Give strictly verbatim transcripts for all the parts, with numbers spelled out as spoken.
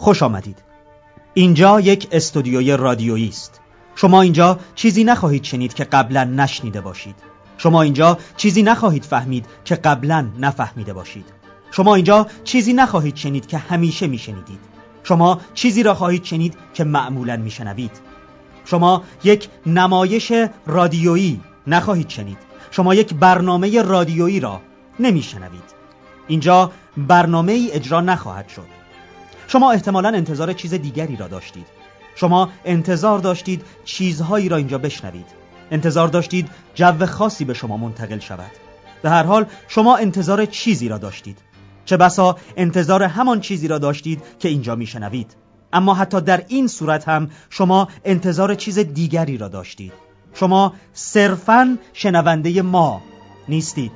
خوش آمدید. اینجا یک استودیوی رادیویی است. شما اینجا چیزی نخواهید شنید که قبلا نشنیده باشید. شما اینجا چیزی نخواهید فهمید که قبلا نفهمیده باشید. شما اینجا چیزی نخواهید شنید که همیشه میشنیدید. شما چیزی را خواهید شنید که معمولا میشنوید. شما یک نمایش رادیویی نخواهید شنید. شما یک برنامه رادیویی را نمیشنوید. اینجا برنامه‌ای اجرا نخواهد شد. شما احتمالاً انتظار چیز دیگری را داشتید. شما انتظار داشتید چیزهایی را اینجا بشنوید. انتظار داشتید جو خاصی به شما منتقل شود. به هر حال شما انتظار چیزی را داشتید. چه بسا انتظار همان چیزی را داشتید که اینجا میشنوید. اما حتی در این صورت هم شما انتظار چیز دیگری را داشتید. شما صرفاً شنونده ما نیستید.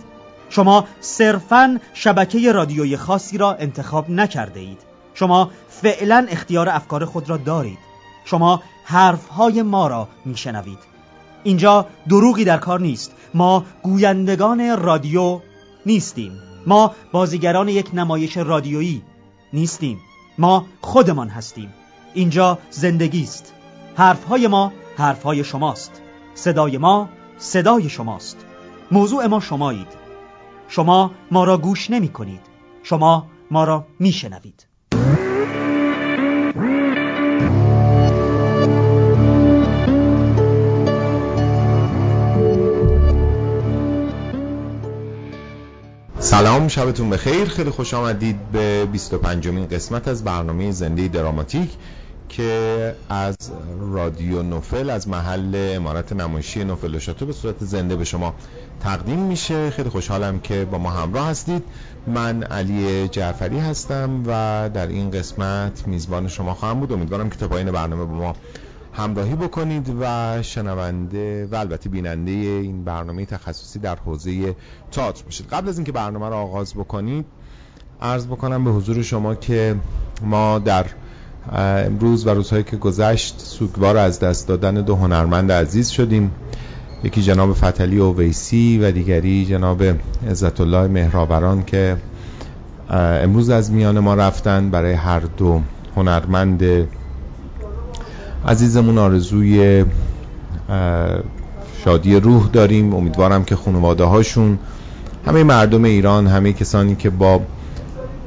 شما صرفاً شبکه رادیوی خاصی را انتخاب نکرده اید. شما فعلاً اختیار افکار خود را دارید. شما حرفهای ما را میشنوید. اینجا دروغی در کار نیست. ما گویندگان رادیو نیستیم. ما بازیگران یک نمایش رادیویی نیستیم. ما خودمان هستیم. اینجا زندگی است. حرفهای ما حرفهای شماست. صدای ما صدای شماست. موضوع ما شمایید. شما ما را گوش نمی کنید. شما ما را می شنوید. سلام، شبتون بخیر. خیلی خوش آمدید به بیست و پنجمین قسمت از برنامه زنده دراماتیک که از رادیو نوفل از محل عمارت نمایشی نوفل لوشاتو به صورت زنده به شما تقدیم میشه. خیلی خوشحالم که با ما همراه هستید. من علی جعفری هستم و در این قسمت میزبان شما خواهم بود. امیدوارم که تا پایان برنامه با ما همراهی بکنید و شنونده و البته بیننده این برنامه تخصصی در حوزه تئاتر باشید. قبل از اینکه برنامه رو آغاز بکنید عرض بکنم به حضور شما که ما در امروز و روزهایی که گذشت سوگوار از دست دادن دو هنرمند عزیز شدیم. یکی جناب فتحعلی اویسی و دیگری جناب عزت الله مهرآوران که امروز از میان ما رفتن. برای هر دو هنرمند عزیزمون آرزوی شادی روح داریم. امیدوارم که خانواده هاشون، همه مردم ایران، همه کسانی که با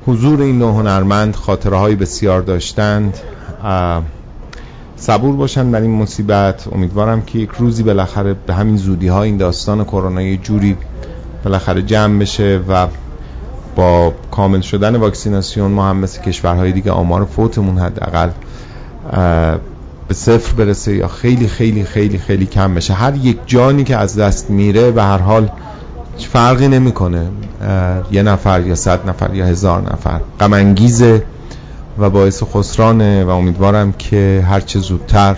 حضور این نوع هنرمند خاطره‌های بسیار داشتند صبور باشند در این مصیبت. امیدوارم که یک روزی بالاخره به همین زودی‌ها این داستان کرونا یه جوری بالاخره جمع بشه و با کامل شدن واکسیناسیون ما هم مثل کشورهای دیگه آمار فوتمون حداقل به صفر برسه یا خیلی خیلی خیلی خیلی کم بشه. هر یک جانی که از دست میره به هر حال فرقی نمیکنه، یه نفر یا صد نفر یا هزار نفر، غم انگیزه و باعث خسرانه و امیدوارم که هر چه زودتر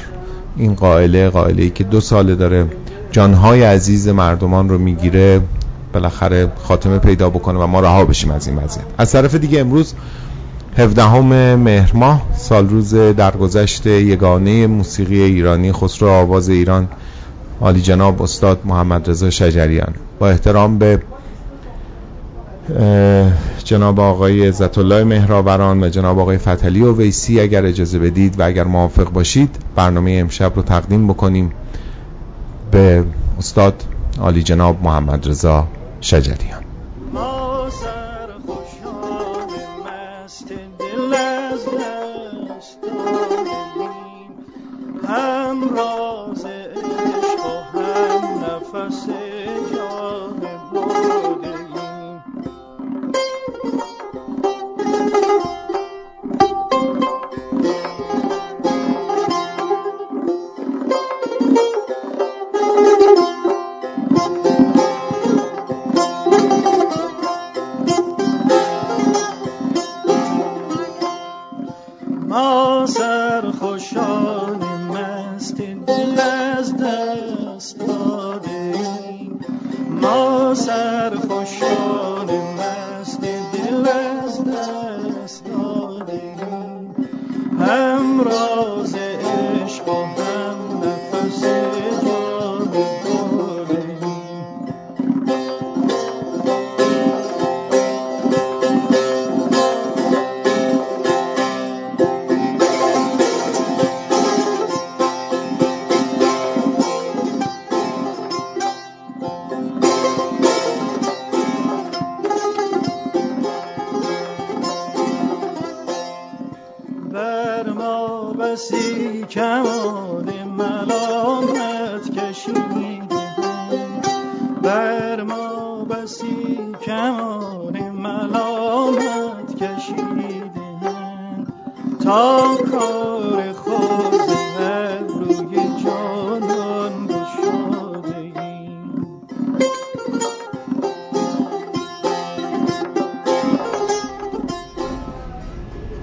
این قائله قائله‌ای که دو ساله داره جانهای عزیز مردمان رو میگیره بالاخره خاتمه پیدا بکنه و ما رها بشیم از این وضعیت. از طرف دیگه امروز هفدهم مهر ماه سالروز درگذشت یگانه موسیقی ایرانی خسرو آواز ایران عالی جناب استاد محمد رضا شجریان. با احترام به جناب آقای عزت الله مهرآوران و جناب آقای فتحعلی اویسی اگر اجازه بدید و اگر موافق باشید برنامه امشب رو تقدیم بکنیم به استاد عالی جناب محمد رضا شجریان. کسی کمان ملامت کشید، بر ما بسی کمان ملامت کشید، تا کار خود هر روی جانان بشاده ایم.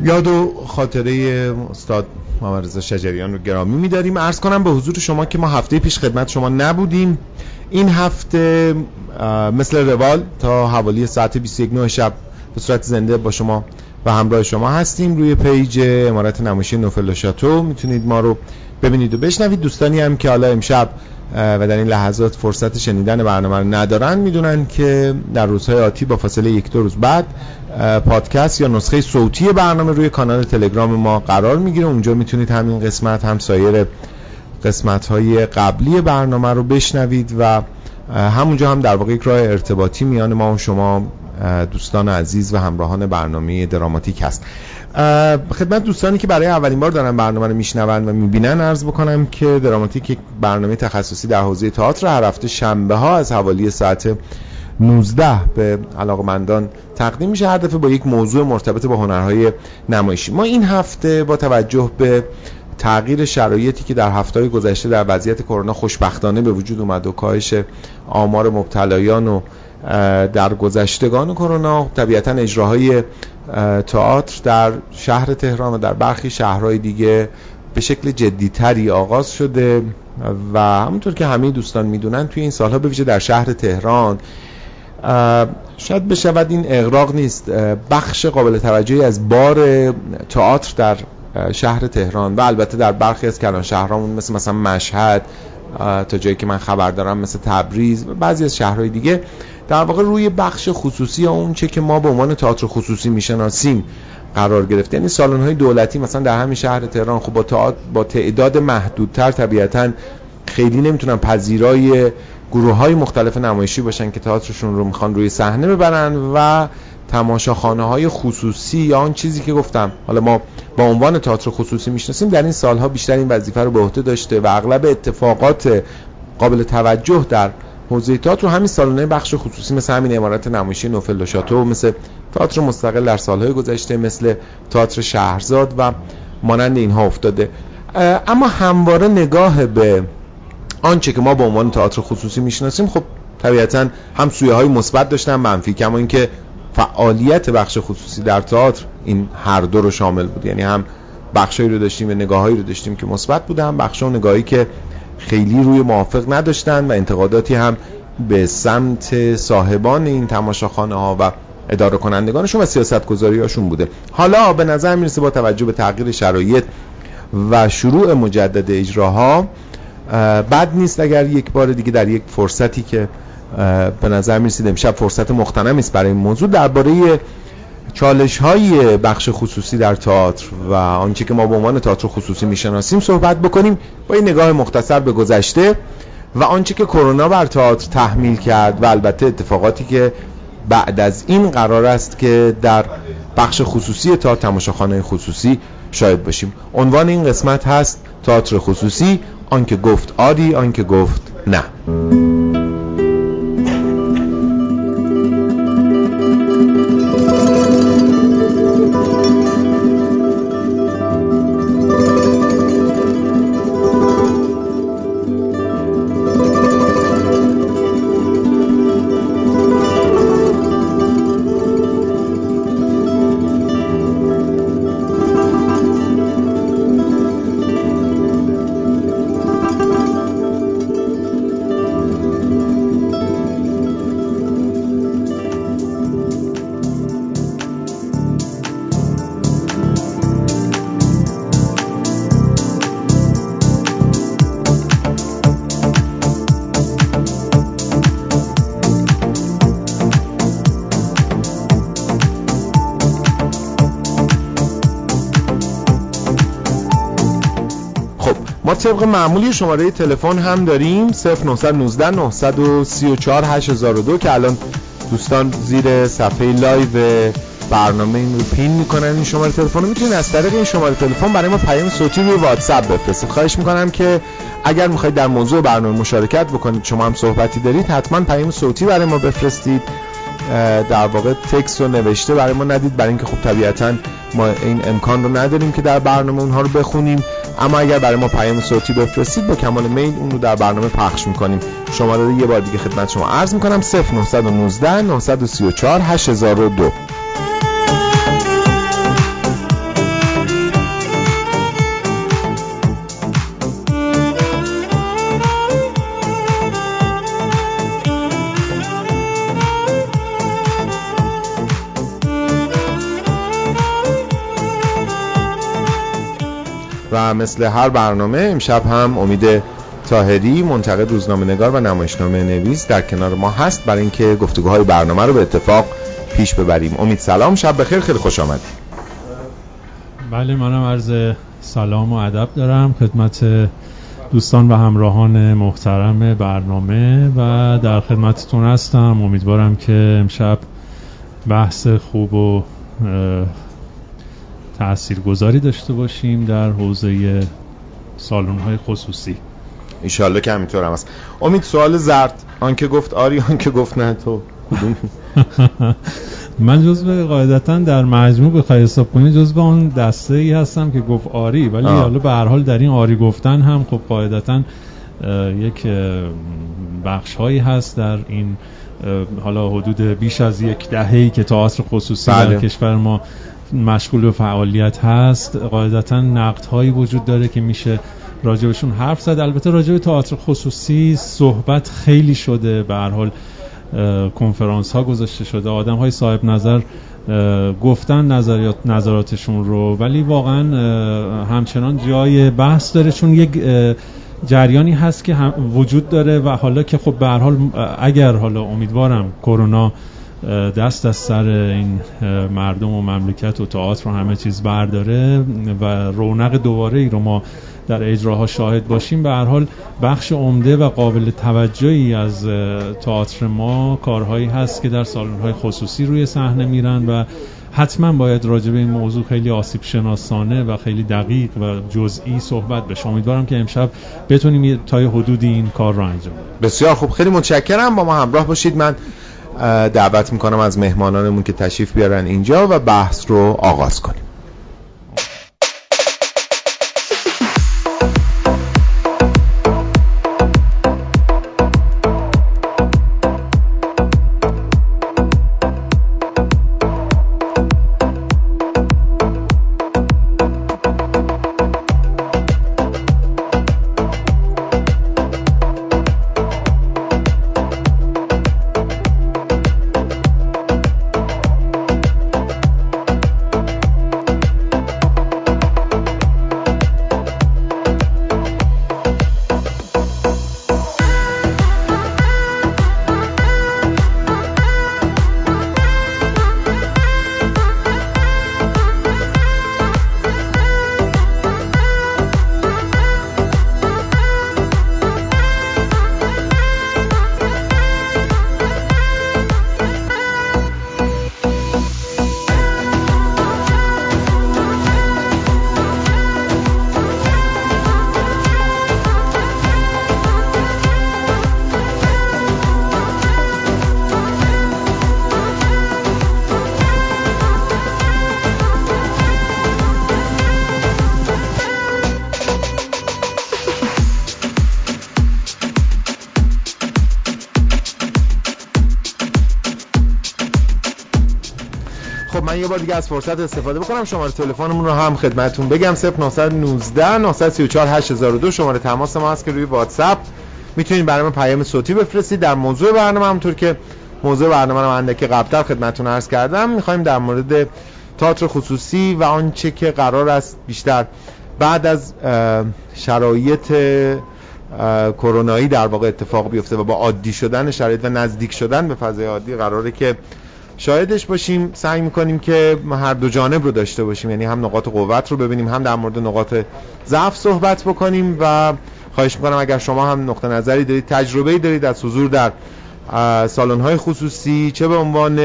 یاد و خاطره استاد محمد رضا شجریان رو گرامی می‌داریم. عرض کنم به حضور شما که ما هفته پیش خدمت شما نبودیم. این هفته مثل روال تا حوالی ساعت بیست و یک شب به صورت زنده با شما و همراه شما هستیم روی پیج عمارت نمایشی نوفل لوشاتو. میتونید ما رو ببینید و بشنوید. دوستانی هم که حالا امشب و در این لحظات فرصت شنیدن برنامه رو ندارن، میدونن که در روزهای آتی با فاصله یک دو روز بعد پادکست یا نسخه صوتی برنامه روی کانال تلگرام ما قرار میگیره. اونجا میتونید همین قسمت هم سایر قسمت‌های قبلی برنامه رو بشنوید و همونجا هم در واقع یک راه ارتباطی میان ما و شما دوستان عزیز و همراهان برنامه دراماتیک هست. خدمت دوستانی که برای اولین بار دارن برنامه رو میشنون و میبینن عرض بکنم که دراماتیک یک برنامه تخصصی در حوزه تئاتر هر هفته شنبه ها از حوالی ساعت نوزده به علاقه‌مندان تقدیم میشه، هر دفعه با یک موضوع مرتبط با هنرهای نمایشی. ما این هفته با توجه به تغییر شرایطی که در هفته‌های گذشته در وضعیت کرونا خوشبختانه به وجود اومد و کاهش آمار مبتلایان و در گذشتگان کرونا، طبیعتاً اجراهای تئاتر در شهر تهران و در برخی شهرهای دیگه به شکل جدی‌تری آغاز شده و همونطور که همه دوستان میدونن توی این سالها به ویژه در شهر تهران شاید بشود این اغراق نیست، بخش قابل توجهی از بار تئاتر در شهر تهران و البته در برخی از کلان شهرامون مثل مثلا مشهد، تا جایی که من خبر دارم مثل تبریز و بعضی از شهرهای دیگه، در واقع روی بخش خصوصی اون چه که ما به عنوان تئاتر خصوصی میشناسیم قرار گرفته. یعنی سالن‌های دولتی مثلا در همین شهر تهران خب با تئاتر با تعداد محدودتر طبیعتاً خیلی نمیتونن پذیرای گروه‌های مختلف نمایشی باشن که تئاترشون رو میخوان روی صحنه ببرن و تماشاخانه‌های خصوصی یا آن چیزی که گفتم حالا ما با عنوان تئاتر خصوصی میشناسیم در این سالها بیشتر این وظیفه رو به عهده داشته و اغلب اتفاقات قابل توجه در حوزه تئاتر همین سالن‌های بخش خصوصی مثل همین عمارت نمایشی نوفل لوشاتو، مثل تئاتر مستقل در سالهای گذشته، مثل تئاتر شهرزاد و مانند اینها افتاده. اما همواره نگاه به آنچه که ما به عنوان تئاتر خصوصی میشناسیم خب طبیعتاً هم سویه‌های مثبت داشته هم منفی، کما اینکه فعالیت بخش خصوصی در تئاتر این هر دو رو شامل بود. یعنی هم بخشایی رو داشتیم و نگاهایی رو داشتیم که مثبت بودن، هم بخشا و نگاهی که خیلی روی موافق نداشتن و انتقاداتی هم به سمت صاحبان این تماشاخانه ها و اداره کنندگانشون و سیاست گذاری هاشون بوده. حالا به نظر میرسه با توجه به تغییر شرایط و شروع مجدد اجراها بد نیست اگر یک بار دیگه در یک فرصتی که به نظر می‌رسید امشب فرصت مختنمی است برای این موضوع، درباره چالش‌های بخش خصوصی در تئاتر و آنچه که ما به عنوان تئاتر خصوصی می‌شناسیم صحبت بکنیم با این نگاه مختصر به گذشته و آنچه که کرونا بر تئاتر تحمیل کرد و البته اتفاقاتی که بعد از این قرار است که در بخش خصوصی تئاتر تماشاخانه خصوصی شاید باشیم. عنوان این قسمت هست تئاتر خصوصی، آنکه گفت آری، آنکه گفت نه. طبق معمولی شماره تلفن هم داریم صفر نه یک نه، نه سه چهار، هشت هزار و دو که الان دوستان زیر صفحه لایو برنامه این رو پین میکنن این شماره تلفن رو، میتونید از طریق این شماره تلفن برای ما پیام صوتی روی واتساپ بفرستید. خواهش میکنم که اگر میخواید در موضوع برنامه مشارکت بکنید، شما هم صحبتی دارید، حتما پیام صوتی برای ما بفرستید. در واقع تکست رو نوشته برای ما ندید، برای اینکه خب طبیعتاً ما این امکان رو نداریم که در برنامه اونها رو بخونیم، اما اگر برای ما پیام صوتی بفرستید با کمال میل اون رو در برنامه پخش می‌کنیم. شماره رو یه بار دیگه خدمت شما عرض می‌کنم: صفر نه یک نه نه سه چهار هشت صفر صفر دو. و مثل هر برنامه امشب هم امید طاهری، منتقد، روزنامه‌نگار و نمایشنامه نویس، در کنار ما هست برای اینکه گفتگوهای برنامه رو به اتفاق پیش ببریم. امید سلام، شب بخیر، خیلی خوش آمدید. بله، منم عرض سلام و ادب دارم خدمت دوستان و همراهان محترم برنامه و در خدمتتون هستم. امیدوارم که امشب بحث خوب و تأثیرگذاری داشته باشیم در حوزه سالن‌های خصوصی. انشالله که همینطور هم است. امید، سوال زرد، آن که گفت آری، آن که گفت نه، تو کدوم؟ من جزو قاعدتاً در مجموع بخوای حساب کنی جزو اون دسته‌ای هستم که گفت آری، ولی حالا به هر حال در این آری گفتن هم خب قاعدتاً یک بخش‌هایی هست در این حالا حدود بیش از یک دهه‌ای که تئاتر خصوصی بله. در کشور ما مشغول به فعالیت هست. قاعدتاً نقدهایی وجود داره که میشه راجبشون حرف زد. البته راجب تئاتر خصوصی صحبت خیلی شده، به هر حال کنفرانس ها گذاشته شده، آدم های صاحب نظر گفتن نظریات نظراتشون رو، ولی واقعاً همچنان جای بحث داره، چون یک جریانی هست که وجود داره و حالا که خب به هر حال اگر حالا امیدوارم کرونا دست از سر این مردم و مملکت و تئاتر و همه چیز برداره و رونق دوباره ای رو ما در اجراها شاهد باشیم، به هر حال بخش عمده و قابل توجهی از تئاتر ما کارهایی هست که در سالن‌های خصوصی روی صحنه میرن و حتما باید راجع به این موضوع خیلی آسیب شناسانه و خیلی دقیق و جزئی صحبت بشه. امیدوارم که امشب بتونیم تا یه حدودی این کار رو انجام بدیم. بسیار خوب، خیلی متشکرم. با ما همراه باشید. من دعوت میکنم از مهمانانمون که تشریف بیارن اینجا و بحث رو آغاز کنیم. یه بار دیگه از فرصت استفاده بکنم، شماره تلفنمون رو هم خدمتتون بگم: صفر نه یک نه نه سه چهار هشت صفر صفر دو. شماره تماس ما هست که روی واتساپ میتونید برای من پیام صوتی بفرستید در موضوع برنامه. همونطور که موضوع برنامه رو اندکی قبل‌تر خدمتتون عرض کردم، می‌خوایم در مورد تئاتر خصوصی و آنچه که قرار است بیشتر بعد از شرایط کرونایی در واقع اتفاق بیفته و با عادی شدن شرایط و نزدیک شدن به فضای عادی قراره که شاهدش باشیم. سعی میکنیم که ما هر دو جانب رو داشته باشیم، یعنی هم نقاط قوت رو ببینیم، هم در مورد نقاط ضعف صحبت بکنیم. و خواهش میکنم اگر شما هم نقطه نظری دارید، تجربه‌ای دارید از حضور در سالن‌های خصوصی، چه به عنوان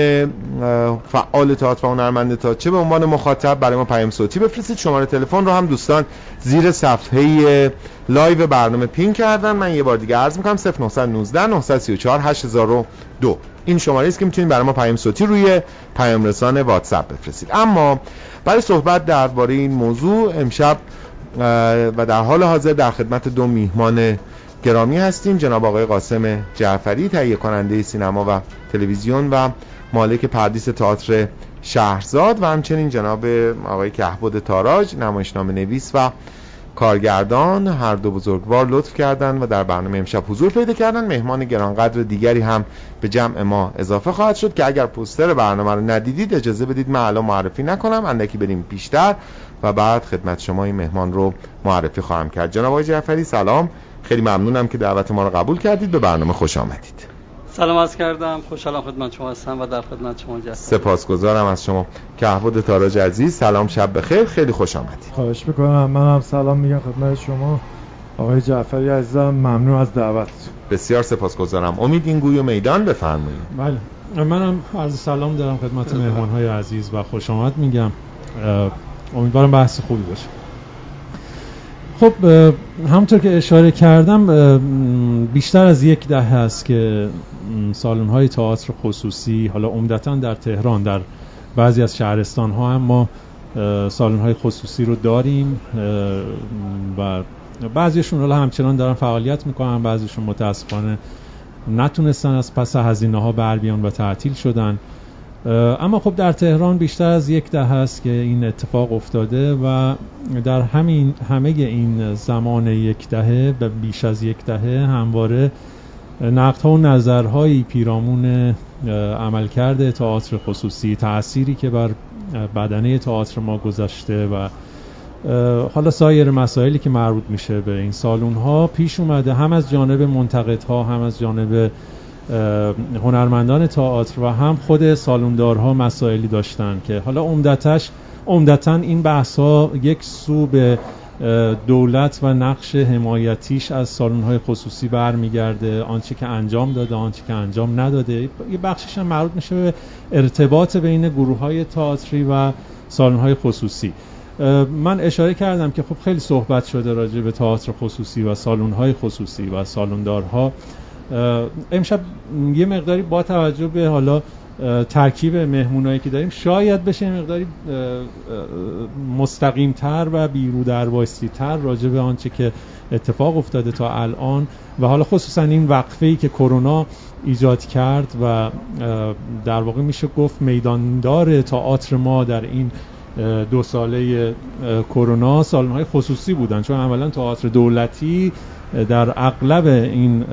فعال تئاتر و هنرمند تئاتر، چه به عنوان مخاطب برای ما پیام صوتی بفرستید. شماره تلفن رو هم دوستان زیر صفحه لایو برنامه پین کردن. من یه بار دیگه عرض می‌کنم صفر نه یک نه نه سه چهار هشت صفر صفر دو این شماره است که می‌تونید برای ما پیام صوتی روی پیام رسان واتساپ بفرستید. اما برای صحبت درباره این موضوع امشب و در حال حاضر در خدمت دو میهمان گرامی هستیم، جناب آقای قاسم جعفری، تهیه کننده سینما و تلویزیون و مالک پردیس تئاتر شهرزاد، و همچنین جناب آقای کهبد تاراج، نمایشنامه نویس و کارگردان. هر دو بزرگوار لطف کردند و در برنامه امشب حضور پیدا کردند. مهمان گرانقدر دیگری هم به جمع ما اضافه خواهد شد که اگر پوستر برنامه رو ندیدید اجازه بدید من الان معرفی نکنم، اندکی بریم بیشتر و بعد خدمت شما این مهمان رو معرفی خواهم کرد. جناب آقای جعفری سلام، خیلی ممنونم که دعوت ما رو قبول کردید، به برنامه خوش آمدید. سلام عرض کردم، خوشحالم خدمت شما هستم و در خدمت شما هستم. سپاسگزارم از شما. کهبد تاراج عزیز سلام، شب بخیر، خیلی خوش آمدید. خواهش می‌کنم، من هم سلام میگم خدمت شما. آقای جعفری عزیزم ممنون از دعوت. بسیار سپاسگزارم. امید این گوی و میدان بفرمایید. بله، منم عرض سلام دارم خدمت مهمان‌های عزیز و خوش آمد میگم. امیدوارم بحث خوبی باشه. خب همونطور که اشاره کردم بیشتر از یک دهه هست که سالن‌های تئاتر خصوصی، حالا عمدتاً در تهران، در بعضی از شهرستان‌ها هم ما سالن‌های خصوصی رو داریم و بعضیشون حالا همچنان دارن فعالیت میکنن، بعضیشون متأسفانه نتونستن از پس هزینه‌ها بر بیان و تعطیل شدن. اما خب در تهران بیشتر از یک دهه است که این اتفاق افتاده و در همین همه این زمان یک دهه و بیش از یک دهه همواره نقدها و نظرهای پیرامون عملکرد تئاتر خصوصی، تأثیری که بر بدنه تئاتر ما گذاشته و حالا سایر مسائلی که مربوط میشه به این سالون‌ها پیش اومده، هم از جانب منتقدها، هم از جانب هنرمندان تئاتر و هم خود سالوندارها مسائلی داشتن که حالا عمدتاً عمدتاً این بحث‌ها یک سو به دولت و نقش حمایتیش از سالن‌های خصوصی برمیگرده، آنچه که انجام داده، آنچه که انجام نداده. یه بخشش هم مربوط میشه به ارتباط بین گروه‌های تئاتری و سالن‌های خصوصی. من اشاره کردم که خب خیلی صحبت شده راجع به تئاتر خصوصی و سالن‌های خصوصی و سالوندارها. امشب یه مقداری با توجه به حالا ترکیب مهمونایی که داریم شاید بشه یه مقداری مستقیم‌تر و بیرو دربایستی‌تر راجع به آنچه که اتفاق افتاده تا الان و حالا خصوصا این وقفه‌ای که کرونا ایجاد کرد و در واقع میشه گفت میداندار تئاتر ما در این دو ساله کرونا سالن‌های خصوصی بودن، چون عملاً تئاتر دولتی در اغلب این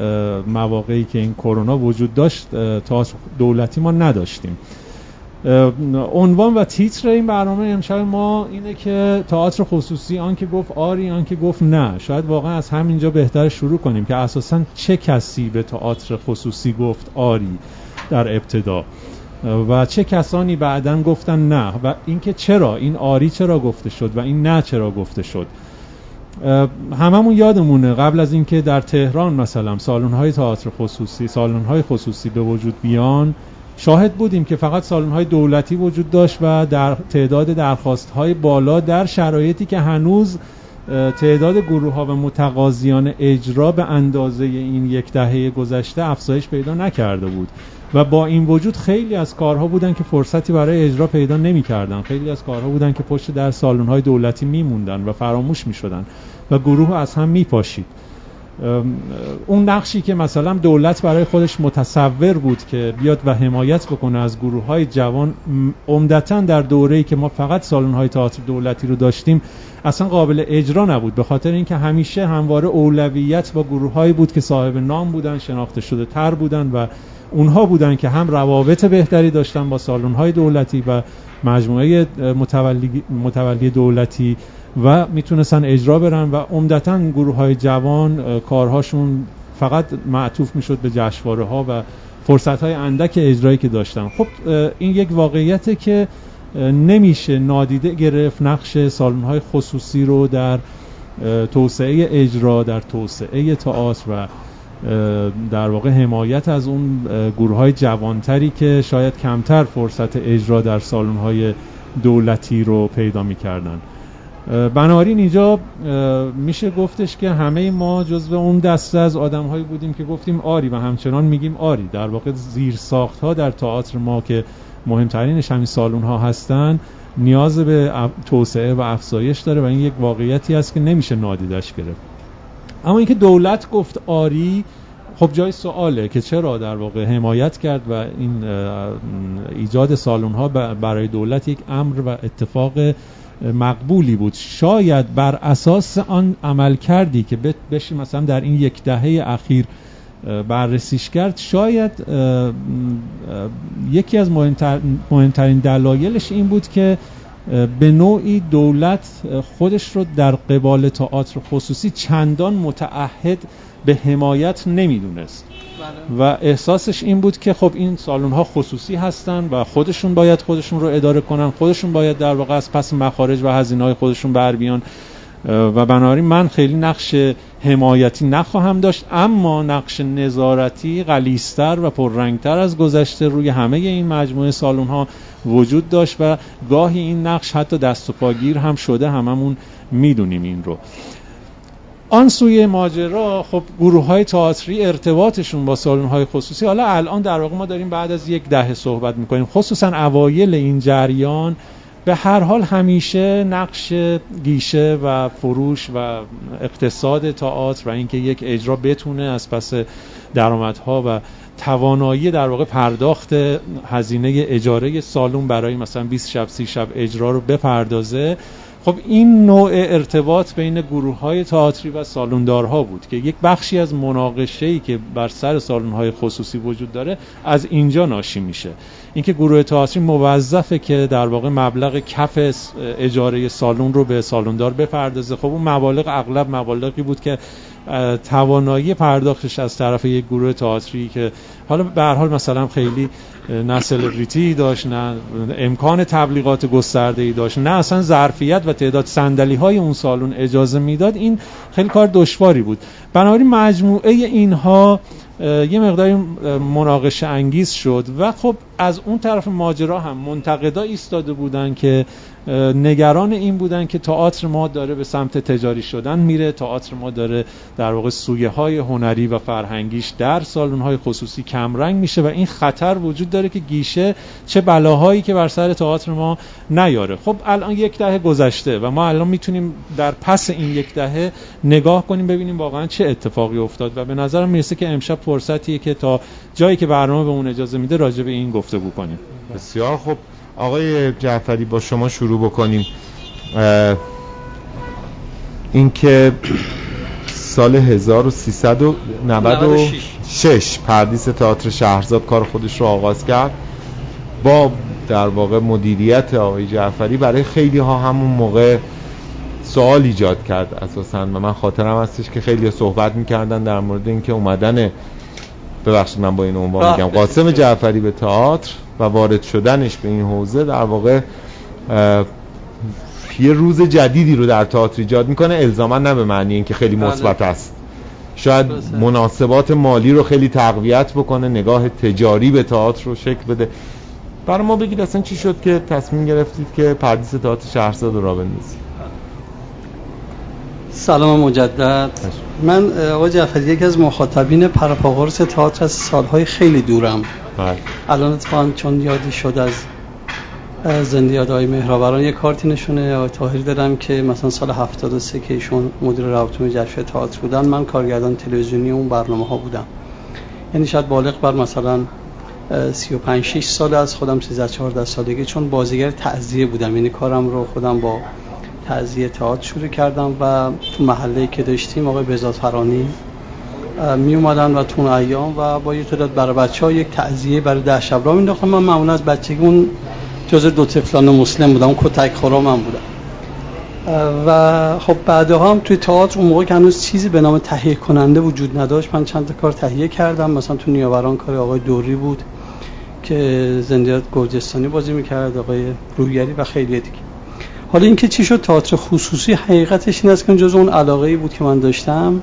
مواقعی که این کرونا وجود داشت تئاتر دولتی ما نداشتیم. عنوان و تیتر این برنامه امشب ما اینه که تئاتر خصوصی، آن که گفت آری، آن که گفت نه. شاید واقعا از همینجا بهتر شروع کنیم که اساساً چه کسی به تئاتر خصوصی گفت آری در ابتدا و چه کسانی بعداً گفتن نه و اینکه چرا این آری چرا گفته شد و این نه چرا گفته شد. هممون یادمونه قبل از اینکه در تهران مثلا سالن‌های تئاتر خصوصی، سالن‌های خصوصی به وجود بیان، شاهد بودیم که فقط سالن‌های دولتی وجود داشت و در تعداد درخواست‌های بالا در شرایطی که هنوز تعداد گروه‌ها و متقاضیان اجرا به اندازه این یک دهه گذشته افزایش پیدا نکرده بود و با این وجود خیلی از کارها بودن که فرصتی برای اجرا پیدا نمی‌کردن، خیلی از کارها بودن که پشت در سالن‌های دولتی می‌موندن و فراموش می‌شدن و گروه از هم می‌پاشید. اون نقشی که مثلا دولت برای خودش متصور بود که بیاد و حمایت بکنه از گروه‌های جوان، عمدتاً در دوره‌ای که ما فقط سالن‌های تئاتر دولتی رو داشتیم اصلا قابل اجرا نبود، به خاطر اینکه همیشه همواره اولویت با گروه‌هایی بود که صاحب نام بودن، شناخته شده تر بودن و اونها بودن که هم روابط بهتری داشتن با سالن‌های دولتی و مجموعه متولی, متولی دولتی و میتونستن اجرا برن و عمدتاً گروه‌های جوان کارهاشون فقط معطوف میشد به جشنواره‌ها و فرصت‌های اندک اجرایی که داشتن. خب این یک واقعیته که نمیشه نادیده گرفت نقش سالن‌های خصوصی رو در توسعه اجرا، در توسعه تئاتر و در واقع حمایت از اون گروه‌های جوانتری که شاید کمتر فرصت اجرا در سالن‌های دولتی رو پیدا می‌کردن. بنابراین اینجا میشه گفتش که همه ما جزو اون دسته از آدم‌هایی بودیم که گفتیم آری و همچنان میگیم آری. در واقع زیرساخت‌ها در تئاتر ما که مهمترینش همین سالن‌ها هستن نیاز به توسعه و افزایش داره و این یک واقعیتی است که نمیشه نادیدش گرفت. اما اینکه دولت گفت آری، خب جای سواله که چرا در واقع حمایت کرد و این ایجاد سالن‌ها برای دولت یک امر و اتفاق مقبولی بود. شاید بر اساس آن عمل کردی که بشه مثلا در این یک دهه اخیر بررسیش کرد، شاید یکی از مهمتر، مهمترین دلایلش این بود که به نوعی دولت خودش رو در قبال تئاتر خصوصی چندان متعهد به حمایت نمیدونست و احساسش این بود که خب این سالن‌ها خصوصی هستن و خودشون باید خودشون رو اداره کنن، خودشون باید در واقع از پس مخارج و هزینه‌های خودشون بر بیان و بنابراین من خیلی نقش حمایتی نخواهم داشت، اما نقش نظارتی غلیظتر و پررنگتر از گذشته روی همه این مجموعه سالن‌ها وجود داشت و گاهی این نقش حتی دست و پاگیر هم شده، هممون میدونیم این رو. آن سوی ماجرا خب گروه‌های تئاتری ارتباطشون با سالن‌های خصوصی، حالا الان در واقع ما داریم بعد از یک دهه صحبت می‌کنیم، خصوصا اوایل این جریان به هر حال همیشه نقش گیشه و فروش و اقتصاد تئاتر و اینکه یک اجرا بتونه از پس درآمدها و توانایی در واقع پرداخت هزینه اجاره سالن برای مثلا بیست شب سی شب اجرا رو بپردازه، خب این نوع ارتباط بین گروه‌های تئاتری و سالندارها بود که یک بخشی از مناقشه‌ای که بر سر سالن‌های خصوصی وجود داره از اینجا ناشی میشه. اینکه گروه تئاتری موظفه که در واقع مبلغ کف اجاره سالن رو به سالندار بپردازه، خب اون مبالغ اغلب مبالغی بود که توانایی پرداختش از طرف یک گروه تئاتری که حالا به هر حال مثلا خیلی نه سلبریتی داشت، نه امکان تبلیغات گسترده‌ای داشت، نه اصلا ظرفیت و تعداد صندلی‌های اون سالن اجازه میداد، این خیلی کار دشواری بود. بنابراین مجموعه اینها یه مقداری مناقشه انگیز شد و خب از اون طرف ماجرا هم منتقدا ایستاده بودن که نگران این بودن که تئاتر ما داره به سمت تجاری شدن میره، تئاتر ما داره در واقع سویه‌های هنری و فرهنگیش در سالن‌های خصوصی کمرنگ میشه و این خطر وجود داره که گیشه چه بلاهایی که بر سر تئاتر ما نیاره. خب الان یک دهه گذشته و ما الان میتونیم در پس این یک دهه نگاه کنیم ببینیم واقعا چه اتفاقی افتاد و به نظرم میرسه که امشب فرصتیه که تا جایی که برنامه به اون اجازه میده راجع به این گفتگو کنیم. بسیار خوب، آقای جعفری با شما شروع بکنیم. اینکه سال هزار و سیصد و نود و شش پردیس تئاتر شهرزاد کار خودش رو آغاز کرد با در واقع مدیریت آقای جعفری، برای خیلی ها همون موقع سوال ایجاد کرد اساساً و من خاطرم هستش که خیلی صحبت میکردن در مورد اینکه اومدن، ببخشید من با این عنوان میگم، قاسم جعفری به تئاتر و وارد شدنش به این حوزه در واقع یه روز جدیدی رو در تئاتر ایجاد میکنه، الزاما نه به معنی اینکه خیلی مثبت است، شاید مناسبات مالی رو خیلی تقویت بکنه، نگاه تجاری به تئاتر رو شکل بده. برای ما بگید اصلا چی شد که تصمیم گرفتید که پردیس تئاتر شهرزاد رو را بندازید؟ سلام مجدد، من آقای جعفری یکی از مخاطبین پرپاقرص تئاتر از سالهای خیلی دورم. بله. الان اتفاقاً چون یادی شد از زنده یاد آقای مهرآوران یه کارتی نشونه آقای طاهری دادم که مثلا سال هفتاد و سه که ایشون مدیر روابط جشن تئاتر بودن، من کارگردان تلویزیونی اون برنامه‌ها بودم، یعنی شاید بالغ بر مثلا سی و پنج شش سال از خودم سیزده چهارده سالگی، چون بازیگر تعزیه بودم، یعنی کارم رو خودم با تعزیه تئاتر شروع کردم و تو محله‌ای که داشتیم آقای بیضایی فرانی می اومدن و تو ایام و با یه تعداد برای بچه‌ها یک تعزیه برای ده شب را می‌انداختم. من معمولا از بچگی اون جزو دو طفلان مسلم بودم، اون کتک خورا من بودم و خب بعدها هم توی تئاتر اون موقع که هنوز چیزی به نام تهیه کننده وجود نداشت، من چند تا کار تهیه کردم، مثلا تو نیاوران کار آقای دوری بود که زندیات گرجستانی بازی می‌کرد، آقای بورگلی و خیلی دیگه. حالا اینکه چی شد تئاتر خصوصی، حقیقتش این است که جز اون علاقه‌ای بود که من داشتم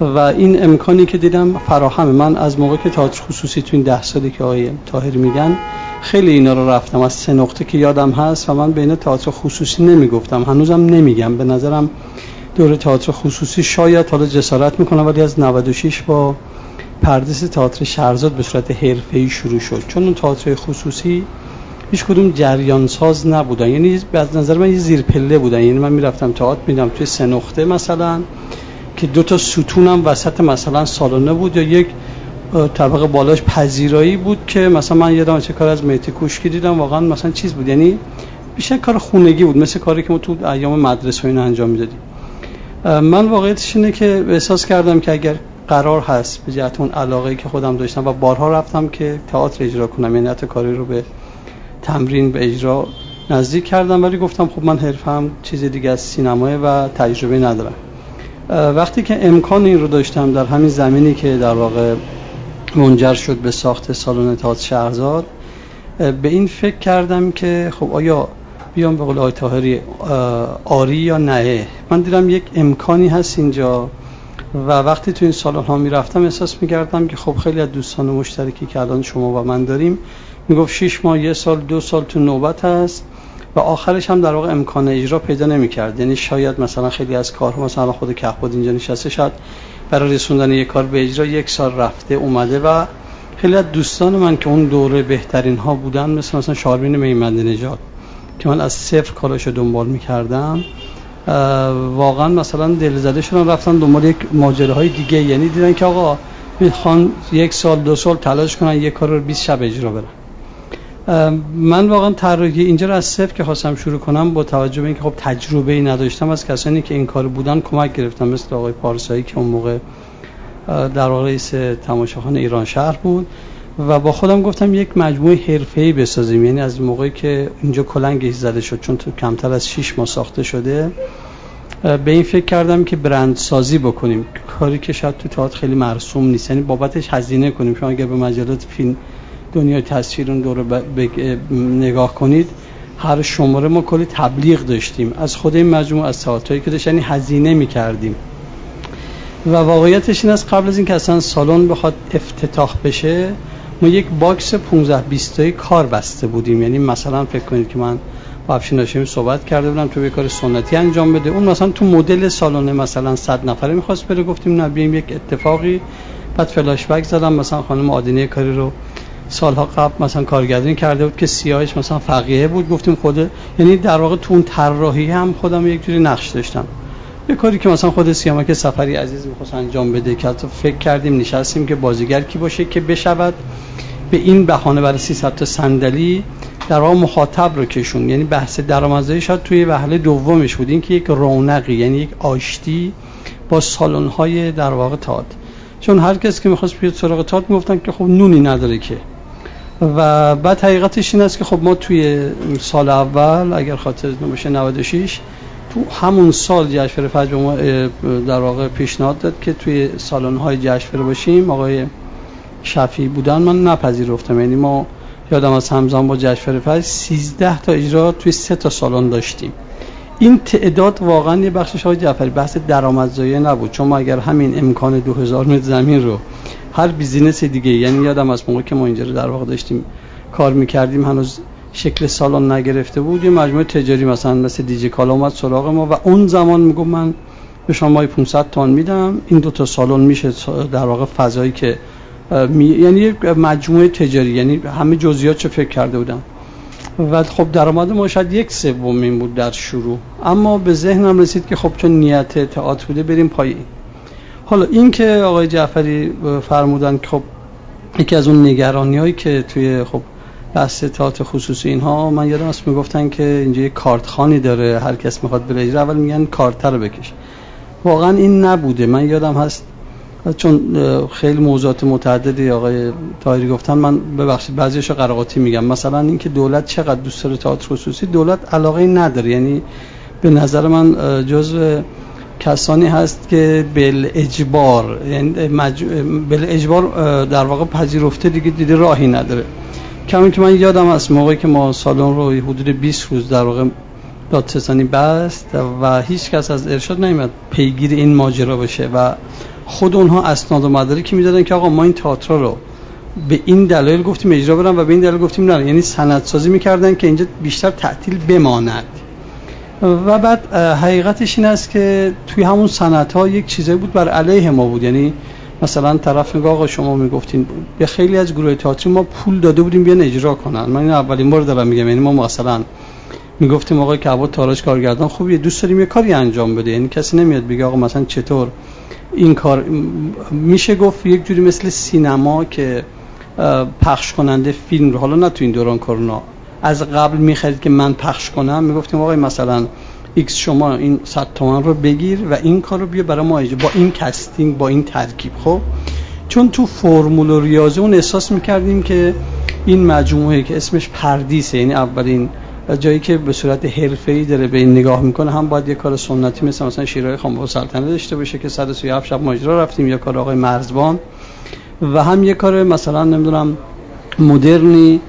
و این امکانی که دیدم فراهم. من از موقع که تئاتر خصوصی تو این ده سالی که آقای طاهر میگن خیلی اینا رو رفتم، از سه نقطه که یادم هست و من به اینا تئاتر خصوصی نمیگفتم، هنوزم نمیگم. به نظرم دوره تئاتر خصوصی شاید حالا جسارت میکنم ولی از نود و شش با پردیس تئاتر شهرزاد به صورت حرفه‌ای شروع شد، چون اون تئاتر خصوصی هیچ کدوم جریان ساز نبودن، یعنی از نظر من یه زیرپله بودن. یعنی من میرفتم تئاتر میدم توی سه نقطه مثلا که دو تا ستونم وسط مثلا سالونه بود یا یک طبقه بالاش پذیرایی بود که مثلا من یادم چه کار از مهدی کوشکی دیدم، واقعا مثلا چیز بود، یعنی بیشتر کار خونگی بود، مثل کاری که ما تو ایام مدرسه اینا انجام میدادیم. من واقعیتش اینه که احساس کردم که اگر قرار هست به جهت اون علاقه‌ای که خودم داشتم و بارها رفتم که تئاتر اجرا کنم، یعنی حتی کاری رو به تمرین به اجرا نزدیک کردم، ولی گفتم خب من حرفم چیز دیگه از سینمای و تجربه ندارم. وقتی که امکان این رو داشتم در همین زمینی که در واقع منجر شد به ساخت سالن تئاتر شهرزاد، به این فکر کردم که خب آیا بیام به قول آقای طاهری آری یا نه. من دیدم یک امکانی هست اینجا و وقتی تو این سالن ها میرفتم احساس میکردم که خب خیلی از دوستان مشترکی که الان شما و من داریم میگفت شش ماه، یک سال، دو سال تو نوبت هست و آخرش هم در واقع امکان اجرا پیدا نمی‌کرد. یعنی شاید مثلا خیلی از کارها، مثلا خود کهبد اینجا نشسته، شاید برای رسوندن یک کار به اجرا یک سال رفته اومده و خیلی از دوستان من که اون دوره بهترین ها بودن، مثل مثلا شاربین میمندنژاد که من از صفر کاراشو دنبال می‌کردم، واقعا مثلا دلزده شدن رفتن دنبال یک ماجراهای دیگه. یعنی دیدن که آقا میخوان یک سال دو سال تلاش کنن یک کار رو بیست شب اجرا برن. من واقعا طراحی اینجا رو از صفر که خواستم شروع کنم، با توجه به اینکه خب تجربه ای نداشتم، از کسانی که این کار بودن کمک گرفتم، مثل آقای پارسایی که اون موقع در واقع رئیس تماشاخانه ایرانشهر بود و با خودم گفتم یک مجموعه حرفه‌ای بسازیم. یعنی از موقعی که اینجا کلنگش زده شد، چون تو کمتر از شش ماه ساخته شده، به این فکر کردم که برندسازی بکنیم، کاری که شاید تو تئاتر خیلی مرسوم نیست، یعنی بابتش هزینه کنیم. شما اگه به مجلات فیلم دنیای تصویر اون دوره ب... ب... نگاه کنید، هر شماره ما کلی تبلیغ داشتیم از خود این مجموعه، از ساعتایی که داشت، یعنی هزینه می‌کردیم. و واقعیتش این است قبل از این که اصلا سالن بخواد افتتاح بشه، ما یک باکس پانزده بیست تایی کار بسته بودیم. یعنی مثلا فکر کنید که من با افشین هاشمی صحبت کرده بودم تو یه کار سنتی انجام بده، اون مثلا تو مدل سالن مثلا صد نفره می‌خواست بره، گفتیم نه بیایم یک اتفاقی. بعد فلاش بک زدم، مثلا خانم عادینی کاری رو سالها قبل مثلا کارگردانی کرده بود که سیاهش مثلا فقیه بود، گفتیم خود، یعنی در واقع تو اون طراحی هم خودم یک جوری نقش داشتم. یه کاری که مثلا خود سیامک صفری عزیز می‌خواست انجام بده که حتی فکر کردیم نشستیم که بازیگر کی باشه که بشود به این بهانه برای سیصد تا صندلی در واقع مخاطب رو کشون. یعنی بحث درآمدزایی شاید توی وهله دومش بود، این که یک رونقی، یعنی یک آشتی با سالن‌های در واقع تئاتر، چون هر کس که می‌خواست بیاد سراغ تئاتر می‌گفتن که خب نونی نداره که. و بعد حقیقتش این است که خب ما توی سال اول، اگر خاطرتون باشه نود و شش، تو همون سال جشنواره فجر ما در واقع پیشنهاد داد که توی سالن‌های جشنواره باشیم، آقای شفی بودن، من نپذیرفتم. یعنی ما یادم از همزمان با جشنواره فجر سیزده تا اجرا توی سه تا سالن داشتیم. این تعداد واقعا یه بخشش آقای جعفری بحث درآمدزایی نبود، چون ما اگر همین امکان دو هزار متر زمین رو هر بیزینس دیگه، یعنی یادم از موقع که ما اینجا رو در واقع داشتیم کار می‌کردیم، هنوز شکل سالن نگرفته بود، یه مجموعه تجاری مثلا مثل دیجی کالا اومد سراغ ما و اون زمان میگم من به شما پانصد تومان میدم، این دو تا سالن میشه در واقع فضایی که می... یعنی مجموعه تجاری، یعنی همه جزئیات چه فکر کرده بودم. و خب درآمد ما شاید یک سوم این بود در شروع، اما به ذهنم رسید که خب چون نیت تئاتر بوده بریم پایین. حالا این که آقای جعفری فرمودن که خب یکی از اون نگرانی‌هایی که توی خب بحث تئاتر خصوصی اینها، من یادم هست میگفتن که اینجا یک کارتخانی داره، هر کس میخواد بره اجرا اول میگن کارت رو بکش. واقعا این نبوده. من یادم هست چون خیلی موضوعات متعددی آقای طاهری گفتن، من ببخشید بعضیشو قراقاتی میگم، مثلا اینکه دولت چقدر دوست داره تئاتر خصوصی، دولت علاقه نداره. یعنی به نظر من جزء کسانی هست که بل اجبار، یعنی مج... بل اجبار در واقع پذیرفته دیگه، دیده راهی نداره. کمی که من یادم از موقعی که ما سالن رو حدود بیست روز در واقع دادستانی بست و هیچ کس از ارشاد نیامد پیگیر این ماجرا بشه و خود اونها اسناد و مدارکی میدادن که آقا ما این تئاتر رو به این دلایل گفتیم اجرا برن و به این دلیل گفتیم نه، یعنی سندسازی میکردن که اینجا بیشتر تعطیل بماند. و بعد حقیقتش این است که توی همون سندها یک چیزی بود بر علیه ما بود، یعنی مثلا طرف نگاه آقا شما میگفتین به خیلی از گروه تئاتر ما پول داده بودیم بیان اجرا کنن. من این اولین بار دارم میگم، یعنی ما مثلا میگفتیم آقای کهبد تاراج کارگردان خوبیه، دوست داریم یه کاری انجام بده، یعنی کسی نمیاد بگه آقا مثلا چطور این کار میشه. گفت یک جوری مثل سینما که پخش کننده فیلم رو، حالا نه تو این دوران کرونا، از قبل می‌خرید که من پخش کنم، میگفتیم آقای مثلا ایکس شما این صد تومان رو بگیر و این کار رو بیا برای ما اجرا با این کاستینگ با این ترکیب. خب چون تو فرمول و ریاضی اون احساس می‌کردیم که این مجموعه که اسمش پردیسه، یعنی اولین جایی که به صورت حرفه‌ای داره به این نگاه میکنه، هم باید یه کار سنتی مثل مثلا شیرهای خانبها سلطنه داشته باشه که صد و سی و هفت شب ماجرا رفتیم، یا کار آقای مرزبان، و هم یه کار مثلا نمیدونم مدرنی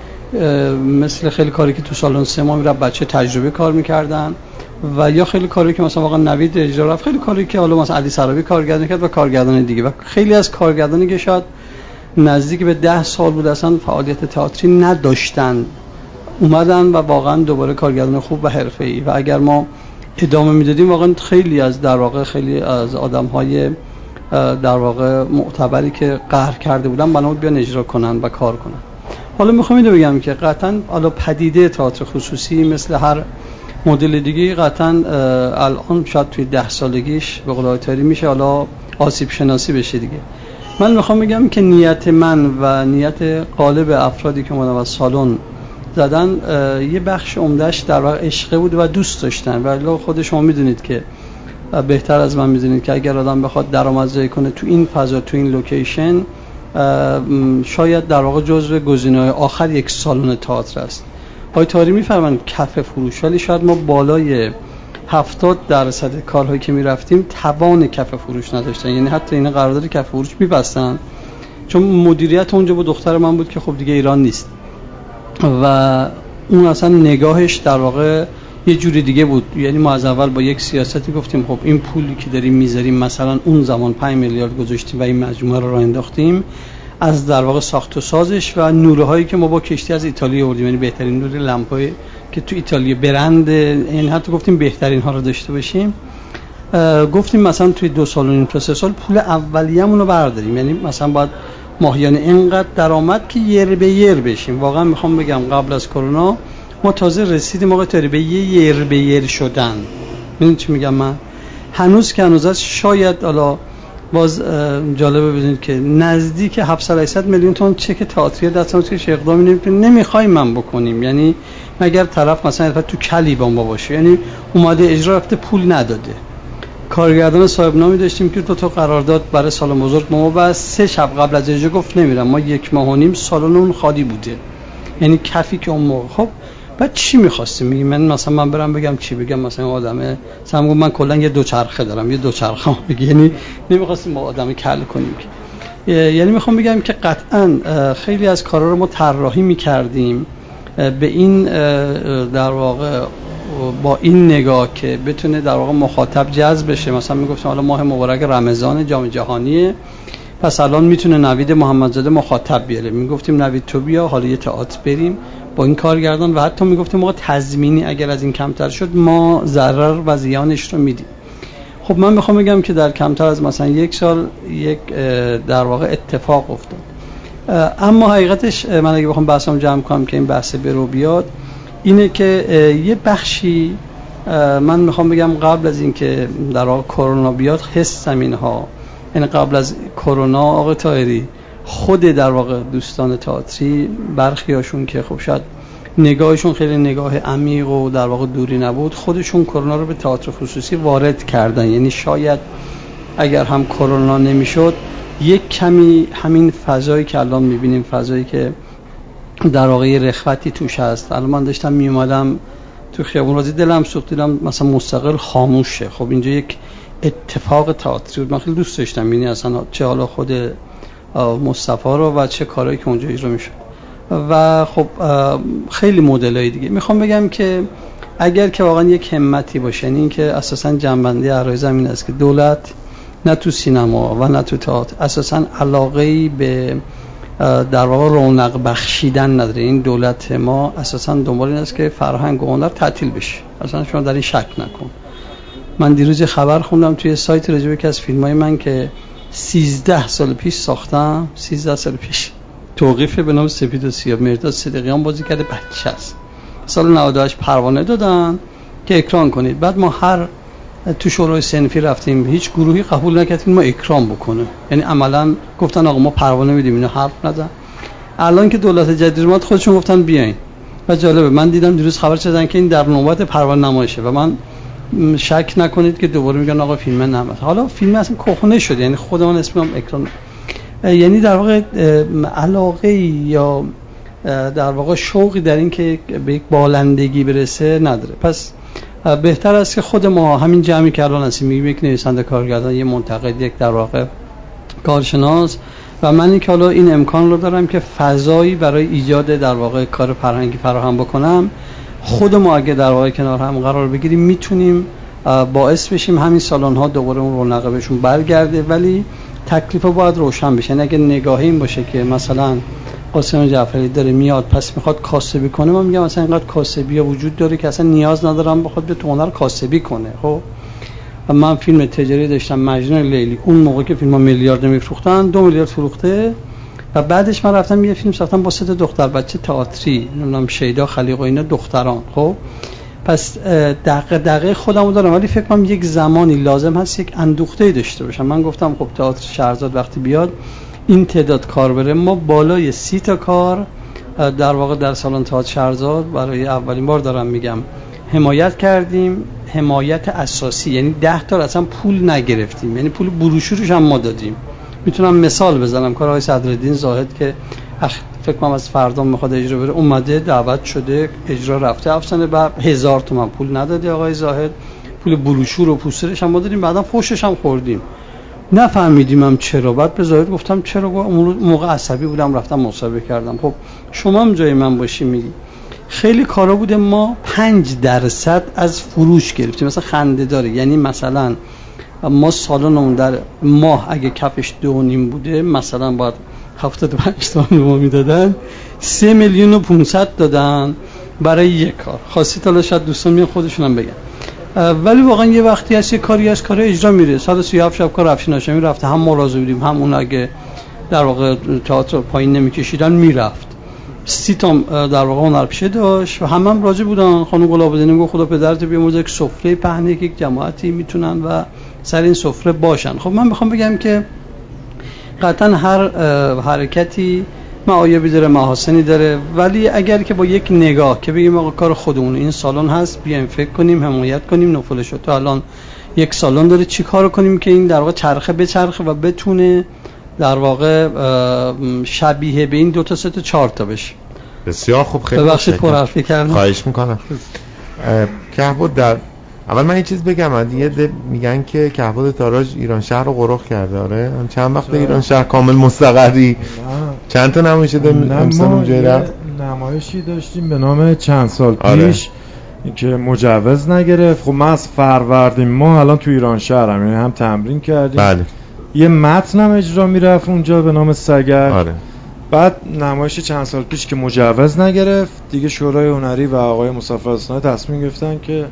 مثل خیلی کاری که تو سالن سما میرفت بچه تجربه کار میکردن، و یا خیلی کاری که مثلا واقعا نوید اجرا رفت، خیلی کاری که حالا مثلا علی سرابی کارگردانی کرد و کارگردان دیگه، و خیلی از کارگردانی که شاید نزدیک به ده سال بود اصلا فعالیت تئاتری نداشتن اومدن و واقعا دوباره کارگردان خوب و حرفه‌ای. و اگر ما ادامه میدادیم واقعا خیلی از در واقع خیلی از آدم‌های در واقع معتبری که قهر کرده بودن بنابود بیان اجرا کنن و کار کنن. حالا میخوام اینو بگم که قطعاً حالا پدیده تئاتر خصوصی مثل هر مدل دیگه قطعاً الان شاید توی ده سالگیش به قول آیتاری میشه حالا آسیب شناسی بشه دیگه. من میخوام بگم که نیت من و نیت قالب افرادی که اومدن از سالن زدن یه بخش عمدهش در واقع عشقه بود و دوست داشتن. ولی خود شما میدونید که بهتر از من میدونید که اگر آدم بخواد درآمدزایی کنه تو این فضا تو این لوکیشن شاید در واقع جزو گزینه‌های آخر یک سالن تئاتر است. آقای تاری میفرمان کف فروش، ولی شاید ما بالای هفتاد درصد کارهایی که میرفتیم توان کف فروش نداشتن، یعنی حتی این قرارداد کف فروش میبستن چون مدیریت اونجا با دختر من بود که خب دیگه ایران نیست و اون اصلا نگاهش در واقع یه جوری دیگه بود. یعنی ما از اول با یک سیاستی گفتیم خب این پولی که داریم میذاریم مثلا اون زمان پنج میلیارد گذاشتیم و این مجموعه رو راه انداختیم از در واقع ساخت و سازش و نورهایی که ما با کشتی از ایتالیا آوردیم، یعنی بهترین نور لامپای که تو ایتالیا برند، یعنی حتی گفتیم بهترین ها رو داشته باشیم. گفتیم مثلا توی دو سال و نیم تا سه سال پول اولیه‌مون رو برداریم، یعنی مثلا باید ماهیانه اینقدر درآمد که یر به یر بشیم. واقعا میخوام بگم قبل از کرونا ما تازه رسیدیم آقای تاری به یه یر به یر شدن. ببینید چی میگم، من هنوز که هنوز هست شاید حالا باز جالبه بدونید که نزدیک هفتصد میلیون تومان چک تئاتری دستمون که اقدامی نمیخوایم من بکنیم، یعنی مگر طرف مثلا تو کلیبان با باشه، یعنی اومده اجرا رفته پول نداده. کارگردان صاحب نامی داشتیم که تو تا قرارداد برای سالن بزرگ ما بس سه شب قبل از اجرا گفت نمیرم، ما یک ماه و نیم سالن اون خالی بوده، یعنی کفی که اون موقع. خب بعد چی می‌خواستیم؟ میگم من مثلا من برام بگم چی بگم، مثلا آدمه سم گفت من کلا یه دوچرخه دارم، یه دوچرخه بگی، یعنی نمی‌خواستیم ما آدم کل کنیم که. یعنی میخوام بگم که قطعاً خیلی از کارا رو ما طراحی می‌کردیم به این در واقع با این نگاه که بتونه در واقع مخاطب جذب بشه. مثلا میگفتم حالا ماه مبارک رمضان جام جهانیه، پس الان میتونه نوید محمدزاده مخاطب بیاره، میگفتیم نوید تو بیا حالا یه تئاتر بریم با این کارگردان، و حتی میگفتیم آقا تضمینی اگر از این کمتر شد ما ضرر و زیانش رو میدیم. خب من میخوام بگم که در کمتر از مثلا یک سال یک در واقع اتفاق افتاد. اما حقیقتش من اگه بخوام بحثم جمع کنم که این بحث برو بیاد اینه که یه بخشی من میخوام بگم قبل از این که در واقع کرونا بیاد حس زمین‌ها، یعنی قبل از کرونا آقای طاهری خود در واقع دوستان تئاتری برخیاشون که خب شاید نگاهشون خیلی نگاه عمیق و در واقع دوری نبود، خودشون کرونا رو به تئاتر خصوصی وارد کردن. یعنی شاید اگر هم کرونا نمیشد یک کمی همین فضایی که الان میبینیم، فضایی که در واقع رخوتی توش هست. الان من داشتم میومدم تو خیابون رازی دلم سوخت، دیدم مثلا مستقل خاموشه. خب اینجا یک اتفاق تئاتری بود، من خیلی دوست داشتم، یعنی اصلا چه حالا خود مصطفی رو و چه کارهایی که اونجا اجرا میشد و خب خیلی مدلای دیگه. میخوام بگم که اگر که واقعا یک همتی باشه، یعنی این که اساسا جنبنده عرایض این است که دولت نه تو سینما و نه تو تئاتر اساساً علاقه‌ای به در واقع رونق بخشیدن نداره. این دولت ما اساساً دنبال این است که فرهنگ و هنر تعطیل بشه، اصلا شما در این شک نکن. من دیروز خبر خوندم توی سایت راجع به کس فیلمای من که سیزده سال پیش ساختم، سیزده سال پیش توقیفه به نام سپید و سیاه، مرداد صدیقیان بازی کرده، بچه است. سال نود و هشت پروانه دادن که اکران کنید، بعد ما هر تو شورای صنفی رفتیم، هیچ گروهی قبول نکردن ما اکران بکنه، یعنی عملا گفتن آقا ما پروانه میدیم، اینو حرف نزن. الان که دولت جدید اومد خودشون گفتن بیاین. و جالبه من دیدم دیروز خبر شدن که این در نوبت پروانه نمایشه و من شک نکنید که دوباره میگن آقا فیلم نماست. حالا فیلم اصلا کهنه شده، یعنی خودمان اسمم اکران، یعنی در واقع علاقه یا در واقع شوقی در این که به یک بالندگی برسه نداره. پس بهتر است که خود ما همین جمعی که الان هستیم، میگیم یک نویسنده کارگردان، یک منتقد، یک در واقع کارشناس، و من این که حالا این امکان رو دارم که فضایی برای ایجاد در واقع کار فرهنگی فراهم بکنم، خود ما اگه در واقع کنار هم قرار بگیریم میتونیم باعث بشیم همین سالن‌ها دوباره اون رونق بهشون برگرده، ولی تکلیفو باید روشن بشه. اگه نگاهی این باشه که مثلا قاسم جعفری داره میاد پس میخواد کاسبی کنه، من میگم مثلا اینقدر کاسبی وجود داره که اصلا نیاز ندارم بخواد به تو هنر کاسبی کنه. خب من فیلم تجاری داشتم، مجنون لیلی، اون موقع که فیلم‌ها میلیارد میفروختن، دو میلیارد فروخته، و بعدش من رفتم یه فیلم ساختم با سه دختر بچه تئاتری، نمیدونم شیدا خلیق و اینا، دختران. خب پس دقیقه دقیقه خودمو دارم، ولی فکر کنم یک زمانی لازم هست یک اندوخته‌ای داشته باشم. من گفتم خب تئاتر شهرزاد وقتی بیاد این تعداد کار بره، ما بالای سی تا کار در واقع در سالن تئاتر شهرزاد برای اولین بار دارم میگم حمایت کردیم، حمایت اساسی، یعنی ده تا اصلا پول نگرفتیم، یعنی پول بروشورش هم ما دادیم. میتونم مثال بزنم کار آقای صدرالدین زاهد که فکر کنم از فردا میخواد اجرا بره، اومده دعوت شده اجرا رفته، افسانه به هزار تومن پول نداده آقای زاهد، پول بروشور و پوسترش هم ما دادیم، بعدا فحشش هم خوردیم، نفهمیدیم هم چرا. بعد به زاهد گفتم چرا، اون موقع عصبی بودم رفتم مصاحبه کردم. خب شما هم جای من باشی میگی خیلی کارا بوده ما پنج درصد از فروش گرفتیم، مثلا خنده داره، یعنی مثلا ما سالنمون در ماه اگه کپش دو نیم بوده مثلا باید هفتاد و پنج تومن ما میدادن، سه میلیون و پانصد دادن برای یک کار. خواستید حالا شاید دوستان میان خودشون هم بگن، ولی واقعا یه وقتی هست یه کاری از کار اجرا میره. صد و سی و هفت شب کار افشین هاشمی رفته، هم ما راضی بودیم هم اون اگه در واقع تئاتر پایین نمیکشیدن میرفت. سی تا در واقع هنرپیشه داشت و همه هم راضی بودن. خانم گلابدینی میگه خدا پدرت بیامرزه یک سفره پهنه که یک جماعتی میتونن و سر این سفره باشن. خب من میخوام بگم که قطعا هر حرکتی معایبی داره محاسنی داره، ولی اگر که با یک نگاه که بگیم آقا کار خودمون این سالن هست، بیایم فکر کنیم، حمایت کنیم. نوفل لوشاتو الان یک سالن داره، چیکار کنیم که این در واقع چرخه بچرخه و بتونه در واقع شبیه به این دو تا سه تا چهار تا بشه. بسیار خوب، خیلی ببخشید پرحرفی کردم. خواهش میکنم. کهبد در اول من یه چیز بگم، یه میگن که کهبد تاراج ایرانشهر رو غرق کرده. آره چند وقت ایرانشهر کامل مستقری، چند تا نمایشه امسال اونجا رفت، نمایشی داشتیم به نام چند سال پیش که مجوز نگرفت. خب ما از فروردین ما الان تو ایرانشهر هم هم تمرین کردیم. بله. یه متنم اجرا میرفت اونجا به نام سگر. آره. بعد نمایش چند سال پیش که مجوز نگرفت دیگه شورای هنری و آقای مسافرستان تصمیم گرفتن که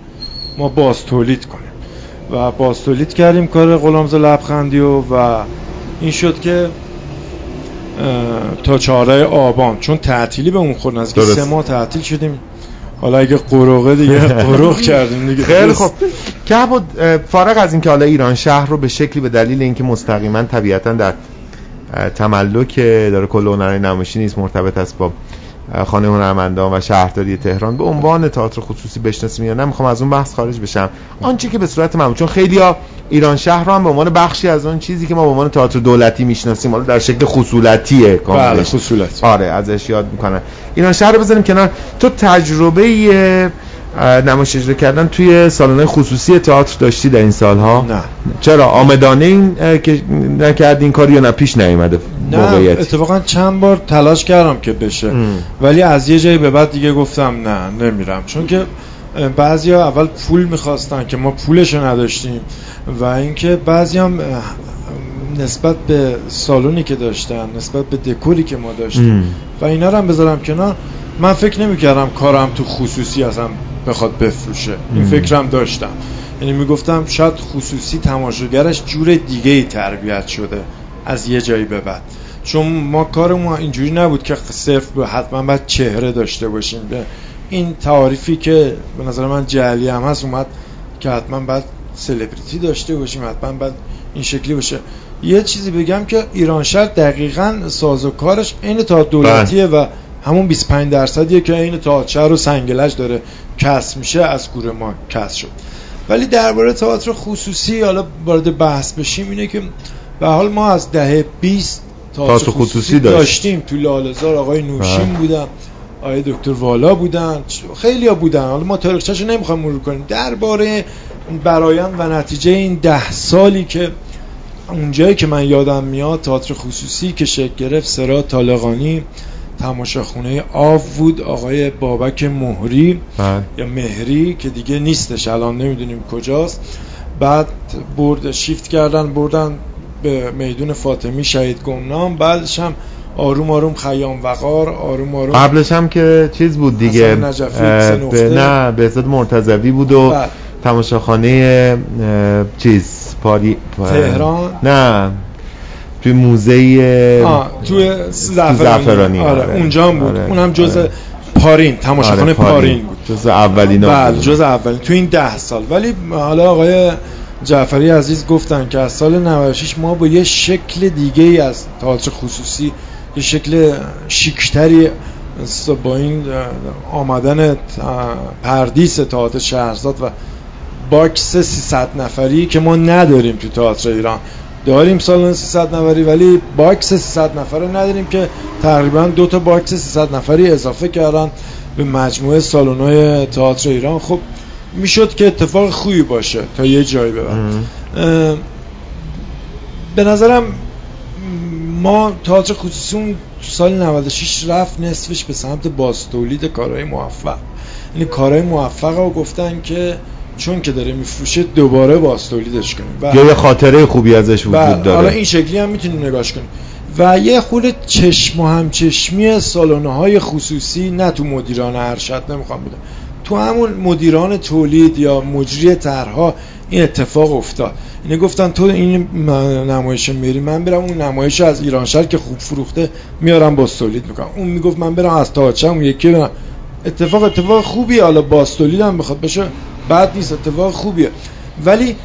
ما باز تولید کنیم و باز تولید کردیم کار غلامزا لبخندی و و این شد که تا چهارم آبان چون تعطیلی به اون خورد، نزدیک سه ماه تعطیل شدیم. حالا اگه قروقه دیگه قروق کردیم دیگه. خیلی خوب. کهبد فارغ از اینکه حالا ایران شهر رو به شکلی به دلیل اینکه مستقیما طبیعتا در تملک داره کل هنرهای نمایشی نیست، مرتبط است با خانه هنرمندان و شهرداری تهران، به عنوان تئاتر خصوصی بشناسیم یا نه، میخوام از اون بحث خارج بشم. آنچه که به صورت معمول، چون خیلیا ایران شهر رو هم به عنوان بخشی از اون چیزی که ما به عنوان تئاتر دولتی میشناسیم، حالا در شکل خصولتیه کاملا. بله خصولت. آره ازش یاد میکنن. ایران شهر رو بذاریم کنار. تو تجربه نمایش اجرا کردن توی سالن‌های خصوصی تئاتر داشتی در این سالها؟ نه. چرا آمدانه این که نکردی این کاری یا نه پیش نیومده؟ نه اتفاقا چند بار تلاش کردم که بشه ام. ولی از یه جایی به بعد دیگه گفتم نه نمیرم، چون که بعضیا اول پول می‌خواستن که ما پولش نداشتیم و اینکه بعضیا هم نسبت به سالونی که داشتن، نسبت به دکوری که ما داشتیم ام. و اینا رو هم بذارم کنار، من فکر نمی‌کردم کارم تو خصوصی اصلا بخواد بفروشه. این فکرم داشتم، یعنی میگفتم شاید خصوصی تماشاگرش جور دیگه‌ای تربیت شده از یه جایی به بعد، چون ما کارمون اینجوری نبود که صرف به حتما باید چهره داشته باشیم. این تعاریفی که به نظر من جعلی هم هست اومد که حتما باید سلبریتی داشته باشیم، حتما باید این شکلی باشه. یه چیزی بگم که ایرانشهر دقیقاً ساز و کارش عین تئاتر دولتیه و همون بیست و پنج درصدیه که عین تئاتر و سنگلج داره کسب میشه، از گور ما کسب شد. ولی درباره تئاتر خصوصی حالا وارد بحث بشیم، اینه که به حال ما از دهه بیست تئاتر خصوصی, خصوصی داشت. داشتیم تو لاله‌زار آقای نوشیم بودن، آقای دکتر والا بودن، خیلی‌ها بودن. حالا ما تاریخچه‌شو نمی‌خوام مرور کنیم. درباره برآیند و نتیجه این ده سالی که اونجایی که من یادم میاد تئاتر خصوصی که شکل گرفت، سرا طالقانی تماشاخونه آو بود، آقای بابک مهری بلد. یا مهری که دیگه نیستش الان نمیدونیم کجاست، بعد برد شیفت کردن بردن به میدون فاطمی شهید گمنام، بعدش هم آروم آروم خیام وقار، آروم آروم قبلش هم که چیز بود دیگه ب... نه به عزت مرتضوی بود و تماشاخانه چیز پاری تهران نه توی موزه توی زعفرانی آره. آره. اونجا هم بود آره. اون هم جزء آره. پارین تماشاخانه آره. پارین. پارین بود، جزء اولینا بود، جزء اولین تو این ده سال. ولی حالا آقای جعفری عزیز گفتن که از سال نود و شش ما با یه شکل دیگه ای از تئاتر خصوصی، یه شکل شیکتری با این آمدن پردیس تئاتر شهرزاد و باکس سیصد نفری که ما نداریم تو تئاتر ایران. داریم سالن سیصد نفری ولی باکس سیصد نفره نداریم، که تقریبا دو تا باکس سیصد نفری اضافه کردن به مجموعه سالن‌های تئاتر ایران. خب میشد که اتفاق خوبی باشه تا یه جایی ببرم. به نظرم ما تئاتر خصوصی تو سال نود و شش رفت نصفش به سمت بازتولید کارهای موفق، یعنی کارهای موفق رو گفتن که چون که داره میفروشه دوباره بازتولیدش کنیم، یا یه خاطره خوبی ازش وجود داره. حالا این شکلی هم میتونیم نگاش کنیم و یه خود چشم و همچشمی سالن‌های خصوصی، نه تو مدیران ارشد نمیخوام بگم، تو همون مدیران تولید یا مجری طرح‌ها این اتفاق افتاد. یعنی گفتن تو این نمایش میری، من برم اون نمایش از ایرانشهر که خوب فروخته میارم بازتولید میکنم، اون میگفت من برم از تاچم اون یکی برم. اتفاق اتفاق خوبی، حالا بازتولید هم بخواد بشه بد نیست، اتفاق خوبیه، ولی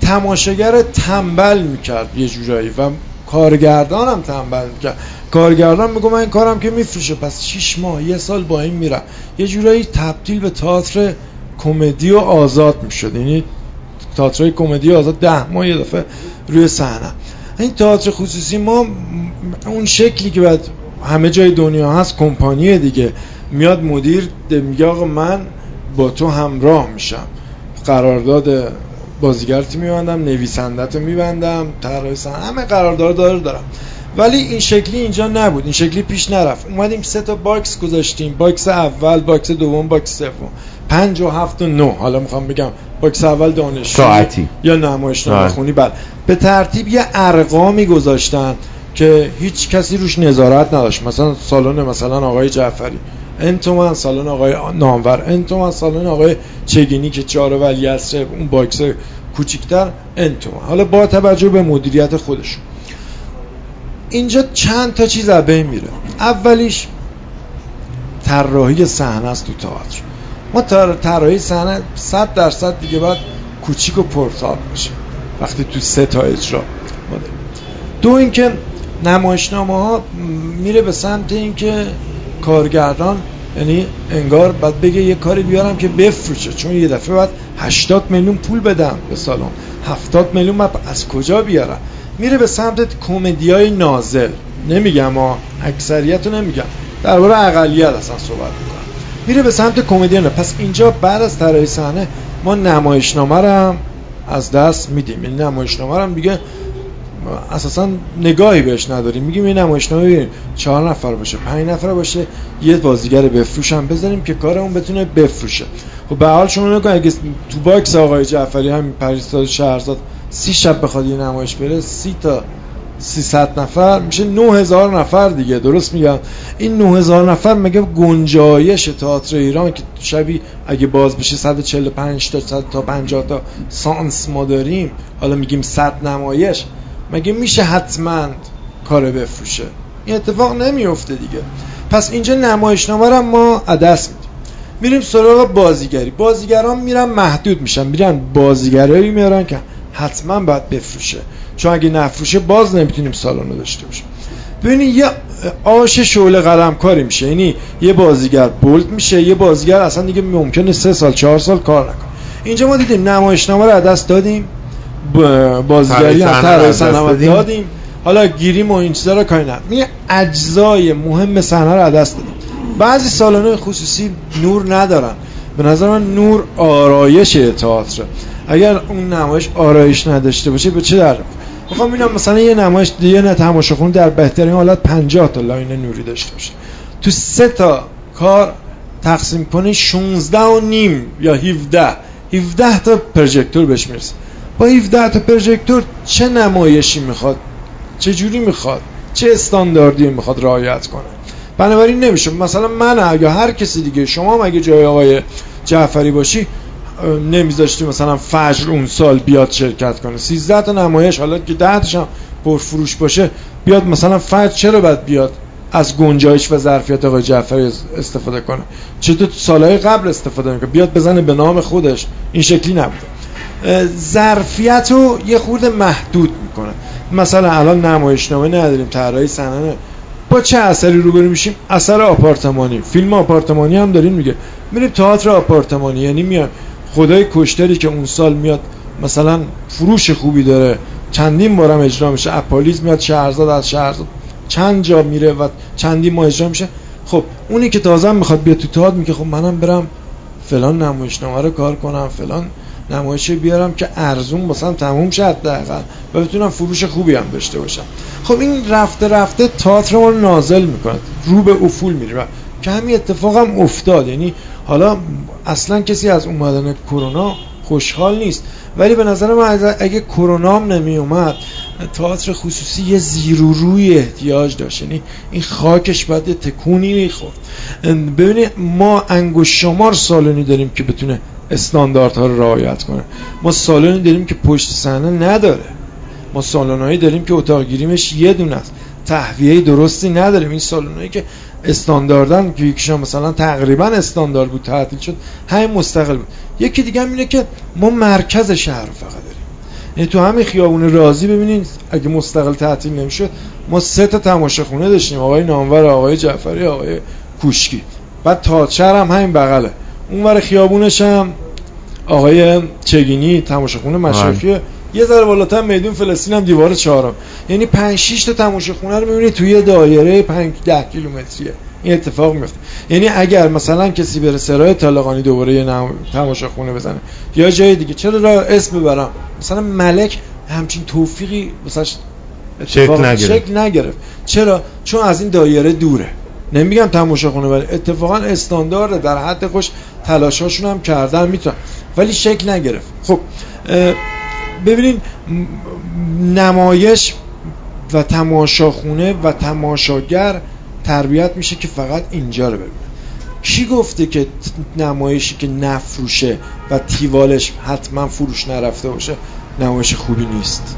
تماشاگر تنبل میکرد یه جورایی و کارگردان هم تنبل میکرد. کارگردان میگه من این کارم که میفروشه، پس شش ماه یه سال با این میرم. یه جورایی تبدیل به تئاتر کمدی و آزاد میشد، یعنی تئاتر کمدی آزاد ده ماه یه دفعه روی صحنه. این تئاتر خصوصی ما اون شکلی که بعد همه جای دنیا هست، کمپانی دیگه میاد مدیر میگه آقا من با تو همراه میشم، قرارداد بازیگرت میبندم، نویسندت میبندم، طراح صحنه، همه قرارداد دارم. ولی این شکلی اینجا نبود، این شکلی پیش نرفت. اومدیم سه تا باکس گذاشتیم، باکس اول، باکس دوم، باکس سوم، پنج و هفت و نه. حالا میخوام بگم باکس اول دانشجو یا نمایشنامه خونی، بله به ترتیب یه ارقامی گذاشتن که هیچ کسی روش نظارت نداشت. مثلا سالن مثلا آقای جعفری انتومن، سالن آقای نانور انتومن، سالن آقای چگینی که چهار ولیعصر اون باکس کوچیک‌تر انتومن. حالا با توجه به مدیریت خودشون اینجا چند تا چیز از بین میره. اولیش طراحی صحنه است. تو تئاتر ما طراحی صحنه صد درصد دیگه باید کوچیک و پرتاب بشه وقتی تو سه تا اجرا ما داریم. دو اینکه نمایشنامه‌ها میره به سمت اینکه کارگردان یعنی انگار بعد بگه یه کاری بیارم که بفروشه، چون یه دفعه بعد هشتاد میلیون پول بدم به سالن، هفتاد میلیون من از کجا بیارم؟ میره به سمت کمدیای نازل. نمیگم ها، اکثریتو نمیگم، درباره اقلیت اصلا صحبت میکنم. میره به سمت کمدیا. پس اینجا بعد از طراحی صحنه ما نمایشنامه رو هم از دست میدیم، یعنی نمایشنامه رو هم دیگه اساسا نگاهی بهش نداریم، میگیم این نمایشنامه ببینیم چهار نفر باشه، پنج نفر باشه، یه بازیگر بفروش هم بزنیم که کارمون بتونه بفروشه. خب به هر حال شما نگاه اگه تو باکس آقای جعفری همین پردیس تئاتر شهرزاد سی شب بخواد یه نمایش بره، سی تا سیصد نفر میشه نه هزار نفر دیگه، درست میگم؟ این نه هزار نفر مگه گنجایش تئاتر ایران که شبی اگه باز بشه صد و چهل و پنج تا صد تا پنجاه تا سانس ما داریم، حالا میگیم صد نمایش، مگه میشه حتما کار بفروشه؟ این اتفاق نمیفته دیگه. پس اینجا نمایشنامه رو ما عدس میدیم، میریم سراغ بازیگری. بازیگران میرن محدود میشن، میرن بازیگرایی میارن که حتما باید بفروشه، چون اگه نفروشه باز نمیتونیم سالن رو داشته باشیم. ببینید یه آش شعله قلمکاری میشه، یعنی یه بازیگر بولد میشه، یه بازیگر اصلا دیگه ممکنه سه سال چهار سال کار نکنه. اینجا ما دیدیم نمایشنامه رو از دست دادیم، بازیگری هم از دست دادیم، حالا گیریم و این چیزا رو کاری نداریم، یه اجزای مهم صحنه رو از دست دادیم. بعضی سالن‌های خصوصی نور ندارن، به نظر من نور آرایش تئاتر. اگر اون نمایش آرایش نداشته باشه به چه درد میخوام؟ ببینم مثلا یه نمایش دیگه نه تماشاخون در بهترین حالت پنجاه تا لاین نوری داشته باشه، تو سه تا کار تقسیم کنه شانزده و نیم یا هفده هفده تا پروژکتور بهش میرسه. با هفده تا پروژکتور چه نمایشی میخواد، چه جوری میخواد، چه استانداردی میخواد رعایت کنه؟ بنابراین نمیشه مثلا من یا هر کسی دیگه، شما مگه جای آقای جعفری باشی نمیذاشتی مثلا فجر اون سال بیاد شرکت کنه سیزده تا نمایش، حالا که ده تاش هم پرفروش باشه بیاد مثلا فجر، چرا باید بیاد از گنجایش و ظرفیت آقای جعفری استفاده کنه؟ چطور تو سالهای قبل استفاده میکنه؟ بیاد بزنه به نام خودش، این شکلی نبوده. ظرفیت رو یه خورده محدود میکنه. مثلا الان نمایشنامه نداریم، طراحی صحنه، با چه اثری روبرو میشیم؟ اثر آپارتمانی، فیلم آپارتمانی هم دارین، میگه میریم تئاتر آپارتمانی، یعنی میاد خدای کشتری که اون سال میاد مثلا فروش خوبی داره، چندین بارم اجرا میشه، اپالیز میاد شهرزاد، از شهرزاد چند جا میره و چندین ما اجرا میشه. خب اونی که تازه میخواد بیاد تو تئاتر میگه خب منم برم فلان نمایشنامه رو کار کنم، فلان نمایشه بیارم که ارزون مثلا تموم شه حداقل و بتونم فروش خوبی هم داشته باشم. خب این رفته رفته تئاتر ما رو نازل میکنه، رو به افول میره که همین اتفاق هم افتاد. یعنی حالا اصلا کسی از اومدن کرونا خوشحال نیست، ولی به نظر من اگه کرونا هم نمی اومد تئاتر خصوصی یه زیر و روی احتیاج داشت، یعنی این خاکش باید تکونی می‌خورد. ببینید ما انگشت شمار سالنی داریم که بتونه استانداردها رو رعایت کنه، ما سالنی داریم که پشت صحنه نداره، ما سالن‌هایی داریم که اتاق گیریمش یه دونه است، تهویه درستی نداریم. این سالن‌هایی که استانداردن که یکیشون مثلا تقریبا استاندارد بود تعطیل شد، همین مستقل بود. یکی دیگه هم اینه که ما مرکز شهر رو فقط داریم، یعنی تو همین خیابون رازی ببینید اگه مستقل تعطیل نمیشد ما سه تا تماشاخونه داشتیم، آقای نانور، آقای جعفری، آقای کوشکی. بعد تئاتر هم همین بغله، اونور خیابونش هم آقای چگینی تماشاخونه مشرفی، یه ذره بالاتر میدون فلسطین هم دیوار چهارم، یعنی پنج شش تا تماشاخونه رو می‌بینی توی دایره پنج ده کیلومتریه این اتفاق میفته. یعنی اگر مثلا کسی بره سرای طالقانی دوباره یه نم... تماشاخونه بزنه یا جای دیگه، چرا را اسم ببرم مثلا ملک همچین توفیقی مثلا شکل نگرفت؟ چرا؟ چون از این دایره دوره. نمیگم تماشاخونه، ولی اتفاقا استاندارد در حد خوش تلاشاشون هم کردن میتونن، ولی شکل نگرفت. خب ببینید نمایش و تماشاخونه و تماشاگر تربیت میشه که فقط اینجا رو ببینه. کی گفته که نمایشی که نفروشه و تیوالش حتما فروش نرفته باشه نمایش خوبی نیست؟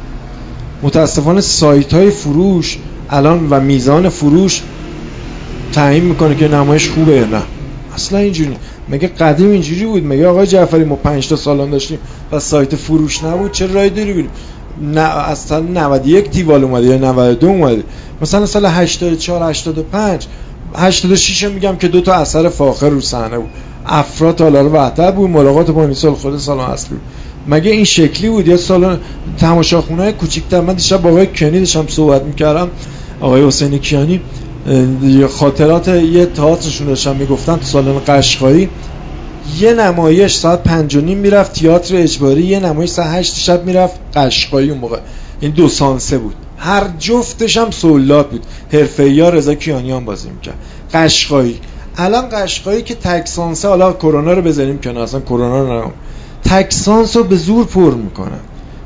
متاسفانه سایت های فروش الان و میزان فروش تعیین میکنه که نمایش خوبه یا نه. اصلا اینجوری مگه قدیم اینجوری بود؟ مگه آقای جعفری ما پنج تا سالان داشتیم و سایت فروش نبود؟ چه رای داری بریم؟ نه اصلا نود و یک تیوال اومده یا نود و دو اومده، مثلا سال هشتاد و چهار هشتاد و پنج هشتاد و شش میگم که دو تا اثر فاخر رو صحنه بود، افراد تالار وحدت بود، ملاقات با سال خود سالن اصلی بود. مگه این شکلی بود؟ یا سالن تماشاخونه‌های کوچیک‌تر. من دیشب با آقای کنید داشتم صحبت می‌کردم، آقای حسین کیانی، خاطرات یه تئاترشون داشتن میگفتن تو سالن قشقایی یه نمایش ساعت پنج و نیم میرفت تئاتر اجباری، یه نمایش ساعت هشت شب میرفت قشقایی. اون موقع این دو سانسه بود، هر جفتش هم سولات بود. حرفه‌ای ها رضا کیانیان بازی میکرد. قشقایی، الان قشقایی که تک سانسه، حالا کرونا رو بذاریم کنار، اصلا کرونا نه، تک سانس رو به زور پر میکنن.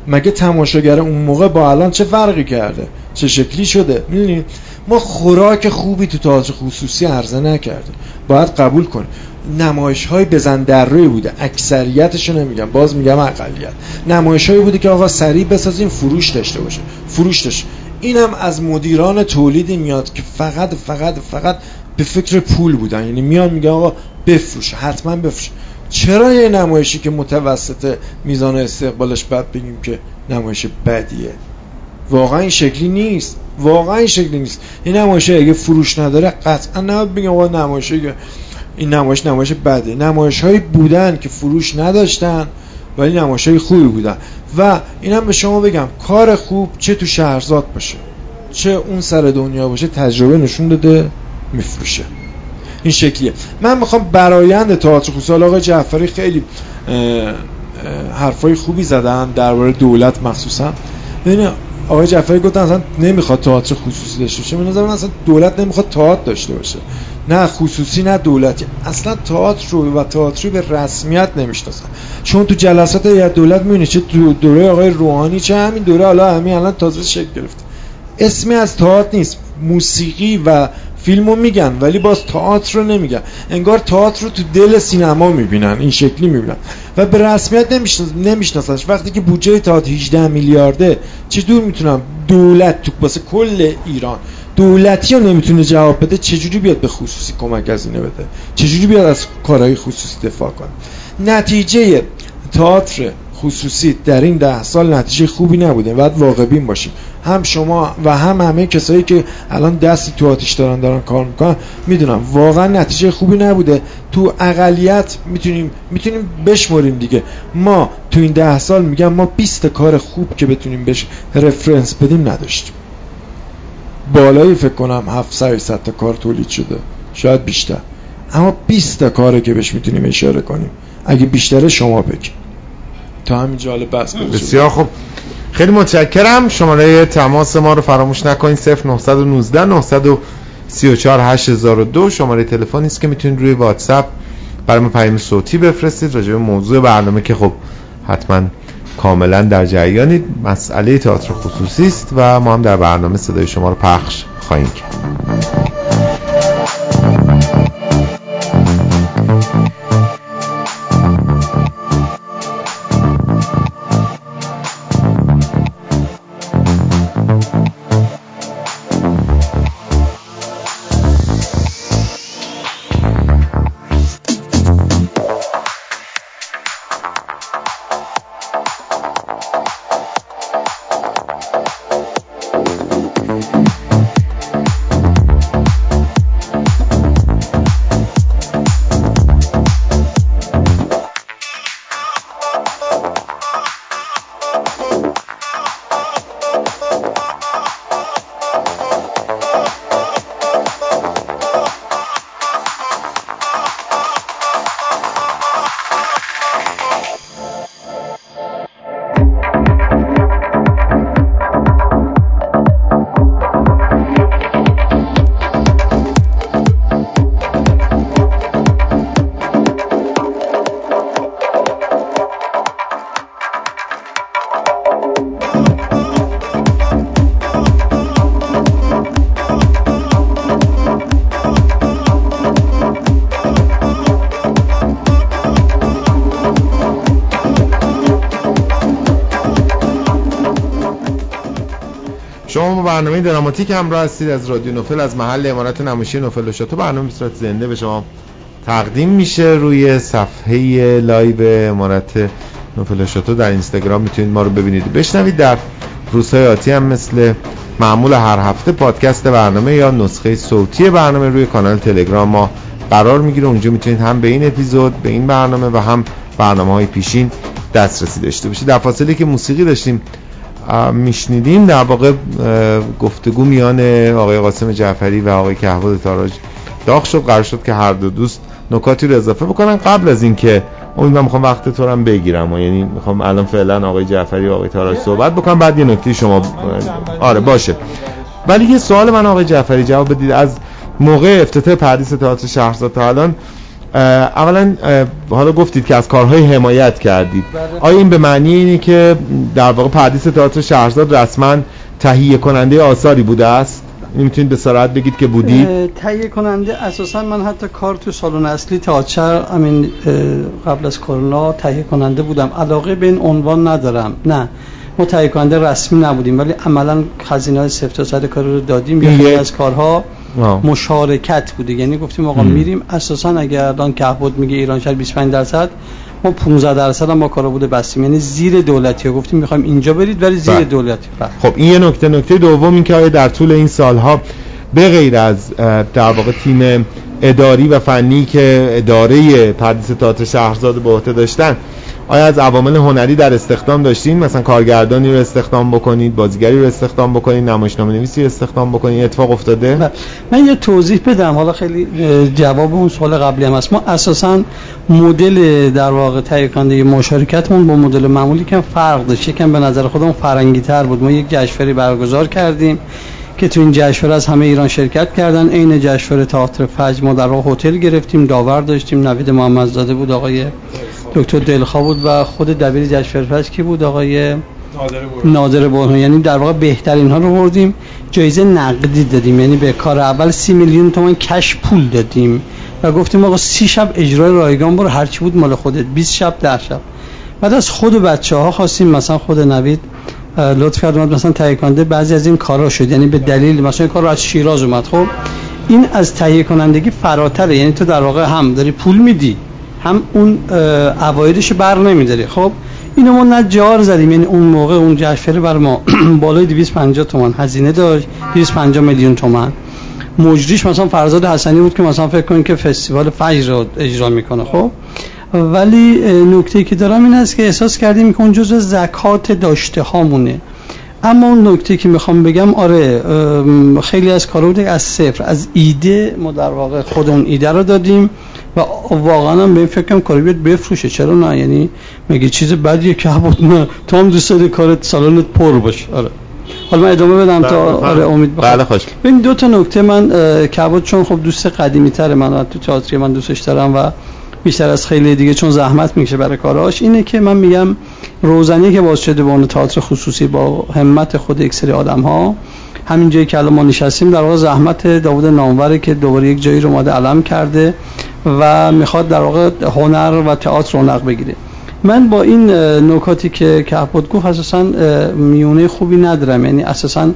مگه تماشاگر اون موقع با الان چه فرقی کرده؟ چه شکلی شده؟ میدونید ما خوراک خوبی تو تئاتر خصوصی عرضه نکردیم، باید قبول کنیم. نمایش‌های بزن در روی بوده، اکثریتش رو نمیگم، باز میگم اقلیت. نمایش‌هایی بوده که آقا سریع بسازیم فروش داشته باشه، فروش داشته. اینم از مدیران تولیدی میاد که فقط فقط فقط به فکر پول بودن، یعنی میان میگن آقا بفروش، حتما بفروش. چرا یه نمایشی که متوسط میزان استقبالش بد بگیم که نمایش بدیه؟ واقعا این شکلی نیست، واقعا این شکلی نیست. این نمایشه اگه فروش نداره قطعا نباید بگم آقا نمایشه که این نمایش نمایش بده. نمایش‌هایی بودن که فروش نداشتن ولی نمایش‌های خوبی بودن. و اینم به شما بگم کار خوب چه تو شهرزاد باشه چه اون سر دنیا باشه تجربه نشون داده میفروشه. این شکلیه. من میخوام برایند تئاتر خصوصی، آقای جعفری خیلی حرفای خوبی زدن درباره دولت مخصوصا. ببین آقای جعفری گفتن اصلا نمیخواد تئاتر خصوصی داشته باشه. به نظر من اصلا دولت نمیخواد تئاتر داشته باشه، نه خصوصی نه دولتی. اصلا تئاتر رو و تئاتری به رسمیت نمیشناسن، چون تو جلسات هیئت دولت میبینی چه دوره آقای روحانی چه همین دوره حالا همین الان تازه شکل گرفته، اسمی از تئاتر نیست. موسیقی و فیلمو میگن ولی باز تئاتر رو نمیگن، انگار تئاتر رو تو دل سینما میبینن، این شکلی میبینن و به رسمیت نمیشناسنش. وقتی که بودجه تئاتر هجده میلیارده چجور میتونم دولت تو واسه کل ایران دولتی رو نمیتونه جواب بده، چجوری بیاد به خصوصی کمک هزینه بده، چجوری بیاد از کارهای خصوصی دفاع کنه؟ نتیجه تئاتر خصوصی در این ده سال نتیجه خوبی نبوده. باید واقع بین باشیم، هم شما و هم همه کسایی که الان دستی تو آتش دارن دارن کار میکنن میدونم واقعا نتیجه خوبی نبوده. تو اقلیت میتونیم میتونیم بشماریم دیگه. ما تو این ده سال میگم ما بیست کار خوب که بتونیم بهش رفرنس بدیم نداشتیم. بالایی فکر کنم هفتصد تا کار تولید شده، شاید بیشتر، اما بیست تا کاره که بهش میتونیم اشاره کنیم، اگه بیشتره شما بگید. تا همین جالب بس. بسیار خوب، خیلی متشکرم. شماره تماس ما رو فراموش نکنید، صفر نه یک نه نه سه چهار هشت صفر صفر دو شماره تلفنی است که میتونید روی واتساپ برای ما پیام صوتی بفرستید راجع به موضوع برنامه که خب حتما کاملا در جریانید. مسئله تئاتر خصوصی است و ما هم در برنامه صدای شما رو پخش خواهیم کرد. برنامه دراماتیک همراه هستید از رادیو نوفل، از محل امارت نمایشی نوفل لوشاتو. برنامه به صورت زنده به شما تقدیم میشه روی صفحه لایو امارت نوفل لوشاتو در اینستاگرام، میتونید ما رو ببینید و بشنوید. در روزهای آتی هم مثل معمول هر هفته پادکست برنامه یا نسخه صوتی برنامه روی کانال تلگرام ما قرار میگیره. اونجا میتونید هم به این اپیزود، به این برنامه و هم برنامه‌های پیشین دسترسی داشته باشید. در فاصله که موسیقی داشتیم میشنیدیم در واقع گفتگو میان آقای قاسم جعفری و آقای کهبد تاراج داغ شد. قرار شد که هر دو دوست نکاتی رو اضافه بکنن قبل از اینکه امیدوارم میخوام وقت تو هم بگیرم، و یعنی میخوام الان فعلا آقای جعفری و آقای تاراج صحبت بکنم، بعد یه نکته شما. آره باشه. ولی یه سوال من آقای جعفری جواب بدید. از موقع افتتاح پردیس تئاتر شهرزاد تا الان، اولا حالا گفتید که از کارهای حمایت کردید، آیا این به معنی اینه که در واقع پردیس تئاتر شهرزاد رسما تهیه کننده آثاری بوده است؟ میتونید به صراحت بگید که بودی؟ تهیه کننده اساسا من حتی کار تو سالن اصلی تئاتر همین قبل از کرونا تهیه کننده بودم. علاقه به این عنوان ندارم. نه، ما تهیه کننده رسمی نبودیم، ولی عملا خزینه‌های سفت و سد کار رو دادیم. یکی از کارها آه. مشارکت بوده، یعنی گفتیم آقا میریم اساسا اگر الان کهبد میگه ایرانشهر بیست و پنج درصد، ما پانزده درصد هم ما کارا بوده بستیم، یعنی زیر دولتیه. گفتیم میخوایم اینجا برید ولی زیر دولتی. خب این یه نکته. نکته دوم این که آیا در طول این سالها به غیر از در واقع تیم اداری و فنی که اداره پردیس تئاتر شهرزاد به عهده داشتن، آیا از عوامل هنری در استخدام داشتین؟ مثلا کارگردانی رو استخدام بکنید، بازیگری رو استخدام بکنید، نمایشنامه‌نویسی رو استخدام بکنید، اتفاق افتاده؟ بله. من یه توضیح بدم، حالا خیلی جواب اون سوال قبلی هم هست. ما اساساً مدل در واقع تهیه کننده مشارکتمون با مدل معمولی کم فرق داشت. یکم به نظر خودمون فرنگی‌تر بود. ما یک جشنواره برگزار کردیم که تو این جشنواره از همه ایران شرکت کردن. عین جشنواره تئاتر فجر ما در واقع هتل گرفتیم، داور داشتیم، نوید محمدزاده بود، آقای دکتر دلخواه بود و خود دبیر جشنواره کی بود؟ آقای نادر برهان. یعنی در واقع بهترین ها رو بردیم، جایزه نقدی دادیم، یعنی به کار اول سی میلیون تومان کش پول دادیم و گفتیم آقا سی شب اجرای رایگان بر هر چی بود مال خودت، بیست شب ده شب. بعد از خود بچه‌ها خواستیم، مثلا خود نوید لطف کرد اومد مثلا تهیه کننده بعضی از این کارا شد، یعنی به دلیل مثلا کار از شیراز اومد. خب این از تهیه کنندگی فراتره، یعنی تو در واقع هم داری پول میدی هم اون اوایدش بر نمیداری. خب اینو ما نه جار زدیم، یعنی اون موقع اون جشنواره بر ما بالای دویست و پنجاه تومان هزینه داشت، دویست و پنجاه میلیون تومان. مجریش مثلا فرزاد حسنی بود که مثلا فکر کنین که فستیوال فجر رو اجرا میکنه. خب ولی نکته‌ای که دارم این است که احساس کردیم که اون جزء زکات داشته هامونه. اما اون نکته که میخوام بگم، آره خیلی از کارا بوده از صفر، از ایده ما در واقع خود اون ایده رو دادیم و واقعا من فکرم کاری بیاد بفروشه، چرا نه؟ یعنی مگه چیز بدیه که بود؟ نه، تو هم دوست داری کارت سالنت پر باشه. آره حالا من ادامه بدم تا آره امید بخوام. بله خوش. ببین دو تا نکته. من کباب چون خب دوست قدیمی تر من تو تئاتر من دوستش دارم و بیشتر از خیلی دیگه چون زحمت میکشه برای کاراش، اینه که من میگم روزنی که باز شده به اون تئاتر خصوصی با همت خود یک سری آدم‌ها، همین جایی که الان ما نشستیم در واقع زحمت داوود نانور که دوباره یک جایی رو ماده علم کرده و میخواد در واقع هنر و تئاتر رونق بگیره. من با این نکاتی که کهبد گفت اساساً میونه خوبی ندارم، یعنی اساساً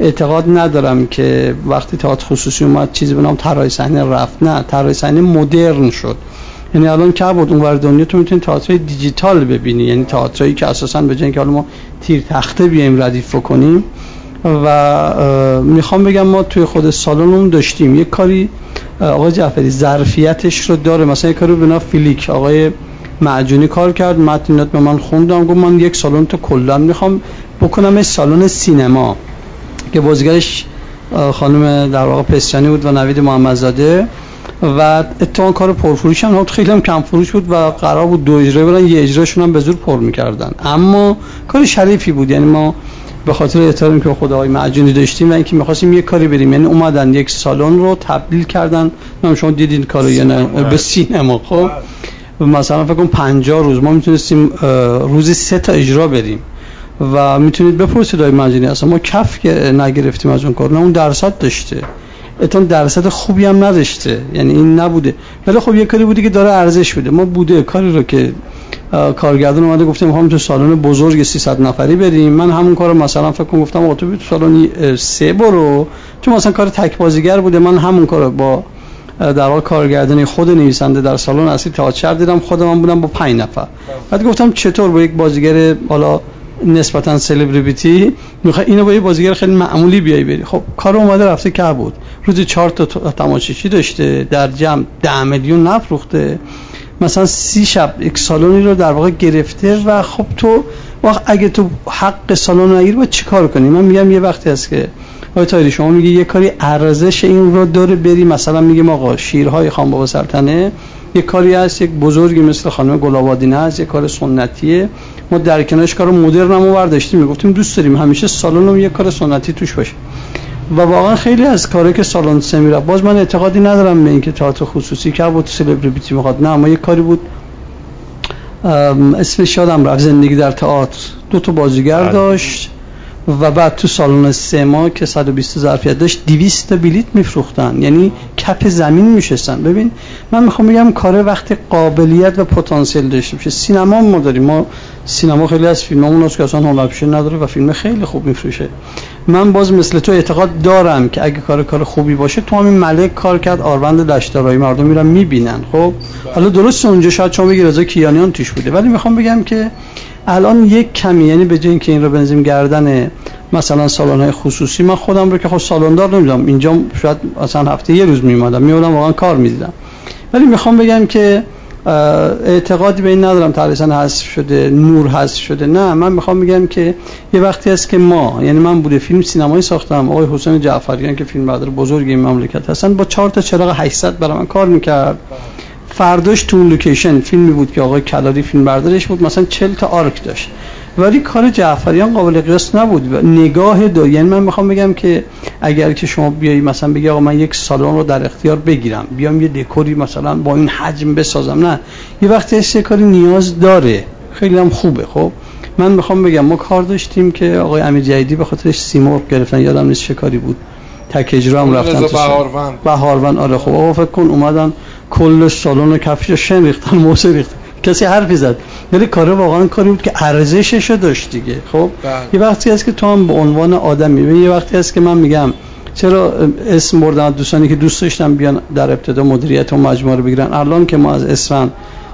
اعتقاد ندارم که وقتی تئاتر خصوصی اومد چیزی به نام طراحی صحنه رفت. نه، طراحی صحنه مدرن شد، یعنی الان که بود اونور دنیا تو میتونی تئاتر دیجیتال ببینی، یعنی تئاتری که اساساً به جای اینکه حالا ما تیر تخته بیایم ردیف کنیم. و میخوام بگم ما توی خود سالنمون داشتیم یک کاری، آقای جعفری ظرفیتش رو داره، مثلا یک کاری به نام فیلیک آقای معجونی کار کرد، متنات به من خوندم، گفت من یک سالن تو کلا میخوام بکنم سالن سینما که بازیگرش خانم در واقع پسیانی بود و نوید محمدزاده و اتفاقا کار پرفروش هم نبود، خیلی هم کم فروش بود و قرار بود دو اجرا برن، یه اجراشون هم به زور پر می‌کردن، اما کار شریفی بود. یعنی ما به خاطر احترامی که خدای معجونی داشتیم و اینکه می‌خواستیم یه کاری بریم، یعنی اومدن یک سالن رو تبدیل کردن، نمی‌دونم شما دیدین کارو یا نه، به سینما. خب مثلا فکر کنم پنجاه روز ما میتونستیم روزی سه تا اجرا بریم و میتونید بپرسید آقای معجونی اصلا ما کف که نگرفتیم از اون کار، نه اون درصد داشته، اتون درصد خوبی هم نداشته، یعنی این نبوده. ولی خب یه کاری بوده که داره ارزش بده. ما بوده کاری رو که کارگردان اومده گفتم می‌خوام تو سالن بزرگ سیصد نفری بریم، من همون کارو مثلا فکر کنم گفتم آقا تو سالن سه برو، چون مثلا کار تک بازیگر بوده، من همون کارو با در واقع کارگردانی خود نویسنده در سالن اصلی تئاتر دیدم، خودم بودم با پنج نفر. بعد گفتم چطور با یک بازیگر حالا نسبتاً سلبریتی میخوای اینو با یه بازیگر خیلی معمولی بیای بری؟ خب کار اومده رفته که بود روزی چهار تا تماشاچی داشته، در جمع ده میلیون نفروخته، مثلا سی شب یک سالونی رو در واقع گرفته. و خب تو واقع اگه تو حق سالن نگیری با چیکار کنی؟ من میگم یه وقتی هست که آقای طاهری شما میگی یه کاری ارزش این رو داره بری، مثلا میگم آقا شیرهای خان بابا سلطنه یک کاری هست یک بزرگی مثل خانم گل‌آبادینه هست، یک کار سنتیه، ما در کنارش کار مدرن هم برداشتیم، میگفتیم دوست داریم همیشه سالنم یک کار سنتی توش باشه و واقعا خیلی از کاری که سالن سمیرا باز من اعتقادی ندارم به اینکه تئاتر خصوصی که بود سلبریتی میخواد، نه، اما یک کاری بود اسمش یادم رفت، زندگی در تئاتر، دو تا بازیگر داشت و بعد تو سالن سما که صد و بیست ظرفیت داشت دویست تا بلیت میفروختن، یعنی کف زمین میشستن. ببین من میخوام بگم کار وقت قابلیت و پتانسیل داشته باشه. سینما ما داریم، ما سینما خیلی از فیلمامون هست که اصلا هنرپیشه نداره و فیلم خیلی خوب میفروشه. من باز مثل تو اعتقاد دارم که اگه کار کار خوبی باشه، تو همین ملک کار کرد، آروند دشترایی، مردم میرن میبینن. خب حالا درست اونجا شاید چون بگی رضا کیانیان توش بوده، ولی میخوام بگم که الان یک کمی، یعنی به جای اینکه این رو بنزیم گردن مثلا سالن‌های خصوصی، من خودم رو که خود سالندار نمیدونم، اینجا شاید مثلا هفته یه روز میومدم میومدم واقعا کار میدیدم، ولی میخوام بگم که اعتقادی به این ندارم تلویزیون حذف شده، نور حذف شده، نه، من میخوام بگم که یه وقتی هست که ما، یعنی من بوده فیلم سینمایی ساختم، آقای حسین جعفریان که فیلمبردار بزرگ این مملکت هستن با چهار تا چراغ هشتصد برای من کار میکرد. فرداش تو اون لوکیشن فیلمی بود که آقای کلاری فیلم بردارش بود، مثلا چهل تا آرک داشت، ولی کار جعفریان قابل قیاس نبود، نگاه دو. یعنی من میخوام بگم که اگر که شما بیایی مثلا بگی آقا من یک سالن رو در اختیار بگیرم، بیام یه دکوری مثلا با این حجم بسازم، نه، یه وقتی هست کاری نیاز داره، خیلی هم خوبه. خب من میخوام بگم ما کار داشتیم که آقای امیر جیدی به خاطرش سیمرغ گرفتن، یادم نیست چه کاری بود، تک اجرا هم رفتن بهاروند بهاروند آره. خب آقا فکر کن اومدن کل سالن و کفشو شن ریختن، موسه ریختن، کسی حرفی زد، ولی کار واقعا کاری بود که ارزشش رو داشت دیگه. خب یه وقتی هست که تو هم به عنوان آدمی، یه وقتی هست که من میگم چرا اسم بردم دوستانی که دوست داشتم بیان در ابتدا مدیریت و مجموعه رو بگیرن، الان که ما از اسفند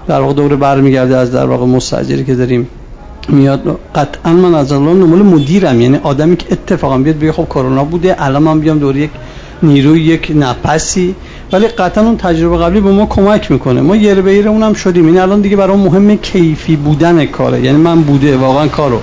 در واقع دوره برمیگرده، از در واقع مستاجری که داریم میاد، قطعا من از الان دنبال مدیرم، یعنی آدمی که اتفاقا بیاد بگه خب کرونا بوده، الان من بیام دور یک نیروی، یک نفسی، ولی قطعا اون تجربه قبلی به ما کمک میکنه، ما یه به یه اونم شدیم. این الان دیگه برای مهم کیفی بودن کاره، یعنی من بوده واقعا کارو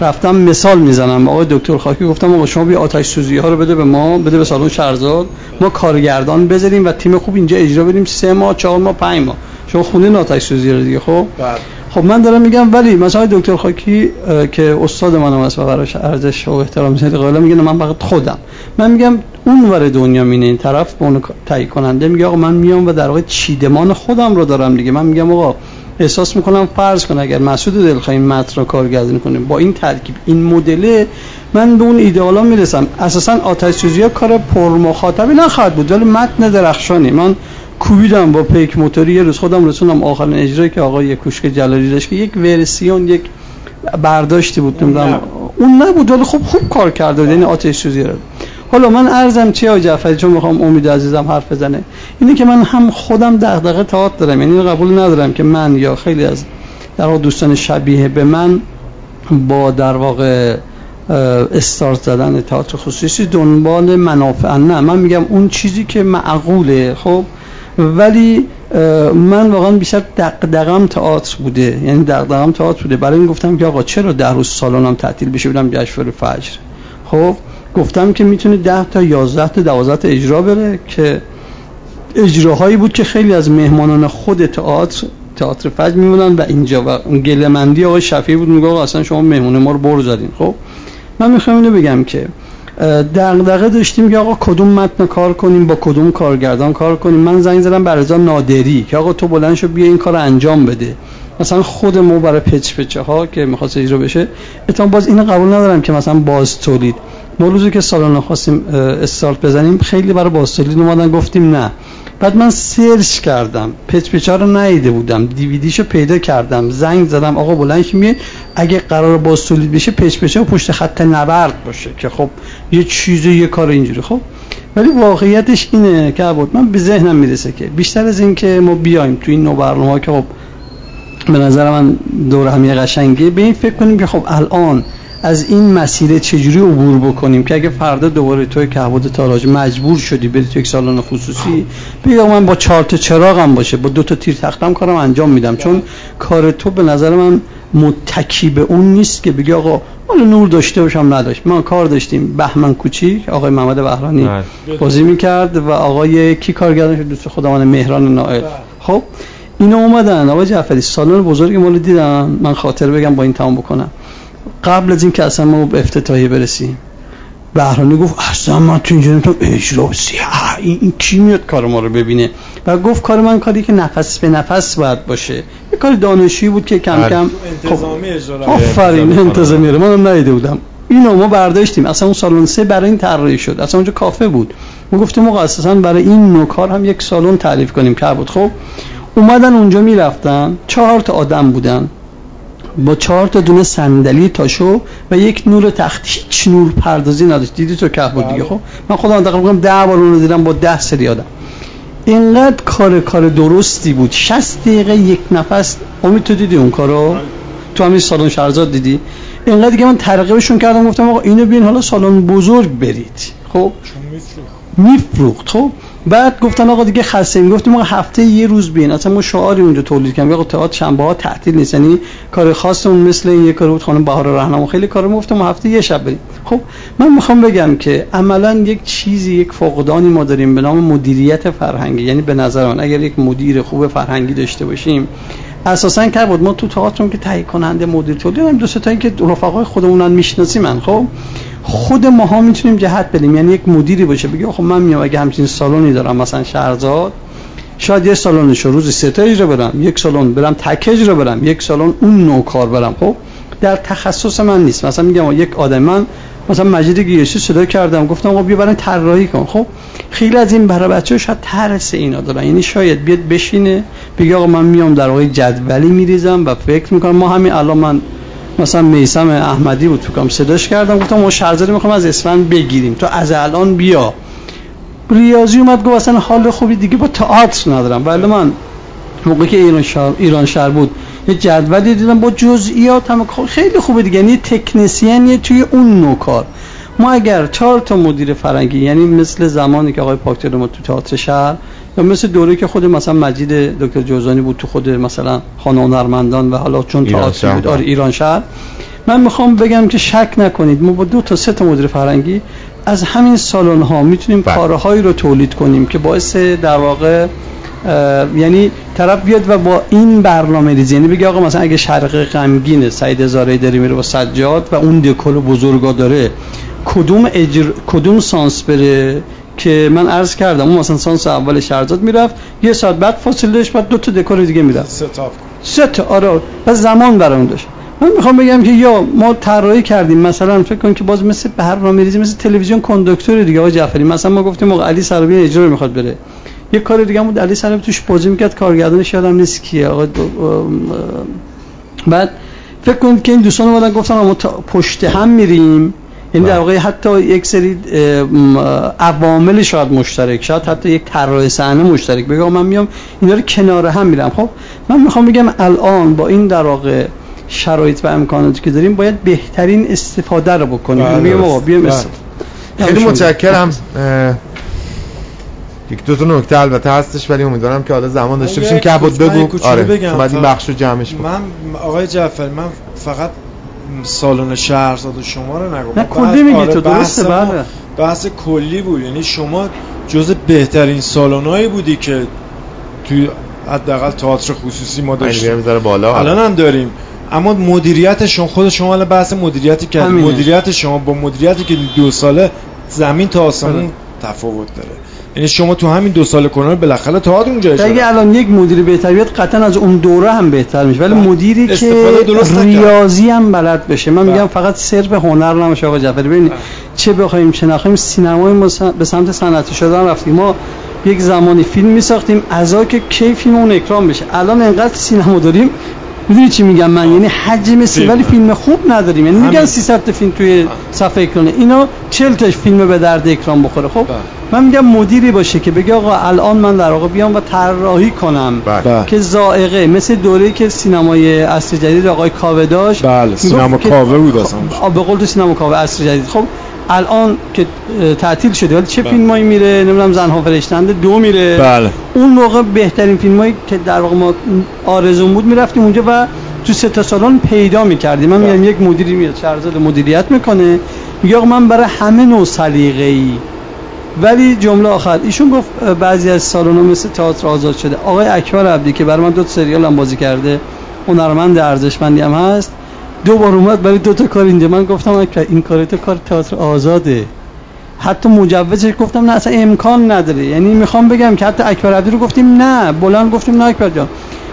رفتم مثال میزنم آقای دکتر خاکی، گفتم آقا شما بیا آتش سوزی ها رو بده به ما، بده به سالن شهرزاد، ما کارگردان بذاریم و تیم خوب اینجا اجرا بدیم، سه ماه چهار ماه پنج ماه شما خونه آتش سوزی رو دیگه. خب خب من دارم میگم، ولی مثلا دکتر خاکی که استاد منم است و براش ارزش و احترام زیاد قائلم، میگه من فقط خودم، من میگم اون ور دنیا مینه، این طرف به اون تایید کننده میگه آقا من میام و در واقع چیدمان خودم رو دارم دیگه. من میگم آقا احساس میکنم فرض کن اگر مسعود دلخواه این متن رو کارگردانی کنه با این ترکیب این مدل، من به اون ایدئالا میرسم. اساسا آتش سوزی‌ها کار پر مخاطبی نخواهد بود، ولی متن درخشانی. من کوبیدم با پیک موتوری، یه روز خودم رسوندم آخرین اجرایی که آقای کوشکی جلالی داشت که یک ورسیون، یک برداشتی بود، نمیدونم اون نبود، ولی خب خوب کار کرده بود، یعنی آتش سوزی رو. حالا من عرضم چیه آقای جعفری، چون میخوام امید عزیزم حرف بزنه، اینه که من هم خودم دغدغه تئاتر دارم، یعنی قبول ندارم که من یا خیلی از در واقع دوستان شبیه به من با در واقع استارت زدن تئاتر خصوصی دنبال منافع، نه، من میگم اون چیزی که معقوله. خب ولی من واقعا بیشتر دغدغم تئاتر بوده، یعنی دغدغم تئاتر بوده، برای این گفتم که آقا چرا ده روز سالنم تعطیل بشه، بدم جشنواره فجر. خب گفتم که میتونه ده تا یازده تا دوازده تا اجرا بره، که اجراهایی بود که خیلی از مهمانان خود تئاتر تئاتر فجر میمونن و اینجا و اون گلمندی آقای شفی بود، میگه آقا اصلا شما مهمون ما رو بر زدین. خب من میخوام اینو بگم که دغدغه داشتیم که آقا کدوم متن کار کنیم، با کدوم کارگردان کار کنیم. من زنگ زدم بر رضا نادری که آقا تو بلند شو بیا این کارو انجام بده. مثلا خود ما برای پچ پچا ها که می‌خواست اجرا بشه، اصلا باز اینو قبول ندارم که مثلا باز تولید ما روزی که سالن خواستیم استارت بزنیم، خیلی برای باز تولید اومدن، گفتیم نه. بعد من سرچ کردم، پچ پچا رو ندیده بودم، دیویدیشو پیدا کردم، زنگ زدم آقا بلند میاد، اگه قرار باز تولید بشه پچ پچا پشت خط نبرد باشه، که خب یه چیزی یه کار اینجوری. خب ولی واقعیتش اینه که بود من به ذهنم میرسه که بیشتر از این که ما بیایم تو این نوع برنامه‌ها که خب به نظر من دور همیه قشنگه، به این فکر کنیم که خب الان از این مسیر چجوری عبور بکنیم که اگه فردا دوباره توی کهبد تاراج مجبور شدی بری توی یک سالن خصوصی، بگم من با چهار تا چراغم باشه، با دو تا تیر تختم کارم انجام میدم، چون کار تو به نظر من متکی به اون نیست که بگی آقا حالا نور داشته باشم نداشت. ما کار داشتیم بهمن کوچیک، آقای محمد بهرانی بازی میکرد و آقای کی کارگردان شد، دوست خودمان مهران نائل. خب اینا اومدن. آقای جعفری سالن بزرگ ما رو دیدم، من خاطر بگم با این تمام بکنم، قبل از این که اصلا ما به افتتاحیه برسیم بهرانی گفت اصلا من تو اینجا نمیتونم اجرا ها، این, این کی میاد کار ما رو ببینه؟ و گفت کار من کاری که نفس به نفس باید باشه، یه کار دانشجویی بود که کم کم انتظامی اجرا میشه. آفرین، انتظامی رو منم ندیده بودم. اینو ما برداشتیم، اصلا اون سالن سه برای این طراحی شد، اصلا اونجا کافه بود، ما گفتیم مقصصا برای این نوع کار هم یک سالن تعریف کنیم که بود. خب اومدن اونجا میرفتن، چهار تا آدم بودن با چهار تا دونه صندلی تاشو و یک نور تخت، هیچ نور پردازی نداشت. دیدی تو کهبد دیگه. خب من خودم تقریبا ده بار اون رو دیدم با ده سری آدم. اینقدر کار کار درستی بود، شصت دقیقه یک نفس. امید تو دیدی اون کارو؟ تو همین سالن شهرزاد دیدی؟ اینقدر که من ترغیبشون کردم، گفتم آقا اینو بیاین حالا سالن بزرگ برید. خب میفروخت. خب بعد گفتن آقا دیگه خسته، میگفتیم ما هفته یه روز بین، اصلا ما شعاری اونجا تولید کردیم آقا تئاتر شنبه ها تعطیل نیست، یعنی کار خاصمون مثل این یه کار بود خانم بهار رهنما خیلی کارو میگفتم ما هفته یه شب بریم. خب من میخوام بگم که عملا یک چیزی، یک فقدانی ما داریم به نام مدیریت فرهنگی. یعنی به نظر من اگر یک مدیر خوب فرهنگی داشته باشیم، اساسا که بود ما تو تئاترم که تهیه کننده مدیر تولید هم دو سه تا که رفقای خودمونن میشناسیم، خب خود ماها میتونیم جهت بدیم. یعنی یک مدیری باشه بگه خب من میام اگه همچین سالونی دارم مثلا شهرزاد، شاید یه سالونشو روزی سه تا اجرا برم، یک سالون برم تکج رو برم، یک سالون اون نوع کار برم. خب در تخصص من نیست. مثلا میگم یک آدم، من مثلا مجید گیشی صدا کردم گفتم خب بیا برای طراحی کن. خب خیلی از این برای بچه‌ها شاید ترس اینا دارن، یعنی شاید بیاد بشینه بگه آقا من میام در واقع جدولی میریزم و فکر میکنم ما همین الان من مثلا میثم احمدی بود تو کم صداش کردم گفتم ما شهرزاد میخوام از اسفند بگیریم تو از الان بیا. ریاضی اومد گفت اصلا حال خوبی دیگه با تئاتر ندارم. ولی من موقعی که ایران شهر ایران شهر بود یه جدولی دیدم با جزئیات هم خیلی خوبه دیگه، یعنی تکنسین توی اون نوع کار. ما اگر چهار تا مدیر فرهنگی، یعنی مثل زمانی که آقای پاکتر ما تو تئاتر شهر، یا مثل دوره که خود مثلا مجید دکتر جوزانی بود تو خود مثلا خانه هنرمندان و حالا چون تئاتر بود آره ایران شهر، من میخوام بگم که شک نکنید ما با دو تا سه تا مدیر فرهنگی از همین سالن ها میتونیم کارهایی رو تولید کنیم که باعث در واقع یعنی طرف بیاد و با این برنامه ریزی، یعنی بگه آقا مثلا اگه شرق غمگینه سعید زارعی داره میره با سجاد و اون دکل بزرگا داره، کدوم اجر... کدوم سانس بره که من عرض کردم اون مثلا سانس اول شهرزاد میرفت، یه ساعت بعد فاصلهش بعد دو تا دکل دیگه میرفت ستاپ ست آره و زمان برام داشت. من میخوام بگم که یا ما طراحی کردیم مثلا فکر کن که باز مثل برنامه‌ریزی مثل تلویزیون کنداکتور دیگه آقا جعفری، مثلا ما گفتیم آقا علی سرابی اجرا میخواد بره، یه کار دیگه بود علی سرابی توش بازی میکرد کارگردانش یادم نیست کیه آقا دو... بعد فکر کن که این دوستان اومدن گفتن ما پشت هم میریم، این در واقع حتی یک سری عوامل شاید مشترک، شاید حتی یک طراح صحنه مشترک بگم من میام اینا رو کنار هم میرم. خب من میخوام بگم الان با این در واقع شرایط و امکاناتی که داریم باید بهترین استفاده رو بکنیم. میگم آقا بیام خیلی متشکرم. یک دو تا نکته البته هستش ولی امیدوارم که حالا زمان داشته باشیم که بود بگو آره بعد این بخشو جمعش بکنم. من آقای جعفری من فقط سالن شهرزاد شما رو نگو، نه کلی میگی تو درسته، بله بحث کلی بود، یعنی شما جز بهترین سالن‌هایی بودی که توی حداقل تئاتر خصوصی ما داشتیم بالا الان هم داریم. اما مدیریت شما خود شما الان بحث مدیریتی که مدیریت شما با مدیریتی که دو ساله زمین تا آسمون تفاوت داره، یعنی شما تو همین دو سال کرونا بالاخره تا اونجا شد. اگه الان یک مدیر بهتر بیاد قطعا از اون دوره هم بهتر میشه، ولی مدیری که ریاضی هم بلد بشه. من میگم فقط صرف هنر نمیشه آقا جعفری، ببینید چه بخوایم چه نخوایم سینمای ما به سمت صنعتی شدن رفتیم. ما یک زمانی فیلم میساختیم عزا که کی فیلم اون اکرام بشه، الان انقدر سینما داریم میدونی چی میگم من، یعنی حجم سی ولی فیلم خوب نداریم، یعنی میگن سیصد تا فیلم توی صفحه اکرانه، اینا چهل تا فیلم به درد اکران بخوره. خب من میگم مدیری باشه که بگه آقا الان من در واقع بیام و طراحی کنم بله. که ذائقه مثل دوره‌ای که سینمای عصر جدید آقای کاوه داشت، بله سینما کاوه بود اصلا به قول تو سینما کاوه عصر جدید. خب الان که تعطیل شده ولی چه بله. فیلمایی میره، نمیدونم زنها فرشتنده دو میره بله. اون موقع بهترین فیلمایی که در واقع ما آرزوم بود میرفتیم اونجا و تو سه تا سالن پیدا میکردیم. من بله. میگم یک مدیری میاد شهرزاد مدیریت میکنه، میگه آقا من برای همه نوع سلیقه‌ای ولی جمله آخر ایشون گفت بعضی از سالن‌ها مثل تئاتر آزاد شده. آقای اکبر عبدی که برای من دو تا سریال هم بازی کرده، هنرمند ارزشمندی هم هست، دو بار اومد برای دو تا کار اینجا. من گفتم این کار تو کار تئاتر آزاده، حتی مجوزش گفتم نه، اصلا امکان نداره. یعنی میخوام بگم که حتی اکبر عبدی رو گفتیم نه، بلند گفتیم نه اکبر جان،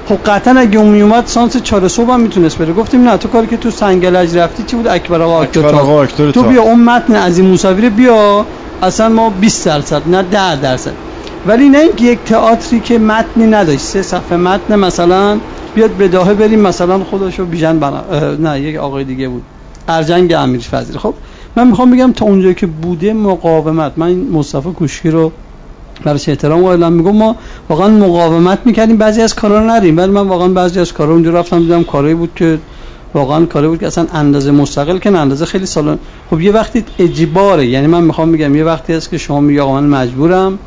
خب قطعا اگه اون میومد سانس چهار صبح هم میتونست بره. گفتیم نه، تو کاری که تو سنگلج رفتی چی بود؟ اکبر آقا اکبر تا. تو بیا اون متن عظیم موسوی بیا، اصلا ما بیست درصد نه ده درصد، ولی نه اینکه یک تئاتری که متنی نداشت، سه صفحه متن مثلا بیاد بداهه بریم، مثلا خودشو بیژن بنا... نه یک آقای دیگه بود، ارجنگ امیر فضیل. خب من میخوام بگم تا اونجایی که بوده مقاومت، من مصطفی کوشکی رو برایش احترام قائلم، میگم ما واقعا مقاومت میکردیم بعضی از کارا رو نریم، ولی من واقعا بعضی از کارا اونجا رفتم دیدم کاری بود که واقعا کاری بود که اصلا اندازه مستقل که اندازه خیلی سالن. خب یه وقتی اجباره، یعنی من میخوام بگم یه وقتی هست که شما میگی آقا من مجبورم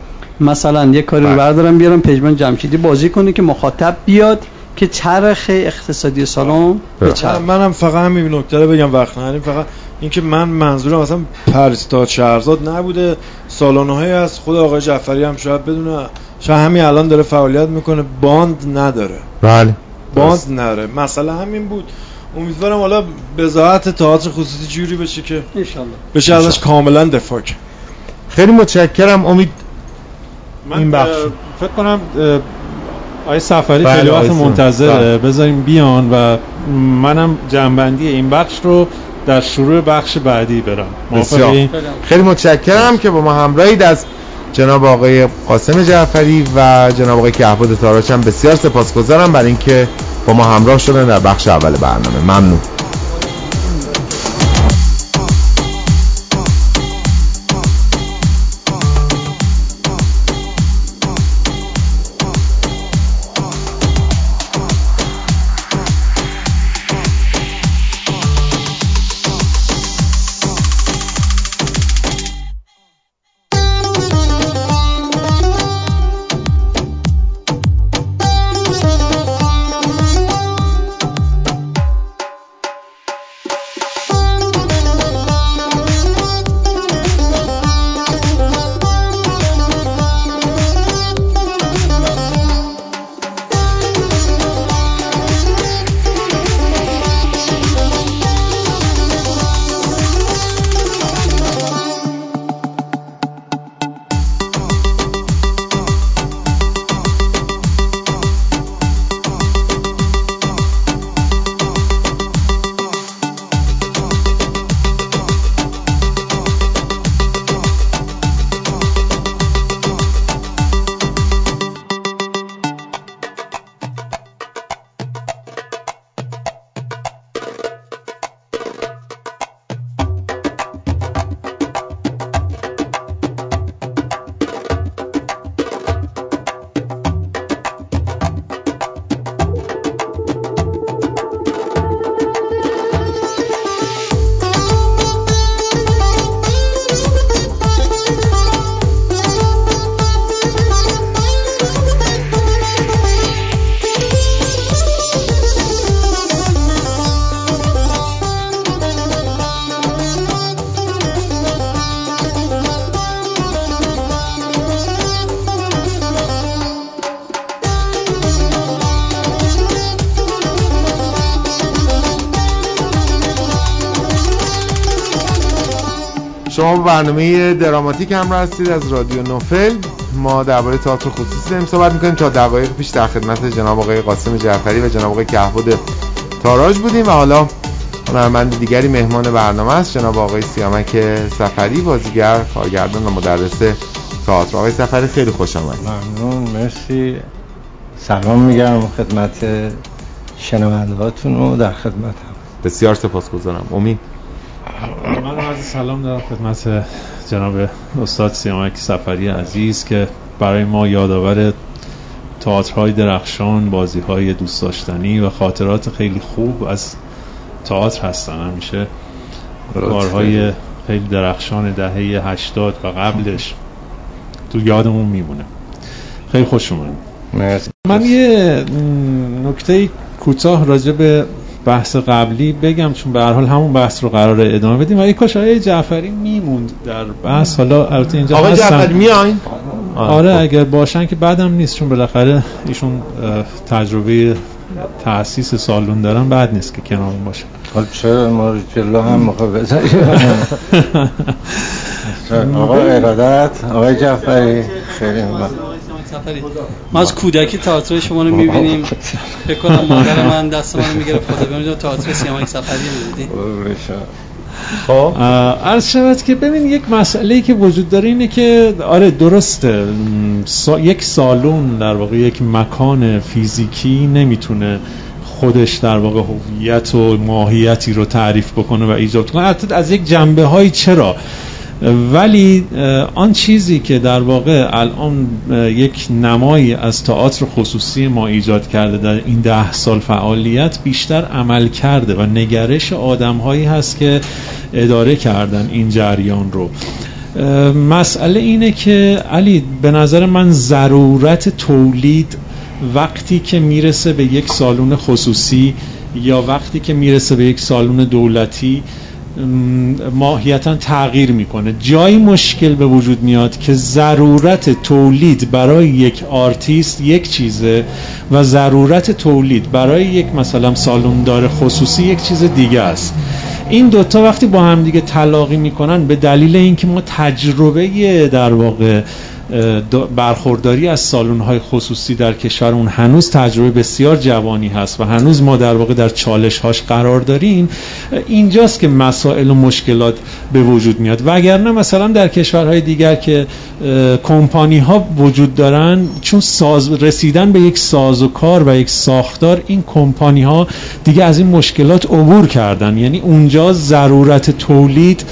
مثلا یه کاری رو بردارم بیارم پژمان جمشیدی بازی کنه که مخاطب بیاد که چرخ اقتصادی سالن بچرخه. منم فقط همین نکته رو بگم وقت نداریم، فقط اینکه من منظورم اصلا پردیس تئاتر شهرزاد نبوده، سالن‌هایی از خود آقای جعفری هم شاید بدونه، شاید همین الان داره فعالیت میکنه، باند نداره. بله باند نداره، مثلا همین بود. امیدوارم حالا وزارت تئاتر خصوصی جوری بشه که ان شاء الله بشه ازش کاملا دفاع کنه. خیلی متشکرم امید. من فکر کنم آقای صفری خیلی وقت منتظره، بذاریم بیان و منم جنببندی این بخش رو در شروع بخش بعدی برام. موافقی؟ خیلی متشکرم که با ما همراهید. از جناب آقای قاسم جعفری و جناب آقای کهبد تاراج هم بسیار سپاسگزارم برای اینکه با ما همراه شدن در بخش اول برنامه. ممنون. برنامه دراماتیک همراه هستید از رادیو نوفل. ما درباره تئاتر خصوصی داریم صحبت می‌کنیم. تا دقایق پیش در خدمت جناب آقای قاسم جعفری و جناب آقای کهبد تاراج بودیم و حالا هنرمند دیگری مهمان برنامه است، جناب آقای سیامک صفری، بازیگر، کارگردان و مدرس تئاتر. آقای صفری خیلی خوش آمدید. ممنون، مرسی. سلام میگم خدمت شنوندهاتون و در خدمت هم. بسیار سپاسگزارم. امید من عرض سلام دارم خدمت جناب استاد سیامک صفری عزیز که برای ما یادآور تئاترهای درخشان، بازیهای دوست داشتنی و خاطرات خیلی خوب از تئاتر هستن. همیشه کارهای خیلی درخشان دهه هشتاد و قبلش تو یادمون میمونه. خیلی خوش اومدید. من یه نکته کوتاه راجع به بحث قبلی بگم، چون به هر حال همون بحث رو قراره ادامه بدیم. و یک کاش آقای جعفری میموند در بحث. حالا البته اینجا آقای جعفری میاین؟ آره اگر باشن که بعدم نیست، چون بالاخره ایشون تجربه تأسیس سالون دارن، بعد نیست که کنارمون باشه. خب چرا ما رو جلو هم میخواه بذاریم؟ آقای ارادت، آقای جعفری خیلی ممنون. ما از کودکی تئاتر شما رو می‌بینیم. فکر کنم مادر من دست منو می‌گرفت خدا ببینید تئاتر سیامک صفری می‌دیدید. خب عرض شود که ببین یک مسئله‌ای که وجود داره اینه که آره درسته، سا... یک سالون در واقع یک مکان فیزیکی نمیتونه خودش در واقع هویت و ماهیتی رو تعریف بکنه و ایجاد کنه، البته از یک جنبه‌های چرا، ولی آن چیزی که در واقع الان یک نمایی از تئاتر خصوصی ما ایجاد کرده در این ده سال فعالیت، بیشتر عمل کرده و نگرش آدم هایی هست که اداره کردن این جریان رو. مسئله اینه که علی به نظر من ضرورت تولید وقتی که میرسه به یک سالون خصوصی یا وقتی که میرسه به یک سالون دولتی ماهیتاً تغییر میکنه. جایی مشکل به وجود میاد که ضرورت تولید برای یک آرتیست یک چیزه و ضرورت تولید برای یک مثلا سالوندار خصوصی یک چیز دیگه است. این دوتا وقتی با هم دیگه تلاقی میکنن، به دلیل اینکه ما تجربه در واقع برخورداری از سالن‌های خصوصی در کشورمون هنوز تجربه بسیار جوانی هست و هنوز ما در واقع در چالش‌هاش قرار داریم، اینجاست که مسائل و مشکلات به وجود میاد. وگرنه مثلا در کشورهای دیگر که کمپانی‌ها وجود دارن، چون ساز رسیدن به یک ساز و کار و یک ساختار، این کمپانی‌ها دیگه از این مشکلات عبور کردن. یعنی اونجا ضرورت تولید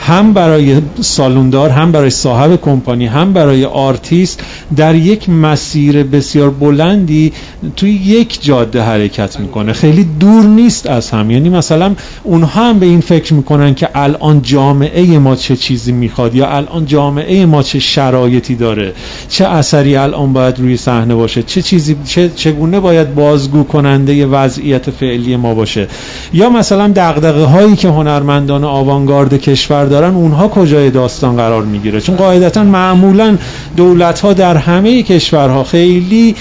هم برای سالوندار، هم برای صاحب کمپانی، هم برای آرتیست در یک مسیر بسیار بلندی توی یک جاده حرکت میکنه، خیلی دور نیست از هم. یعنی مثلا اونها هم به این فکر میکنن که الان جامعه ما چه چیزی میخواد، یا الان جامعه ما چه شرایطی داره، چه اثری الان باید روی صحنه باشه، چه چیزی چه چگونه باید بازگو کننده وضعیت فعلی ما باشه، یا مثلا دغدغه هایی که هنرمندان آوانگارد کشور دارن اونها کجای داستان قرار میگیره. چون قاعدتا معمولا دولت ها در همه کشورها خیلی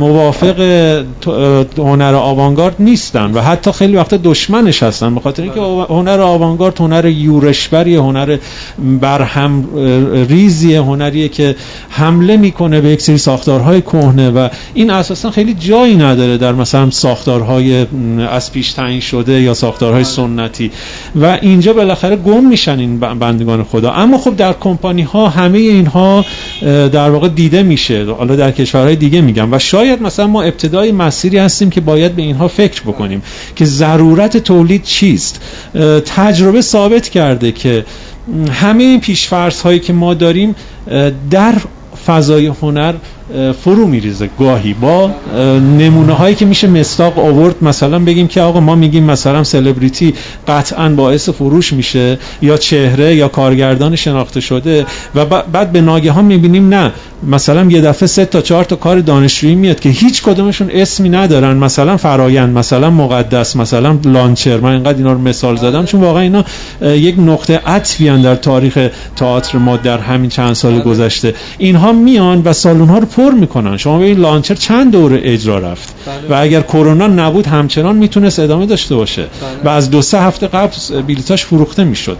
موافق هنر آوانگارد نیستن و حتی خیلی وقتا دشمنش هستن، به خاطر اینکه هنر آوانگارد هنر یورشوری، هنر برهم ریزی، هنریه که حمله میکنه به یک سری ساختارهای کهنه و این اساسا خیلی جایی نداره در مثلا ساختارهای از پیش تعیین شده یا ساختارهای سنتی و اینجا بالاخره گم میشن این بندگان خدا. اما خب در کمپانی ها همه اینها در واقع دیده میشه، حالا در کشورهای دیگه میگم، و شاید مثلا ما ابتدای مسیری هستیم که باید به اینها فکر بکنیم که ضرورت تولید چیست. تجربه ثابت کرده که همه این پیشفرض هایی که ما داریم در فضای هنر فرو میریزه، گاهی با نمونه هایی که میشه مصداق آورد. مثلا بگیم که آقا ما میگیم مثلا سلبریتی قطعا باعث فروش میشه یا چهره یا کارگردان شناخته شده، و بعد به ناگهان میبینیم نه، مثلا یه دفعه سه تا چهار تا کار دانشجویی میاد که هیچ کدومشون اسمی ندارن، مثلا فرایند، مثلا مقدس، مثلا لانچر. من اینقدر اینا رو مثال زدم چون واقعا اینا یک نقطه عطفی ان در تاریخ تئاتر ما در همین چند سال گذشته. اینها میان و سالن ها رو پر میکنن. شما ببین لانچر چند دوره اجرا رفت و اگر کرونا نبود همچنان میتونست ادامه داشته باشه و از دو سه هفته قبل بلیتاش فروخته میشد.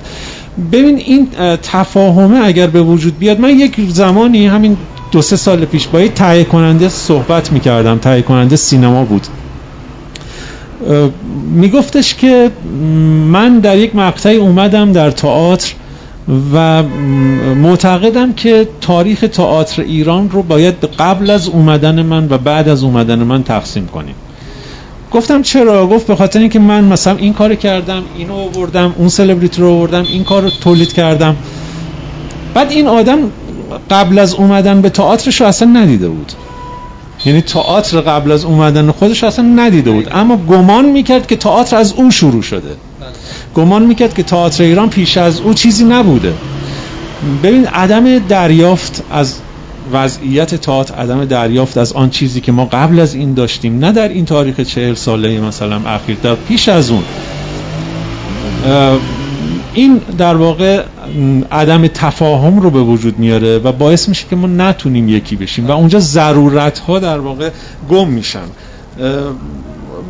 ببین این تفاهمه اگر به وجود بیاد. من یک زمانی همین دو سه سال پیش با یه تهیه کننده صحبت میکردم، تهیه کننده سینما بود، میگفتش که من در یک مقطعی اومدم در تئاتر و معتقدم که تاریخ تئاتر ایران رو باید قبل از اومدن من و بعد از اومدن من تقسیم کنیم. گفتم چرا؟ گفت به خاطر اینکه من مثلا این کار کردم، اینو آوردم، اون سلبریتی رو آوردم، این کار رو تولید کردم. بعد این آدم قبل از اومدن به تئاترش رو اصلا ندیده بود، یعنی تئاتر قبل از اومدن خودش اصلا ندیده بود، اما گمان میکرد که تئاتر از اون شروع شده، گمان میکرد که تئاتر ایران پیش از او چیزی نبوده. ببین عدم دریافت از وضعیت تئاتر عدم دریافت از آن چیزی که ما قبل از این داشتیم، نه در این تاریخ چهل ساله مثلا اخیر، در پیش از اون، این در واقع عدم تفاهم رو به وجود میاره و باعث میشه که ما نتونیم یکی بشیم و اونجا ضرورت ها در واقع گم میشن.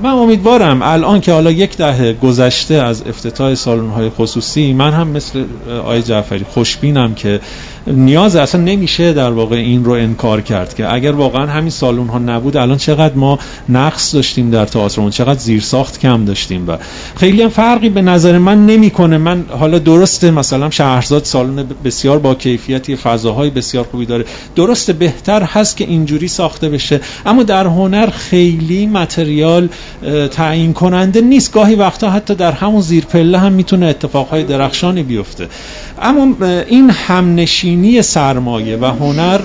من امیدوارم الان که حالا یک دهه گذشته از افتتاح سالن‌های خصوصی، من هم مثل آقای جعفری خوشبینم که نیاز اصلا نمیشه در واقع این رو انکار کرد که اگر واقعا همین سالن‌ها نبود الان چقدر ما نقص داشتیم در تئاترمون، چقدر زیرساخت کم داشتیم و خیلی هم فرقی به نظر من نمیکنه. من حالا درسته مثلا شهرزاد سالن بسیار با کیفیتی، فضاهای بسیار خوبی داره، درسته بهتر هست که اینجوری ساخته بشه، اما در هنر خیلی متریال تعیین کننده نیست. گاهی وقتا حتی در همون زیرپله هم میتونه اتفاقهای درخشانی بیفته. اما این همنشینی سرمایه و هنر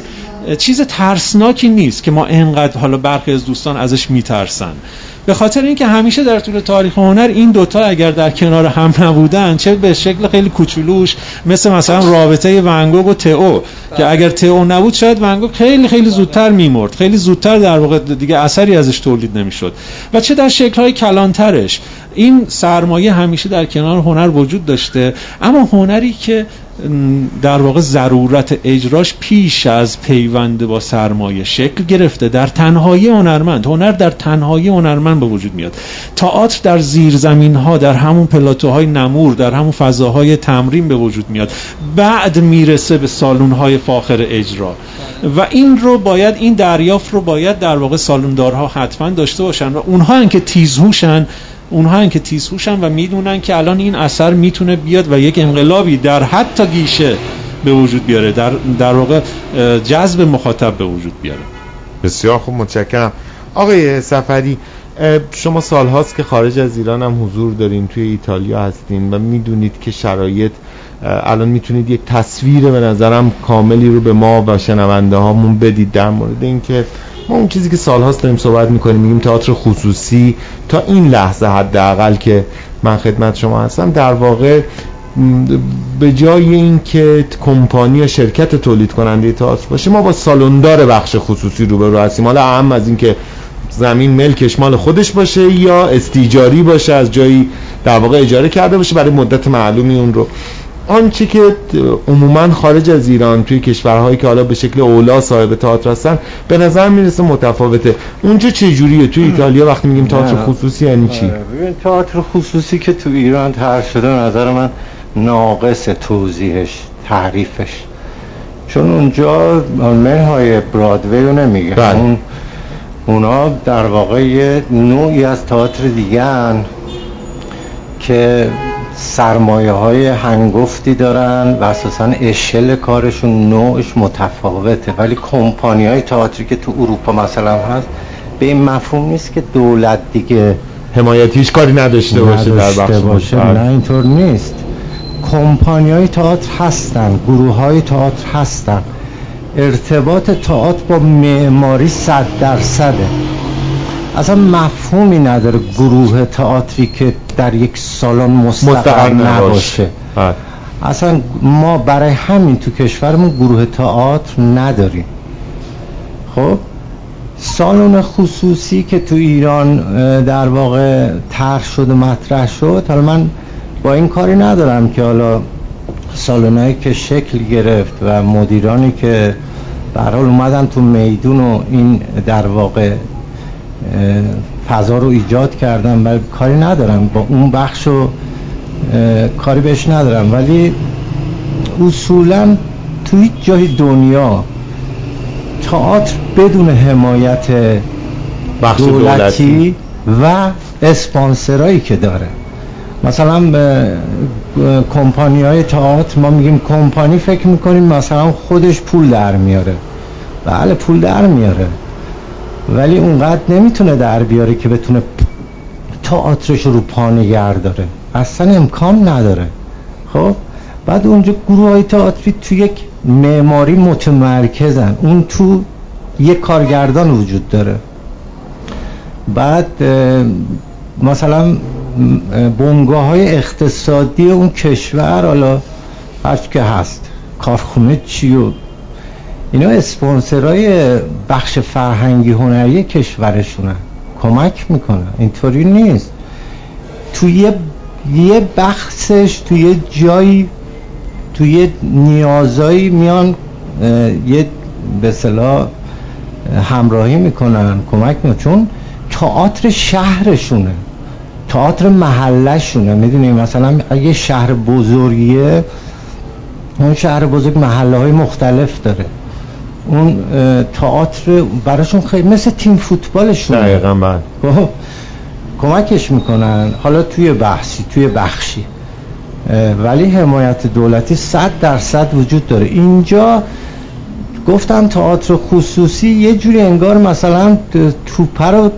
چیز ترسناکی نیست که ما انقدر حالا برخی از دوستان ازش میترسن، به خاطر اینکه همیشه در طول تاریخ هنر این دوتا اگر در کنار هم نبودن، چه به شکل خیلی کوچولوش مثل مثلا رابطه ونگوگ و تئو که اگر تئو نبود شاید ونگوگ خیلی خیلی زودتر میمرد، خیلی زودتر در واقع دیگه اثری ازش تولید نمیشد، و چه در شکل‌های کلانترش این سرمایه همیشه در کنار هنر وجود داشته. اما هنری که در واقع ضرورت اجراش پیش از پیوند با سرمایه شکل گرفته، در تنهایی هنرمند، هنر در تنهایی هنرمند به وجود میاد. تئاتر در زیرزمین‌ها، در همون پلاتوهای نمور، در همون فضاهای تمرین به وجود میاد، بعد میرسه به سالن‌های فاخر اجرا و این رو باید، این دریافت رو باید در واقع سالندارها حتما داشته باشن و اونها هم که تیزهوشن، اونها هم که تیزهوشن و میدونن که الان این اثر میتونه بیاد و یک انقلابی در حتی گیشه به وجود بیاره، در در واقع جذب مخاطب به وجود بیاره. بسیار خوب، متشکرم. آقای صفری، شما سالهاست که خارج از ایران هم حضور دارین، توی ایتالیا هستین و میدونید که شرایط الان، میتونید یک تصویر به نظرم کاملی رو به ما و شنونده هامون بدید در مورد اینکه ما اون چیزی که سالهاست داریم صحبت میکنیم، میگیم تئاتر خصوصی، تا این لحظه حداقل که من خدمت شما هستم، در واقع به جای اینکه کمپانی یا شرکت تولید کننده تئاتر باشه، ما با سالندار بخش خصوصی روبرو هستیم. حالا اهم از این که زمین ملکش مال خودش باشه یا استیجاری باشه، از جایی در واقع اجاره کرده باشه برای مدت معلومی، اون رو آنچه که عموما خارج از ایران توی کشورهایی که حالا به شکل اولا صاحب تئاتر هستن به نظر میرسه متفاوته. اونجا چه جوریه توی ایتالیا وقتی میگیم تئاتر خصوصی یعنی چی؟ ببین، تئاتر خصوصی که تو ایران طرح شده نظر من ناقص توضیحش، تعریفش، چون اونجا منهای برادوی رو نمیگن، اون اونا در واقع یه نوعی از تئاتر دیگه هن که سرمایه های هنگفتی دارن و اساسا اشل کارشون، نوعش متفاوته. ولی کمپانی های تئاتری که تو اروپا مثلا هست به این مفهوم نیست که دولت دیگه حمایتی هیچ کاری نداشته باشه در بخش باشه. نه، اینطور نیست. کمپانی های تئاتر هستن، گروه های تئاتر هستن، ارتباط تئاتر با معماری صد درصده. اصلا مفهومی نداره گروه تئاتری که در یک سالن مستقر نباشه. اصلا ما برای همین تو کشورمون گروه تئاتر نداریم. خب سالن خصوصی که تو ایران در واقع طرح شد و مطرح شد، حالا من با این کاری ندارم که حالا سالنایی که شکل گرفت و مدیرانی که به هر حال اومدن تو میدون و این در واقع فضا رو ایجاد کردم، ولی کاری ندارم با اون بخش و کاری بهش ندارم. ولی اصولا تو هیچ جای دنیا تئاتر بدون حمایت بخش دولتی, دولتی و اسپانسرایی که داره، مثلا کمپانی های تئاتر، ما میگیم کمپانی، فکر میکنیم مثلا خودش پول در میاره. بله پول در میاره، ولی اونقدر نمیتونه در بیاره که بتونه تئاترش رو پا نگه داره، اصلا امکان نداره. خب بعد اونجا گروه های تئاتری تو یک معماری متمرکزن، اون تو یک کارگردان وجود داره. بعد مثلا بنگاه های اقتصادی اون کشور، حالا هرچی که هست، کارخونه چی و اینا اسپانسرای بخش فرهنگی هنری کشورشونن، کمک میکنن. اینطوری نیست توی یه بخشش توی جایی توی نیازایی میان یه به اصطلاح همراهی میکنن، کمک میکنن، چون تئاتر شهرشونه، تئاتر محله‌شونه. میدونیم مثلا اگه شهر بزرگیه، اون شهر بزرگ محله‌های مختلف داره، اون تئاتر براشون خیلی مثل تیم فوتبالشونه. دقیقاً من کمکش میکنن حالا توی بحثی توی بخشی، ولی حمایت دولتی صد درصد وجود داره. اینجا گفتم تئاتر خصوصی یه جوری انگار مثلا توپه رو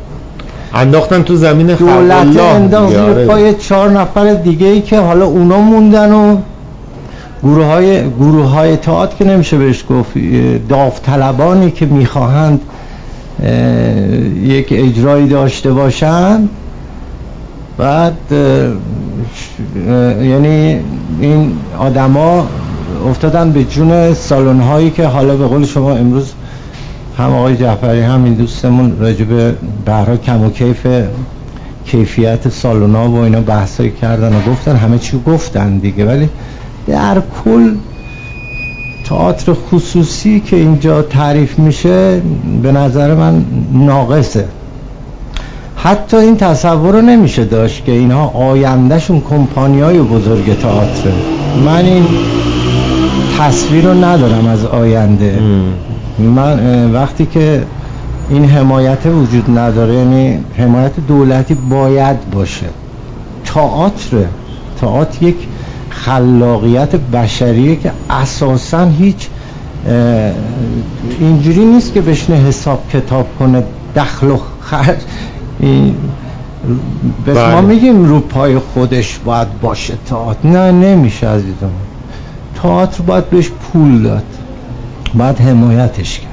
انداختن تو زمین خلق الله، دولت انداختن زیر پای چهار نفر دیگه ای که حالا اونا موندن و گروه های, گروه های تئاتر که نمیشه بهش گفت، داوطلبانی که میخواهند یک اجرایی داشته باشن. بعد یعنی این آدما افتادن به جون سالن هایی که حالا به قول شما امروز هم آقای جعفری هم این دوستمون راجع به بهرا کم و کیف کیفیت سالن ها و اینا بحثایی کردن و گفتن همه چی گفتن دیگه، ولی در کل تئاتر خصوصی که اینجا تعریف میشه به نظر من ناقصه. حتی این تصور رو نمیشه داشت که اینها آیندهشون کمپانیای بزرگ تئاتر. من این تصویر رو ندارم از آینده. من وقتی که این حمایت وجود نداره، یعنی حمایت دولتی باید باشه. تئاتر تئاتر یک خلاقیت بشریه که اساساً هیچ اینجوری نیست که بشینه حساب کتاب کنه دخل و خرج. بس ما میگیم رو پای خودش باید باشه تئاتر، نه نمیشه عزیزم. تئاتر باید بهش پول داد، باید حمایتش کرد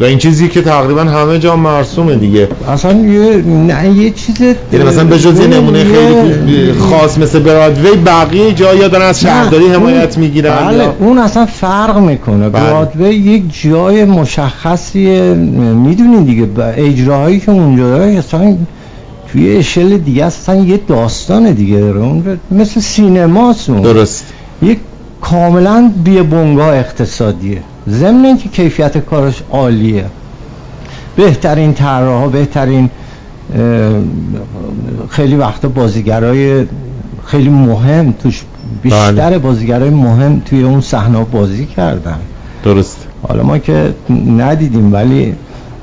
و این چیزی که تقریبا همه جا مرسومه دیگه. اصلا یه نه یه چیز یعنی مثلا به جز یه نمونه خیلی خاص مثل برادوی بقیه جایی دارن از شهرداری حمایت میگیرن. بله اون اصلا فرق میکنه. برادوی یک جای مشخصیه، میدونین دیگه اجراهایی که اونجا داره اصلا توی اشل دیگه اصلا یه داستان دیگه داره. اون مثل سینماست، درست یک کاملا بی بنگاه اقتصادیه، ضمن اینکه کیفیت کارش عالیه، بهترین طراحا، بهترین خیلی وقتا بازیگرای خیلی مهم توش، بیشتر بازیگرای مهم توی اون صحنه بازی کردن. درست حالا ما که ندیدیم ولی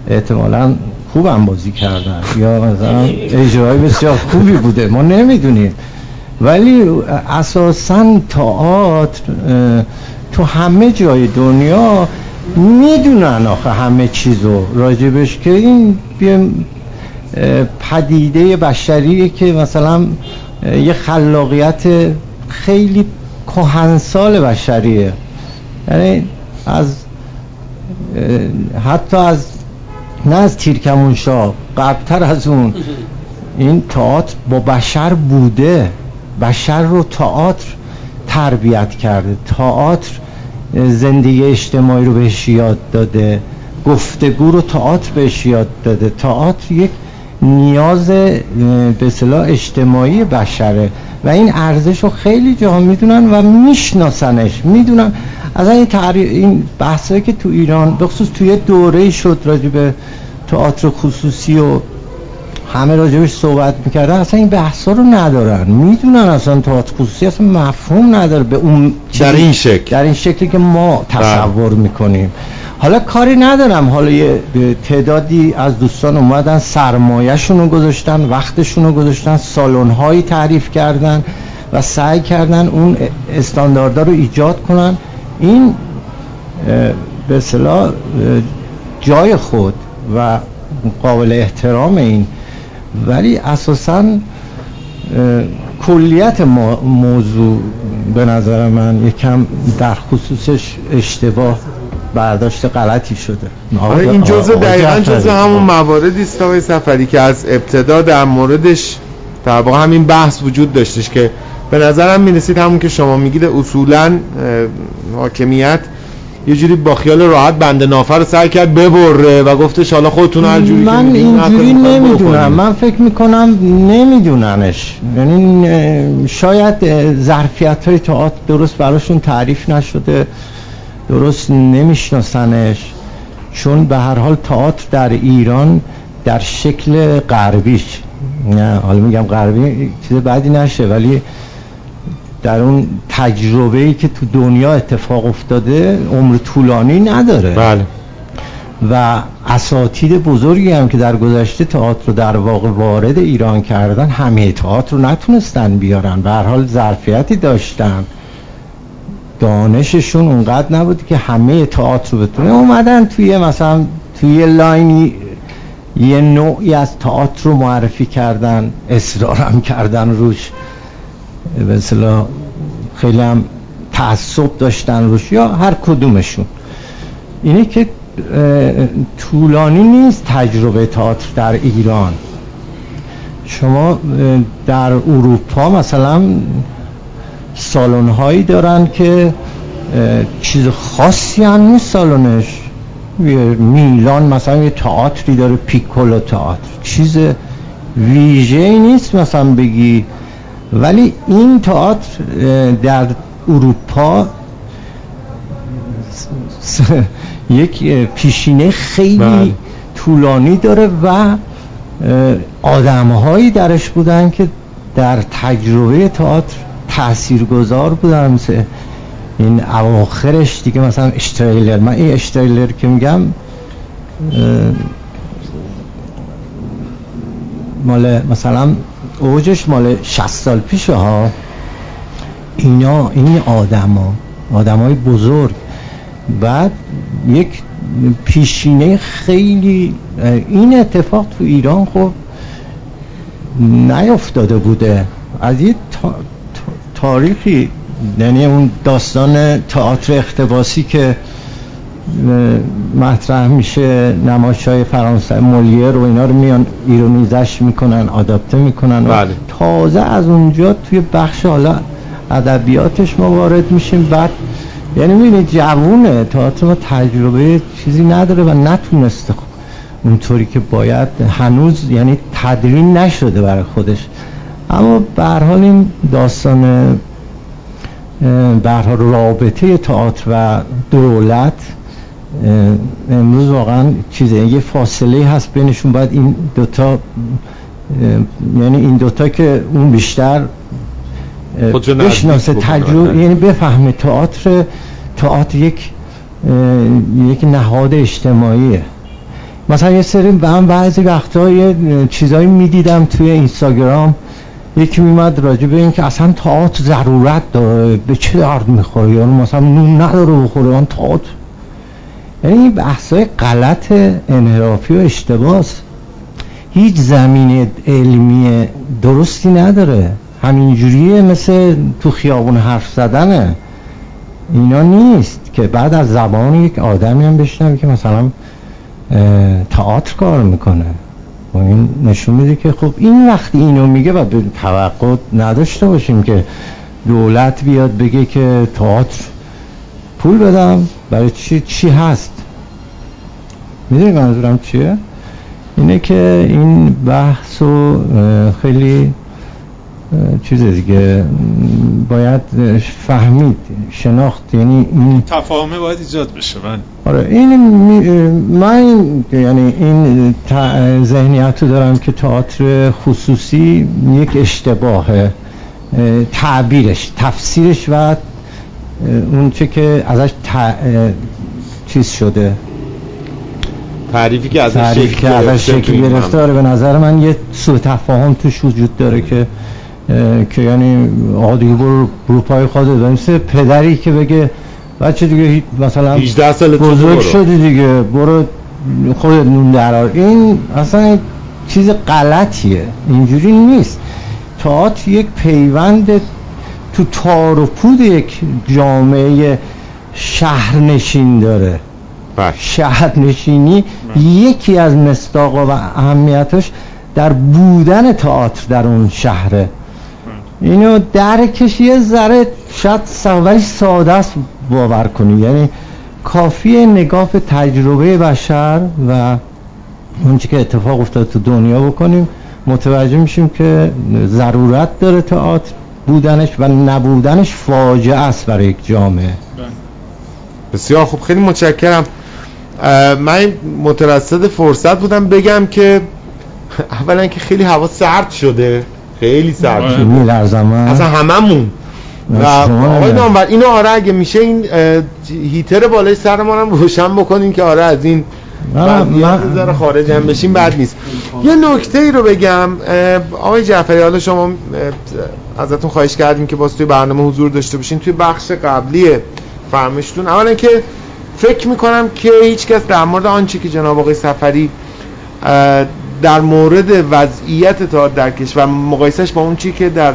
احتمالاً خوبم بازی کردن یا مثلا اجرای بسیار خوبی بوده، ما نمیدونیم. ولی اساساً تئاتر تو همه جای دنیا میدونن آخه همه چیزو راجبش، که این پدیده بشریه که مثلا یه خلاقیت خیلی کهنسال بشریه، یعنی از حتی از نه از تیرکمونشاه، قبلتر از اون این تئاتر با بشر بوده، بشر رو تئاتر تربیت کرده، تئاتر زندگی اجتماعی رو بهش یاد داده، گفتگو رو تئاتر بهش یاد داده. تئاتر یک نیاز به اصطلاح اجتماعی بشره و این ارزش رو خیلی جاها میدونن و میشناسنش، میدونن. از این تعریف این بحثایی که تو ایران به خصوص توی دوره شد راجع به تئاتر خصوصی و همه راجبش صحبت میکردن، اصلا این بحثا رو ندارن، میدونن اصلا تئاتر خصوصی اصلا مفهوم نداره به اون در این شکل، در این شکلی که ما تصور میکنیم. حالا کاری ندارم، حالا یه تعدادی از دوستان اومدن سرمایه‌شون رو گذاشتن، وقتشون رو گذاشتن، سالن‌هایی تعریف کردن و سعی کردن اون استانداردها رو ایجاد کنن. این به اصطلاح جای خود و قابل احترام این، ولی اساساً کلیت موضوع به نظر من یکم در خصوصش اشتباه برداشت غلطی شده. آره این جزء دقیقاً جزء همون مواردی است آقای سفری که از ابتدا در موردش در واقع همین بحث وجود داشتش که به نظرم می‌رسید همون که شما میگید اصولاً حاکمیت یه جوری با خیال راحت بنده نافه رو سر کرد ببره و گفتش حالا خودتون هر جوری. من اینجوری نمیدونم، من فکر میکنم نمیدوننش، یعنی شاید ظرفیت های تئاتر درست براشون تعریف نشده، درست نمیشناسنش، چون به هر حال تئاتر در ایران در شکل غربیش، نه حالا میگم غربی چیز بدی نشه، ولی در اون تجربه‌ای که تو دنیا اتفاق افتاده عمر طولانی نداره. بله. و اساتید بزرگی هم که در گذشته تئاتر رو در واقع وارد ایران کردن همه تئاتر رو نتونستن بیارن، به هر حال ظرفیتی داشتن، دانششون اونقدر نبود که همه تئاتر رو بتونه، اومدن توی مثلا توی لاینی یه نوعی از تئاتر رو معرفی کردن، اصرارم کردن روش، به اصطلاح خیلی هم تعصب داشتن روش، یا هر کدومشون. اینه که طولانی نیست تجربه تئاتر در ایران. شما در اروپا مثلا سالن هایی دارن که چیز خاصی هم نیست سالنش، میلان مثلا یه تئاتری داره، پیکولو تئاتر، چیز ویژه‌ای نیست مثلا بگی، ولی این تئاتر در اروپا یک پیشینه خیلی طولانی داره و آدم‌هایی درش بودن که در تجربه تئاتر تاثیرگذار بودن، مثل این اواخرش دیگه مثلا اشترایلر. من این اشترایلر که میگم مال مثلا اوجش مال شصت سال پیشه ها، اینا این آدم ها آدم های بزرگ، بعد یک پیشینه خیلی، این اتفاق تو ایران خب نیفتاده بوده از یه تا... تاریخی، یعنی اون داستان تئاتر اقتباسی که مطرح میشه، نمایش‌های فرانسوی مولیر و اینا رو میان ایرانیزش میکنن، آداپته میکنن. بله. تازه از اونجا توی بخش حالا ادبیاتش ما وارد میشیم. بعد یعنی میبینید جوونه تئاتر ما تجربه چیزی نداره و نتونسته اونطوری که باید، هنوز یعنی تدوین نشده برای خودش. اما به هر حال این داستان بر رابطه تئاتر و دولت امروز واقعا چیزه، یه فاصله هست بینشون، باید این دوتا، یعنی این دوتا که اون بیشتر بشناسه تجربه، یعنی بفهمه تئاتر تئاتر یک یک نهاد اجتماعیه. مثلا یه سری من بعضی وقتها یه چیزایی میدیدم توی اینستاگرام، یکی میمد راجع به این که اصلا تئاتر ضرورت داره، به چه درد میخوره، یعنی مثلا نون نداره بخوره اون تئاتر، یعنی این بحثای غلط انحرافی و اشتباس، هیچ زمینه علمی درستی نداره، همینجوریه مثل تو خیابون حرف زدنه، اینا نیست که بعد از زبان یک آدمی هم بشنوی که مثلا تئاتر کار میکنه. و این نشون میده که خب این وقتی اینو میگه و به توقع نداشته باشیم که دولت بیاد بگه که تئاتر پول بدم برای چی، چی هست، میدونی منظورم چیه؟ اینه که این بحثو خیلی چیز دیگه باید فهمید، شناخت، یعنی این تفاهمه باید ایجاد بشه. من آره این من یعنی این ذهنیت رو دارم که تئاتر خصوصی یک اشتباهه، تعبیرش، تفسیرش و اون چه که ازش تا... چیز شده، تعریفی که ازش تعریف شکل, ازش شکل گرفته. آره به نظر من یه سوء تفاهم توش وجود داره که که یعنی آقا دیگه برو رو پای خودت، مثل پدری که بگه بچه دیگه مثلا هجده سالت بزرگ شدی دیگه برو خودت نون درار، این اصلا چیز غلطیه، اینجوری نیست. تئاتر یک پیوند تو تار و پود یک جامعه شهرنشین داره. بله. شهرنشینی بله. یکی از مصداق و اهمیتش در بودن تئاتر در اون شهره. اینو درکش یه ذره شاید ساده است باور کنی، یعنی کافی نگاه به تجربه بشر و اونچه که اتفاق افتاد تو دنیا بکنیم، متوجه میشیم که ضرورت داره تئاتر، بودنش و نبودنش فاجعه است برای یک جامعه. بسیار خوب، خیلی متشکرم. من مترصد فرصت بودم بگم که اولا که خیلی هوا سرد شده، خیلی سرد شده میلرزم اصلا هممون. و آقای نانور اینو آره اگه میشه این هیتر بالای سرمانم روشن بکنین که آره از این بعد ذره خارج هم بشیم، بد نیست. یه نکته ای رو بگم آقای جعفری، حالا شما ازتون خواهش کردیم که باز توی برنامه حضور داشته باشین. توی بخش قبلی فرمایشتون اولا که فکر میکنم که هیچ کس در مورد آنچه که جناب آقای صفری در مورد وضعیت تئاتر در کشور و مقایسهش با اون چی که در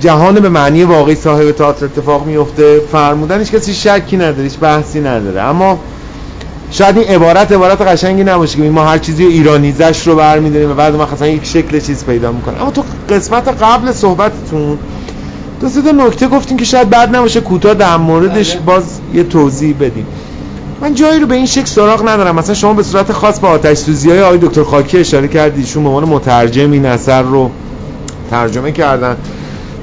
جهان به معنی واقعی صاحب تئاتر اتفاق میفته فرمودن، هیچ کسی شکی نداره، هیچ بحثی نداره. اما شاید این عبارت عبارت قشنگی نباشه که ما هر چیزی ایرانیزش رو برمی‌داریم و بعد ما مثلا یک شکل چیز پیدا می‌کنه. اما تو قسمت قبل صحبتتون دو سه تا نکته گفتین که شاید بد نباشه کوتاه در موردش باز یه توضیح بدیم. من جایی رو به این شکل سراغ ندارم. مثلا شما به صورت خاص به آتش‌سوزی‌های آقای دکتر خاکی اشاره کردید، ایشون به عنوان مترجم این اثر رو ترجمه کردن.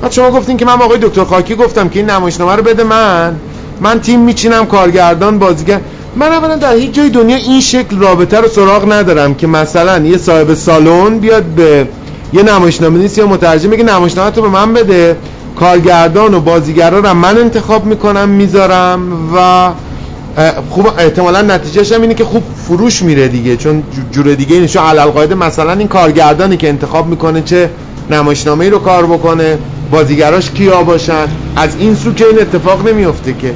بعد شما گفتین که من با آقای دکتر خاکی گفتم که این نمایشنامه رو بده من، من تیم میچینم، کارگردان، بازیگر. من اولا در هیچ جای دنیا این شکل رابطه رو سراغ ندارم که مثلا یه صاحب سالن بیاد به یه نمایشنامه‌نویس یا مترجم بگه نمایشنامه تو به من بده، کارگردان و بازیگرا رو من انتخاب میکنم میذارم و خوب احتمالاً نتیجهش هم اینه که خوب فروش میره دیگه، چون جور دیگه اینه. چون علالقاعده مثلا این کارگردانی که انتخاب میکنه چه نمایشنامه‌ای رو کار بکنه، بازیگراش کیا باشن، از این سو که این اتفاق نمیفته که.